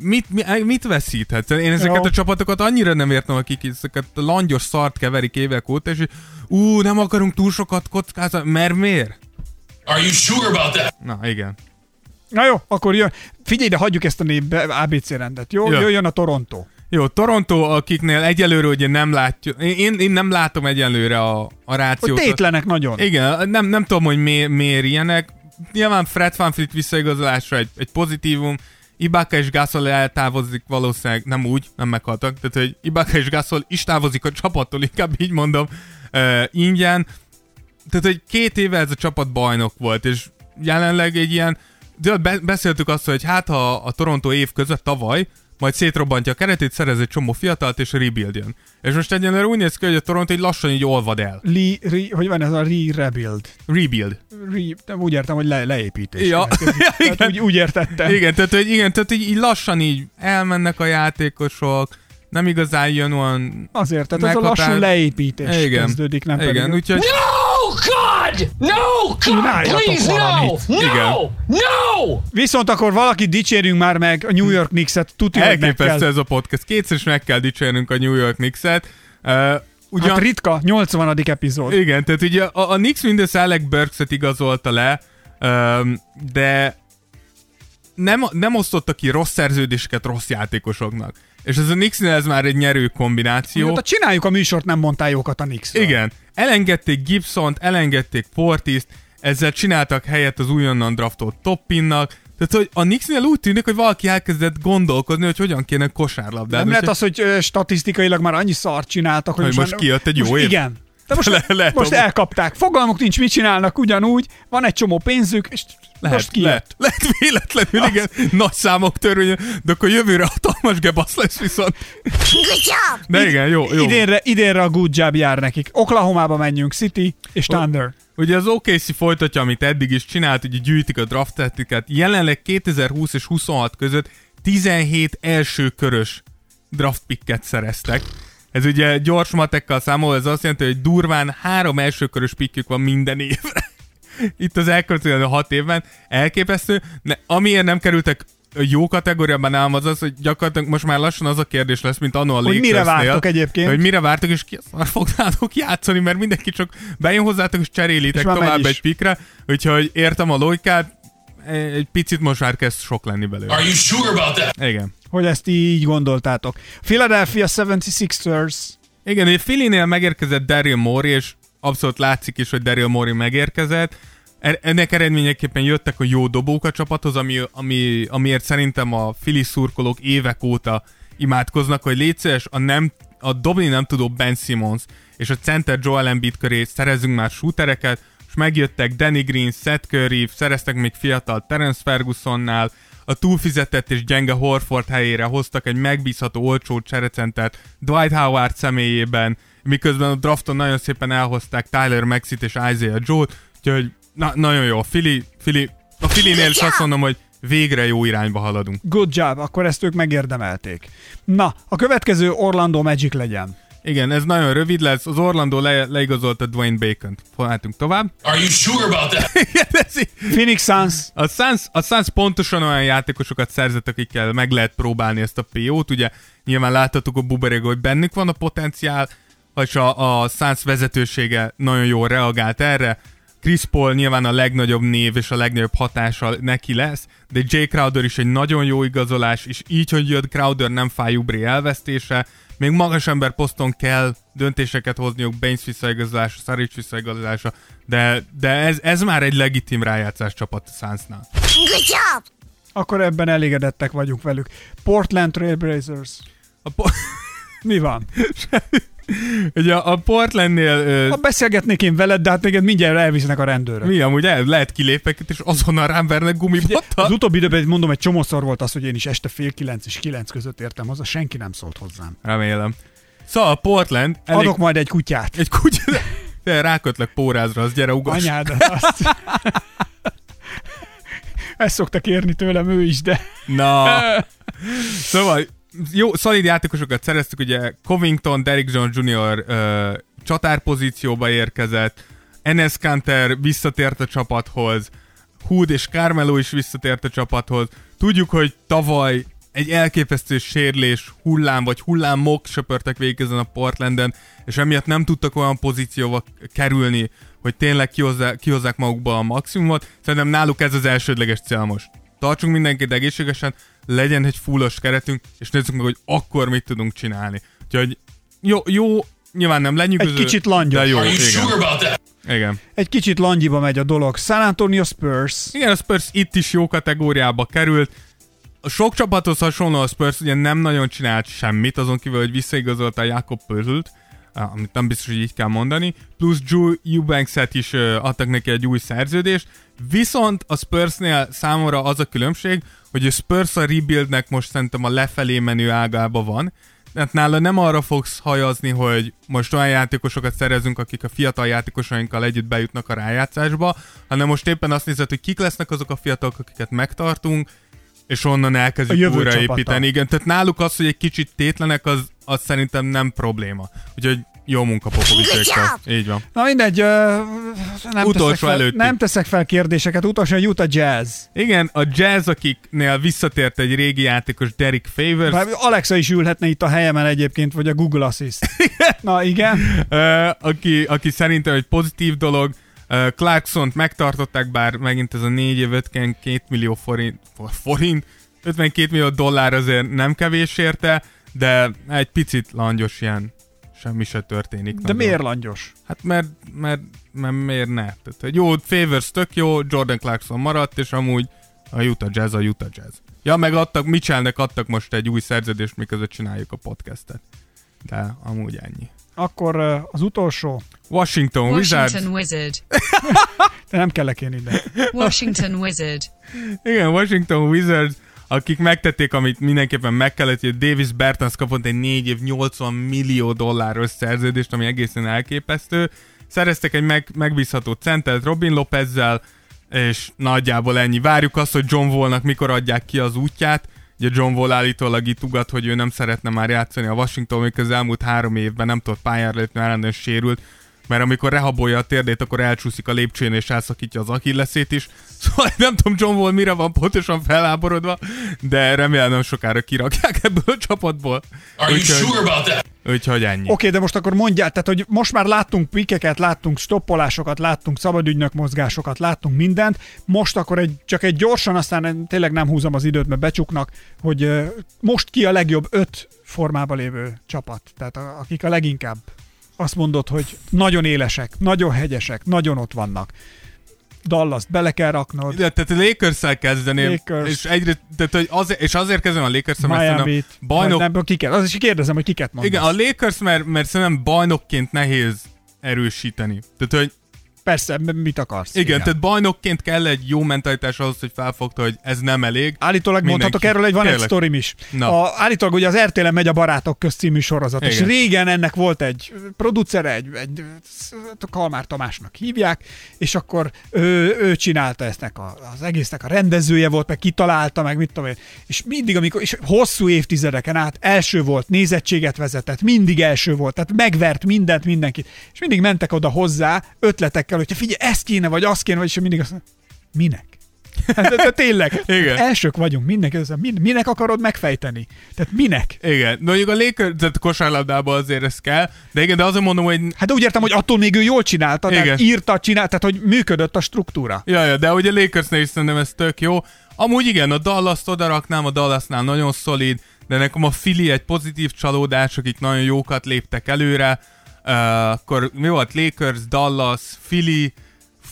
Mit, mit, mit veszíthetsz? Én ezeket jó. a csapatokat annyira nem értem, akik ezeket a langyos szart keverik évek óta, és ú, nem akarunk túl sokat kockázatni, mert miért? Are you sure about that? Na, igen. Na jó, akkor jön. Figyelj, de hagyjuk ezt a névbe, á bé cé rendet, jó? Jön. Jöjjön a Toronto. Jó, Toronto, akiknél egyelőre ugye nem látjuk, én, én nem látom egyelőre a, a rációt. Hogy tétlenek nagyon. Igen, nem, nem tudom, hogy mi, miért ilyenek. Nyilván Fred VanVleet visszaigazolásra egy, egy pozitívum, Ibaka és Gasol eltávozik valószínűleg, nem úgy, nem meghaltak, tehát hogy Ibaka és Gasol is távozik a csapattól, inkább így mondom, uh, ingyen. Tehát, hogy két éve ez a csapat bajnok volt, és jelenleg egy ilyen, de beszéltük azt, hogy hát ha a Toronto év között tavaly, majd szétrobbantja a keretét, szerez egy csomó fiatalt, és rebuild jön. És most egyenlően úgy néz ki, hogy a Toronto így lassan így olvad el. Le, re, hogy van ez a re-rebuild? Rebuild. Re, úgy értem, hogy le, leépítés. Ja. Ja, igen. Úgy, úgy értettem. Igen, tehát, hogy, igen, tehát így, így lassan így elmennek a játékosok, nem igazán jön olyan... Azért, tehát meghatár... ez a lassú leépítés igen. kezdődik, nem igen, pedig... Úgyhogy... No, God! No, God, please, no! No! No! Viszont akkor valaki dicsérjünk már meg a New York Knicks-et. Tudjuk, hogy meg kell. Ez a podcast. Kétszer is meg kell dicsérnünk a New York Knicks-et. Uh, ugyan... Hát ritka, nyolcvanadik epizód. Igen, tehát ugye a, a Knicks mindössze Alec Burks-et igazolta le, um, de... nem, nem osztotta ki rossz szerződéseket rossz játékosoknak. És ez a Knicksnél ez már egy nyerő kombináció. Mióta csináljuk a műsort, nem mondtál jókat a Knicksről. Igen. Elengedték Gibsont, elengedték Portist, ezzel csináltak helyet az újonnan draftolt Toppinnak. Tehát, hogy a Knicksnél úgy tűnik, hogy valaki elkezdett gondolkodni, hogy hogyan kéne kosárlabdát. Nem lehet az, hogy ö, statisztikailag már annyi szart csináltak, hogy, hogy most, most kijött egy jó most év. Igen. De most, le, lehet, most elkapták. Fogalmuk nincs, mit csinálnak ugyanúgy, van egy csomó pénzük, és lehet, most kijött. Lehet, lehet véletlenül, az... igen, nagy számok törvénye, de akkor jövőre hatalmas gebasz lesz viszont. Good job! De igen, jó, jó. Idénre, idénre a good job jár nekik. Oklahomába menjünk, City és Thunder. Ugye az o ká cé folytatja, amit eddig is csinált, ugye gyűjtik a draftetikát. Jelenleg kétezer-húsz és huszonhat között tizenhét első körös draftpicket szereztek. Ez ugye gyors matekkal számol, ez azt jelenti, hogy durván három elsőkörös pikkük van minden évre. Itt az elkövetkező hat évben elképesztő. Ne, amiért nem kerültek jó kategóriában, nálam az az, hogy gyakorlatilag most már lassan az a kérdés lesz, mint anno a Lakersnél. Hogy mire vártok egyébként? Hogy mire vártok, és ki szar fognátok játszani, mert mindenki csak bejön hozzátok, és cserélitek és tovább egy pikre. Úgyhogy értem a logikát, egy picit most már kezd sok lenni belőle. Are you sure about that? Igen. Hogy ezt így gondoltátok. Philadelphia hetvenhatos ers. Igen, a Phillynél megérkezett Daryl Morey, és abszolút látszik is, hogy Daryl Morey megérkezett. Ennek eredményeképpen jöttek a jó dobók a csapathoz, ami, ami, amiért szerintem a Philly szurkolók évek óta imádkoznak, hogy légy szíves, a, nem, a dobni nem tudó Ben Simmons és a center Joel Embiid köré szerezünk már shootereket, és megjöttek Danny Green, Seth Curry, szereztek még fiatal Terence Fergusonnál, a túlfizetett és gyenge Horford helyére hoztak egy megbízható olcsó cserecentert Dwight Howard személyében, miközben a drafton nagyon szépen elhozták Tyler Maxit és Isaiah Joe-t, úgyhogy na, nagyon jó, a Philly, Philly, a Phillynél is azt mondom, hogy végre jó irányba haladunk. Good job, akkor ezt ők megérdemelték. Na, a következő Orlando Magic legyen. Igen, ez nagyon rövid lesz. Az Orlando le- leigazolta Dwayne Bacon-t. Folytatunk tovább. Are you sure about that? Igen, ez így. Phoenix Suns. A Suns. A Suns pontosan olyan játékosokat szerzett, akikkel meg lehet próbálni ezt a pé ó-t. Ugye nyilván láthatok a buberék, hogy bennük van a potenciál, és a, a Suns vezetősége nagyon jól reagált erre. Chris Paul nyilván a legnagyobb név és a legnagyobb hatása neki lesz, de Jay Crowder is egy nagyon jó igazolás, és így, hogy jött Crowder, nem fáj Oubre elvesztése. Még magas ember poszton kell döntéseket hozniuk, Baines visszaigazolása, Saric visszaigazolása, de, de ez, ez már egy legitim rájátszás csapat a Sunsnál. Good job! Akkor ebben elégedettek vagyunk velük. Portland Trailblazers. A po- Mi van? Ugye a Portlandnél... Ha beszélgetnék én veled, de hát még mindjárt elvisznek a rendőrök. Mi amúgy el, lehet kilépek itt, és azonnal rám vernek gumibottal. Az utóbbi időben mondom, egy csomószor volt az, hogy én is este fél kilenc és kilenc között értem haza, senki nem szólt hozzám. Remélem. Szóval a Portland... Elég... Adok majd egy kutyát. Egy kutyát? Te rákötlek pórázra, az gyere ugass. Anyád, azt... Ezt szokta kérni tőlem ő is, de... Na... Szóval... Jó, szolid játékosokat szereztük, ugye Covington, Derrick Jones junior Ö, csatárpozícióba érkezett, Enes Kanter visszatért a csapathoz, Hood és Carmelo is visszatért a csapathoz. Tudjuk, hogy tavaly egy elképesztő sérlés hullám vagy hullámok söpörtek végig ezen a Portlanden, és emiatt nem tudtak olyan pozícióba kerülni, hogy tényleg kihozzá, kihozzák magukba a maximumot. Szerintem náluk ez az elsődleges cél most. Tartsunk mindenkit egészségesen, legyen egy fullos keretünk, és nézzük meg, hogy akkor mit tudunk csinálni. Úgyhogy jó, jó nyilván nem lenyűgöző, egy kicsit langyos. De jó, igen. igen. Egy kicsit langyiba megy a dolog. San Antonio Spurs. Igen, a Spurs itt is jó kategóriába került. A sok csapathoz hasonló a Spurs ugye nem nagyon csinált semmit, azon kívül, hogy visszaigazolta Jakob Pöltlt, amit nem biztos, hogy így kell mondani, plusz Drew Eubankset is adtak neki egy új szerződést, viszont a Spursnél számomra az a különbség, hogy a Spurs a rebuildnek most szerintem a lefelé menő ágában van, tehát nála nem arra fogsz hajazni, hogy most olyan játékosokat szerezünk, akik a fiatal játékosainkkal együtt bejutnak a rájátszásba, hanem most éppen azt nézed, hogy kik lesznek azok a fiatalok, akiket megtartunk, és onnan elkezdjük újraépíteni. Igen, tehát náluk az, hogy egy kicsit tétlenek, az, az szerintem nem probléma. Úgyhogy jó munka Popovicsőkkel. Így van. Na mindegy, nem, utolsó teszek fel, nem teszek fel kérdéseket, utolsó a Utah Jazz. Igen, a Jazz, akiknél visszatért egy régi játékos Derek Favors. Bár Alexa is ülhetne itt a helyemen egyébként, vagy a Google Assist. Na igen. Aki, aki szerintem egy pozitív dolog, Clarksont megtartották, bár megint ez a négy év ötvenkét millió forint, forint, ötvenkét millió dollár azért nem kevés érte, de egy picit langyos ilyen. Semmi se történik. De nagyon. Miért langyos? Hát mert, mert, mert miért ne? Tehát, hogy jó, Favors tök jó, Jordan Clarkson maradt, és amúgy a Utah Jazz a Utah Jazz. Ja, meg adtak, Mitchellnek adtak most egy új szerződést, miközben csináljuk a podcastet. De amúgy ennyi. Akkor az utolsó. Washington, Washington Wizard. De nem kellek én ide. Washington Wizard. Igen, Washington Wizard, akik megtették, amit mindenképpen meg kellett, hogy Davis Bertans kapott egy négy év nyolcvan millió dolláros szerződést, ami egészen elképesztő. Szereztek egy meg, megbízható centert Robin Lopezzel, és nagyjából ennyi. Várjuk azt, hogy John Wallnak mikor adják ki az útját. Ugye John Wall állítólag itt ugat, hogy ő nem szeretne már játszani a Washington, amikor az elmúlt három évben nem tudott pályára lépni, ellenően sérült, mert amikor rehabolja a térdét, akkor elcsúszik a lépcsőn és elszakítja az akilleszét is. Szóval nem tudom, John Wall mire van pontosan felháborodva, de remélem nem sokára kirakják ebből a csapatból. Are you sure about that? Úgyhogy ennyi. Oké, okay, de most akkor mondjál, tehát hogy most már láttunk pikeket, láttunk stoppolásokat, láttunk szabadügynök mozgásokat, láttunk mindent. Most akkor egy, csak egy gyorsan, aztán tényleg nem húzom az időt, mert becsuknak, hogy uh, most ki a legjobb öt formában lévő csapat, tehát a, akik a leginkább azt mondod, hogy nagyon élesek, nagyon hegyesek, nagyon ott vannak. Dallast bele kell raknod. De, tehát Lakers-szel kezdeném. Lakers. És, egyre, tehát, hogy azért, és azért kezdem a Lakers-szel, mert szerintem bajnok... Nem, nem, kiket, az is kérdezem, hogy kiket mondasz. Igen, a Lakers, mert, mert szerintem bajnokként nehéz erősíteni. Tehát, hogy... Persze, mit akarsz? Igen, igen, tehát bajnokként kell egy jó mentalitás ahhoz, hogy felfogta, hogy ez nem elég. Állítólag mindenki. Mondhatok erről, egy van Kérlek. Egy sztorim is. No. A, állítólag ugye az er té el-en megy a Barátok köz című sorozat, igen. És régen ennek volt egy producere, egy, egy Kalmár Tamásnak hívják, és akkor ő, ő csinálta eztnek a, az egésznek a rendezője volt, meg kitalálta, meg mit tudom én. És mindig, amikor, és hosszú évtizedeken át első volt, nézettséget vezetett, mindig első volt, tehát megvert mindent, mindenkit. És mindig mentek oda hozzá ötletekkel, hogyha figyelj, ez kéne, vagy az kéne, vagy és mindig azt mondja, minek? Hát, de, de tényleg, elsők vagyunk, mindenki, minek akarod megfejteni? Tehát minek? Igen, mondjuk a légkörzet kosárlabdában azért ez kell, de igen, de azon mondom, hogy... Hát úgy értem, hogy attól még ő jól csinálta, tehát írta, csinálta, tehát hogy működött a struktúra. Jaj, ja, de ugye a légkörznél is szerintem ez tök jó. Amúgy igen, a Dallast odaraknám, a Dallasnál nagyon szolid, de nekem a Philly egy pozitív csalódás, akik nagyon jókat léptek előre. Uh, akkor mi volt? Lakers, Dallas, Philly,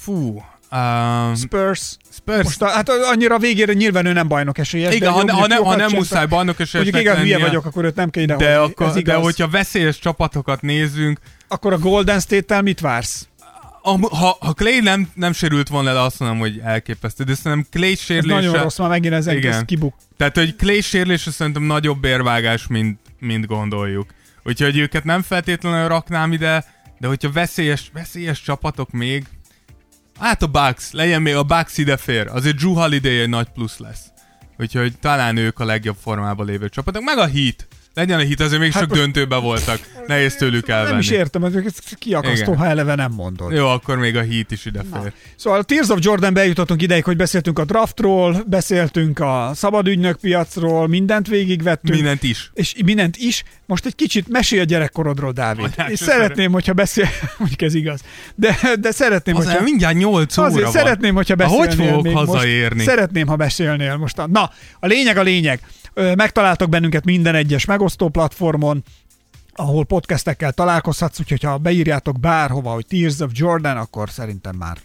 fú... Um, Spurs. Spurs. Most a, hát annyira végére nyilván ő nem bajnok esélyes. Igen, ha, ha, ne, ha nem muszáj bajnok esélyesnek lennie. Mondjuk igen, hülye vagyok, akkor őt nem kell idehozni. De, akkor, de hogyha veszélyes csapatokat nézünk... Akkor a Golden State-tel mit vársz? A, ha, ha Clay nem, nem sérült volna le, azt mondom, hogy elképesztő. De szerintem Clay sérülése... Ez nagyon rossz, már megint ez egész kibuk. Tehát, hogy Clay sérülése szerintem nagyobb bérvágás, mint, mint gondoljuk. Úgyhogy őket nem feltétlenül raknám ide, de hogyha veszélyes, veszélyes csapatok még, hát a Bucks, legyen még a Bucks ide fér, azért Drew Holiday egy nagy plusz lesz. Úgyhogy talán ők a legjobb formában lévő csapatok, meg a Heat. Legyen a Heat, azért még hát sok döntőben voltak, nehéz tőlük elvenni. Nem is értem, ez kiakasztó, ha eleve nem mondod. Jó, akkor még a Heat is ide fér. Na. Szóval a Tears of Jordanbe eljutottunk ideig, hogy beszéltünk a draftról, beszéltünk a szabadügynök piacról, mindent végigvettünk. Mindent is. És mindent is. Most egy kicsit mesélj a gyerekkorodról, Dávid. A és szeretném, hogyha beszél... Mondjuk ez igaz. De, de szeretném, az hogyha... mindjárt nyolc óra van. Szeretném, hogyha beszélnél. Hogy fogok hazaérni? Most. Szeretném, ha beszélnél most. A... Na, a lényeg a lényeg. Megtaláltok bennünket minden egyes megosztó platformon, ahol podcastekkel találkozhatsz, úgyhogy ha beírjátok bárhova, hogy Tears of Jordan, akkor szerintem már,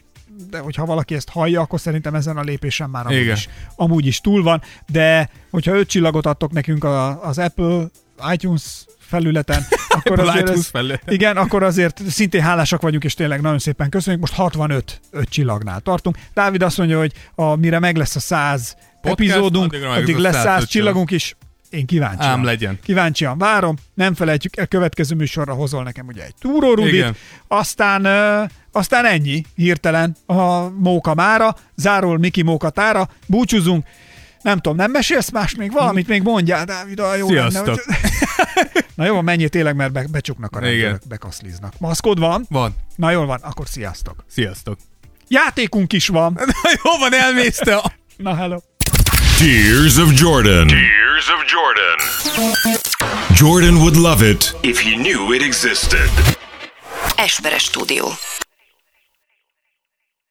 de hogyha valaki ezt hallja, akkor szerintem ezen a lépésen már amúgy, is, amúgy is túl van, de hogyha öt csillagot adtok nekünk az Apple, iTunes felületen, akkor azért, ez, felületen. Igen, akkor azért szintén hálásak vagyunk, és tényleg nagyon szépen köszönjük, most hatvanöt öt csillagnál tartunk. Dávid azt mondja, hogy a, mire meg lesz a száz podcast, epizódunk, addig, addig lesz száz csillagunk is. Én kíváncsian. Ám legyen. Kíváncsian várom. Nem felejtjük, a következő műsorra hozol nekem ugye egy túró Rubit. Aztán, ö, aztán ennyi hirtelen a Móka mára, zárul Miki Móka tára, búcsúzunk. Nem tudom, nem mesélsz más még valamit, még mondjál, Dávid, a jó lenne. Hogy... Na jó, menjél tényleg, mert be, becsuknak a rendőrök, bekaszliznak. Maszkod van? Van. Na jól van, akkor sziasztok. Sziasztok. Játékunk is van. Na jó van, elmészte. Na hello. Tears of Jordan. Tears of Jordan. Jordan would love it if he knew it existed. Esperes Stúdió.